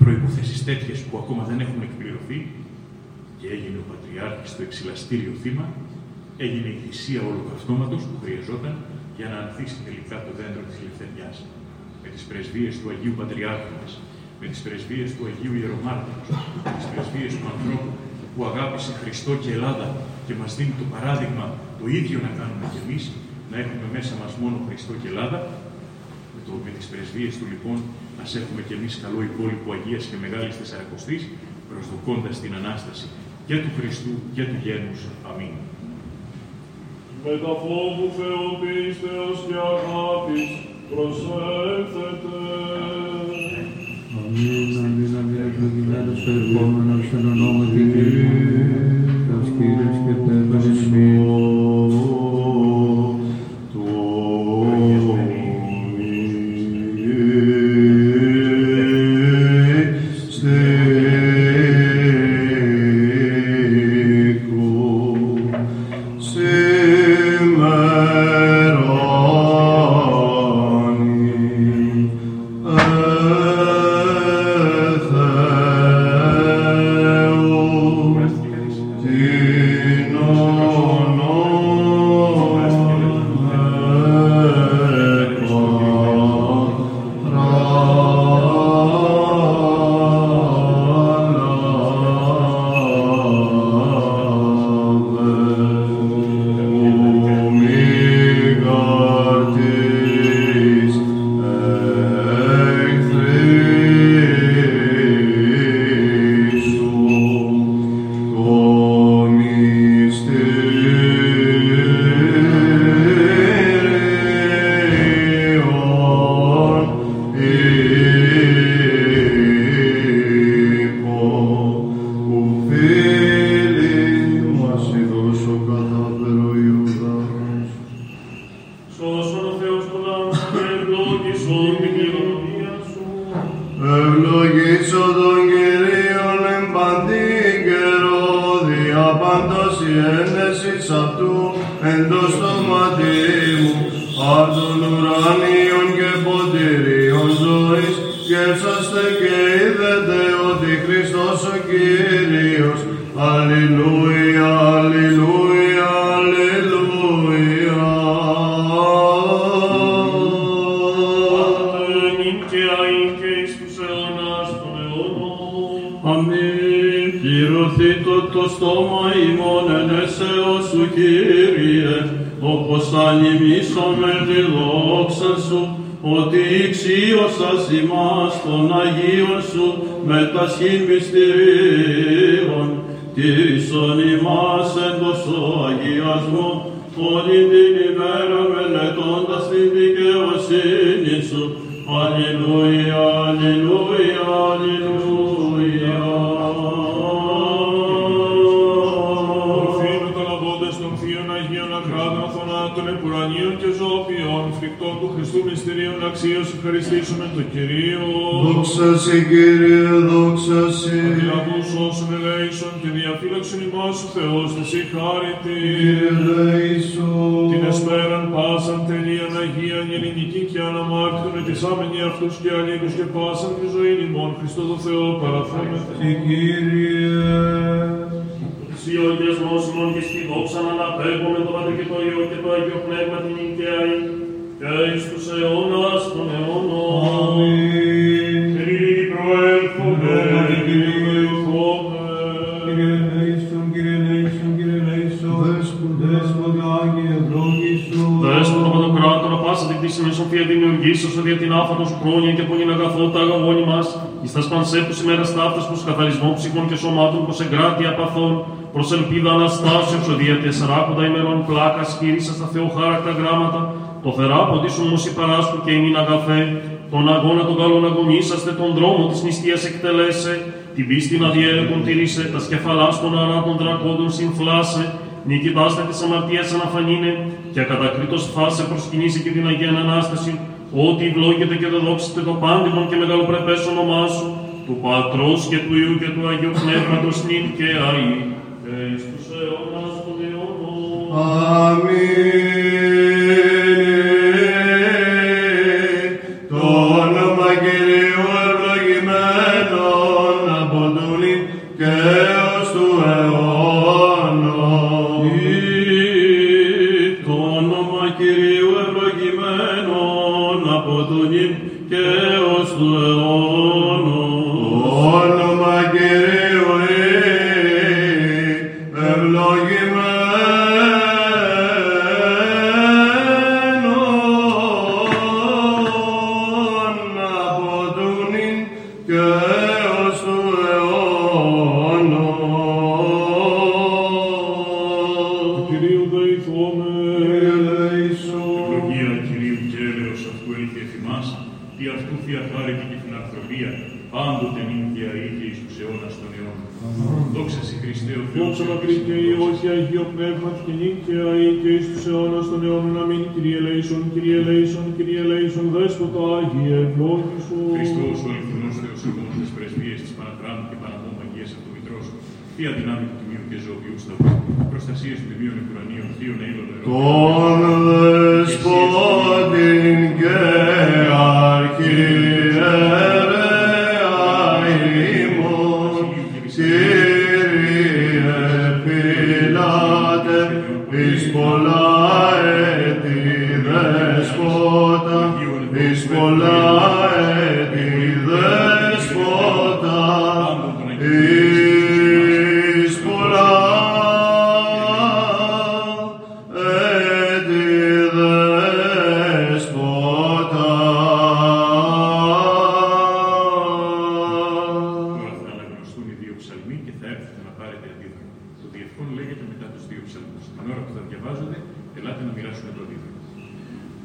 προϋποθέσεις τέτοιες που ακόμα δεν έχουν εκπληρωθεί, και έγινε ο Πατριάρχης το εξηλαστήριο θύμα, έγινε η θυσία ολοκαυτώματος που χρειαζόταν για να ανθίσει τελικά το δέντρο της Λευθερίας. Με τις πρεσβείες του Αγίου Πατριάρχη μας, με τις πρεσβείες του Αγίου Ιερομάρτυρος, με τις πρεσβείες του ανθρώπου που αγάπησε Χριστό και Ελλάδα και μας δίνει το παράδειγμα το ίδιο να κάνουμε κι εμείς, να έχουμε μέσα μας μόνο Χριστό και Ελλάδα. Με τις πρεσβείες του λοιπόν, ας έχουμε κι εμείς καλό υπόλοιπο Αγίας και Μεγάλης Τεσσαρακοστής, προσδοκώντας την Ανάσταση και του Χριστού και του γένους. Αμήν. Με τα φόβου θεοπίστεως και αγάπης προσεύθετε. Αμήν, αμήν, αμήν, εκλογημένος ερχόμενος εν ονόματι Κυρίας, Κύριος και Πέμπερης ημών. Προς ελπίδα Αναστάσεως, ο διέτες ράκοντα ημερών πλάκας, χείρισα στα θεοχάρακτα γράμματα, το θεράπο της όμως υπαράσκου και ημίν αγαθέ, τον αγώνα των καλών αγωνίσαστε, τον δρόμο της νηστείας εκτελέσε, την πίστη να διέρευον τηρήσε, τα σκεφαλάς των αράπων δρακόντων συνθλάσε, νικητάστε της αμαρτίας αναφανίνε, και ακατακρίτως φάσε προσκυνήσει και την Αγία Ανάσταση, ότι ευλόγεται και δεδόξεται το πάντιμον και μεγαλοπρεπές όνομά σου, του Πατρός και του Υιού και του Αγίου Πνεύματος νυν και αΐ. Αμήν. και ως του αιώνος. Όνομα Κυρίου ευλογημένων από του νυν και ως του αιώνος. Κυρίου δεηθώμεν. Τι αυτού θεία χάρη και την αρθροπία, πάντοτε νύχια ήκαιη στους αιώνας των αιώνων. Δόξα σοι Χριστέ ο Θεός. Δόξα μακρύκαιη, όχι Αγίο Πνεύμα, και νύχια ήκαιη στους αιώνας των αιώνων. Αμήν. Κύριε ελέησον, Κύριε ελέησον, Κύριε ελέησον, δέσποτα Άγιε ευλόγησον. Χριστός ο αληθινός Θεός, ομών της πρεσβείας της Παναθράμου και Παναδών Αγίας από το Μητρός, θεία δυνάμει του Τιμίου και Ζωοποιού Σταυρού, προστασίας του Τιμίου Νεκουρανίων, θείων αήλων ερώτων.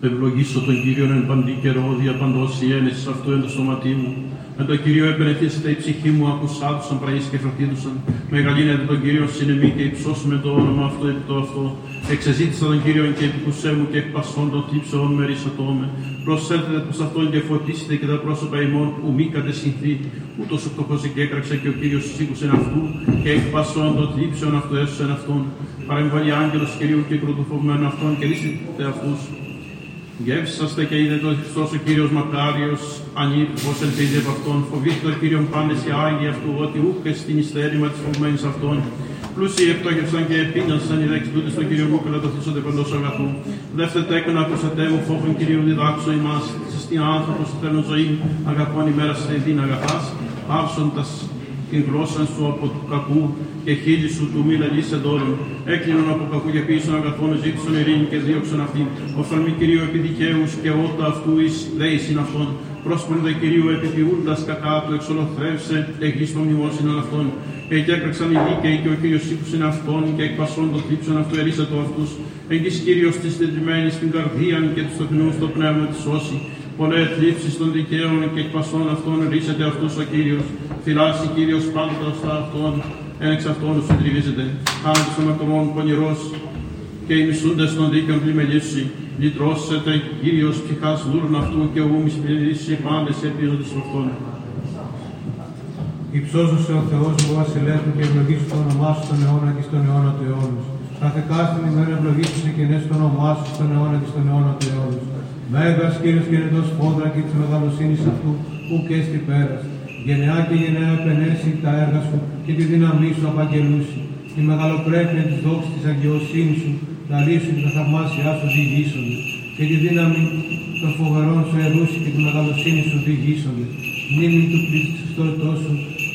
Ευλογήσω τον Κύριο εν παντή καιρό, δια παντός η ένεση αυτού εν το σώματί μου. Εν το Κύριο επενεθήσετε η ψυχή μου, ακουσάκουσαν πραείς και φροντίδουσαν. Μεγαλύνετε τον Κύριο συνεμή και υψώσουμε το όνομα αυτό επί το αυτό. Εξεζήτησα τον Κύριο και επικουσέ μου και εκ πασών των τύψεων μερίσατό με. Προσέλθετε προς αυτόν και φωτίσετε και τα πρόσωπα ημών που μη κατεσχυνθεί. Ούτως ο φτωχός και έκραξε και ο Κύριος σήκουσεν αυτού και εκ πασών των τύψεων αυτού έσουσεν αυτόν. Παρεμβάλλει άγγελος Κυρίου και πρωτοφοβημένο αυτόν και λύσετε αυτούς. Γεύσαστε και είδε τον Χριστός ο Κύριος Μακάριος, ανήρχος ελπίζει από αυτόν. Φοβήστε τον Κύριον πάντες οι Άγιοι αυτού, ότι ούχες στην ιστέρημα της φοβημένης αυτών. Πλούσιοι επτόχευσαν και επίνιασαν οι δεξιτούτες στον Κύριο Μούκαλα, το θύσονται παντός αγαθού. Δεύθετε έκονα προστατεύω, φόβον Κυρίου διδάξω ημάς. Στην άνθρωπος που θέλουν ζωή, αγαπών ημέρα σε δίν αγαθάς, άψοντας την γλώσσα σου από του κακού και χείλη σου του μη λαλείς εντόρων. Έκλεινον από κακού και ποιήσον αγαθών, ζήτησον ειρήνη και δίωξον αυτήν. Οφθαλμή Κυρίου επί δικαίους και ότα αυτού εις δέησιν αυτών. Πρόσπον δε Κυρίου επιποιούντας κακά του εξολοθρεύσε, εγγύς των μνημόσυνων αυτών. Εκέκραξαν οι δίκαιοι και ο Κύριος σήκουσεν αυτών και εκπασών των θλίψεων αυτού ερίσατο αυτούς. Εγγύς Κύριος της θλιτρημένης την καρδίαν και τους τοκνούς το πνεύμα της σώσει. Πολλέ θλίψεις των δικαίων και εκπασών αυτών ρίσεται αυτούς ο Κύριος. Φυλάσσει Κύριος πάντοτε ως τα αυτών, εν εξ αυτών συντριβίζεται. Χάριτος των ατομών πονηρός και οι μισούντες των δίκαιων πλημελήσει. Λυτρώσεται Κύριος ψυχάς δούρων αυτού και ου μισπληρήσει πάντες επίζοντες αυτών. Υψώσωσε ο Θεός μου, βασιλές μου, και ευλογήσου το όνομά σου στον αιώνα και στον αιώνα του αιώνος. Κάθε κάστην ημέρα ευλογήσουσε και νες το όνομά σου στον αιώνα και στον αιώνα του αιώνος. Μέγας Κύριος και ενετός πόδρα και της μεγαλοσύνης αυτού, ουκ έστι πέρας. Γενεά και γενεά επενέσει τα έργα σου και τη δύναμή σου απαγγελούσι. Τη μεγαλοπρέπεια της δόξης της αγιοσύνης σου, τα λύσουν και τα θαυμάσια σου διηγήσονται. Και τη δύναμη των φοβερών σου ερούσι και τη μεγαλοσύνη σου διηγήσονται. Μνήμη του πληστότητός σου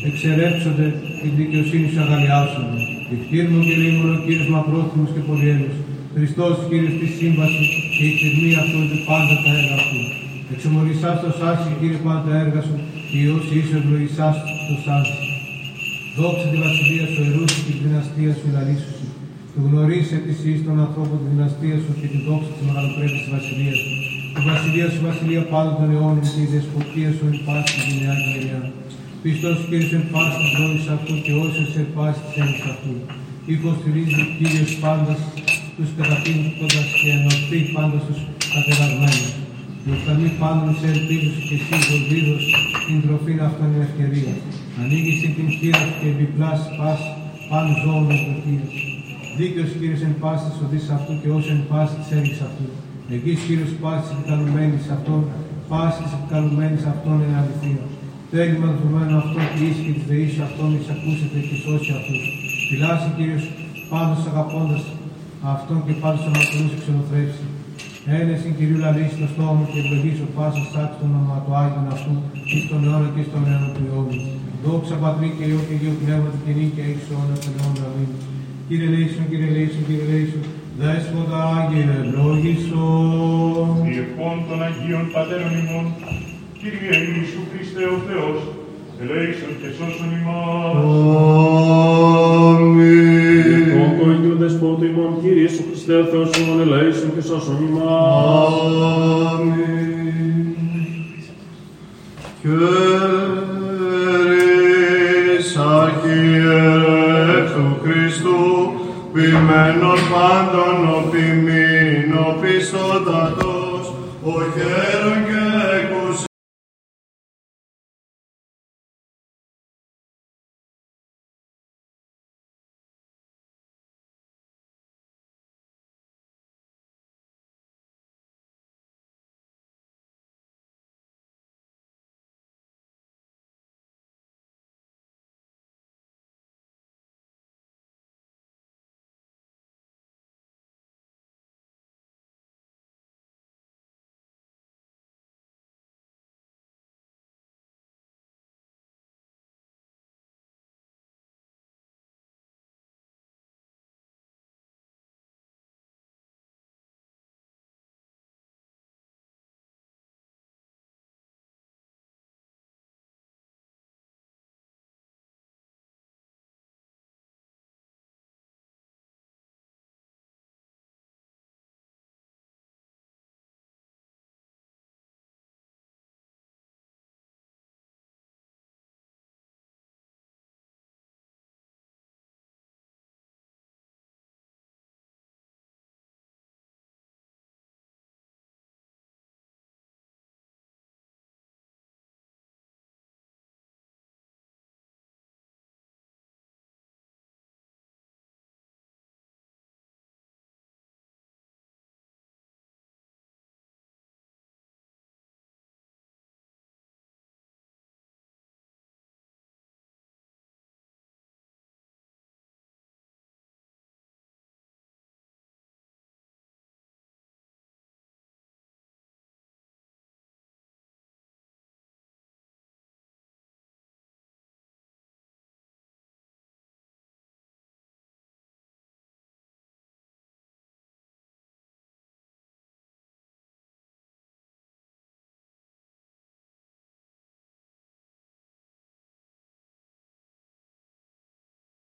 εξερέψονται και τη δικαιοσύνη σου αγαλιάσονται. Εκτήρμο και λίμωνο Κύριος μακρόθυμος και πολυέλεος. Χριστός Κύριος της σύμβασης και η ξεγμή αυτού του πάντα τα έργα αυτού. Εξομολυσάς το σάσι, Κύριε, πάντα τα έργα σου, και η όση ίσως ευλογησάς το σάσι. Δόξα τη βασιλεία σου ερούσι και τη δυναστεία σου λαλήσουσι. Του γνωρίσε της εις των ανθρώπων τη δυναστεία σου και τη δόξα της μεγαλοπρέπειας της βασιλείας σου. Τη βασιλεία σου βασιλεία πάντων των αιώνων και η δεσποτεία σου εν πάση τη γενεά και γενεά. Πιστός Κύριος εν πάση της γνώμης αυτού και όσιος εν πάση της έννοιας αυτού. Υποστηρίζει Κύριος πάντας τους καταπίνοντας και ενορθεί πάντας τους κατεδαγμένους. Διοφθαλμεί πάντων σε ελπίδους και εσύ δοδίδος την τροφή αυτών η ευκαιρία. Ανοίγεις την χείρα και επιπλάς πας πάνω ζώων με το Κύριος. Δίκαιος Κύριος εν πάση της οδής αυτού και όσο εν πάση της έργης αυτού. Εγγύς Κύριος πάση της επικαλουμένης αυτών, πάση της επικαλουμένης αυτών εν αληθεία. Τέλημα του μένου αυτό και εις και της δεής αυτών εξακούσεται και σώσει αυτούς. Φυλάσσει Κύριος πάντως αγαπώντας αυτόν και πάντως αμαρτωλούς εξολοθρεύσει. Ένεση Κυρίου Λαλής στο στόμα και ευλογήσω πάσα στάξη το όνομα του Άγιον αυτού και στον αιώνα και στον αιώνα του αιώνα. Δόξα Πατρί και Υιό και Αγίου Πνεύματος και νύχια εις αιώνας αιώνας. Αμήν. Κύριε Λέησον, Κύριε Λέησον, Κύριε Λέησον, Δέσποτα Άγιε ευλόγησον. Διευχών των Αγίων Πατέρων ημών, Κύριε Ιησού Χριστέ ο Θεός, ελέησον και σώσον ημάς. Αμήν. Διευχών το Αγίου Δεσπότου ημών, Κύριε Ιησού Χριστέ ο Θεός ημών, ελέησον και σώσον ημάς. Αμήν. Υπότιτλοι AUTHORWAVE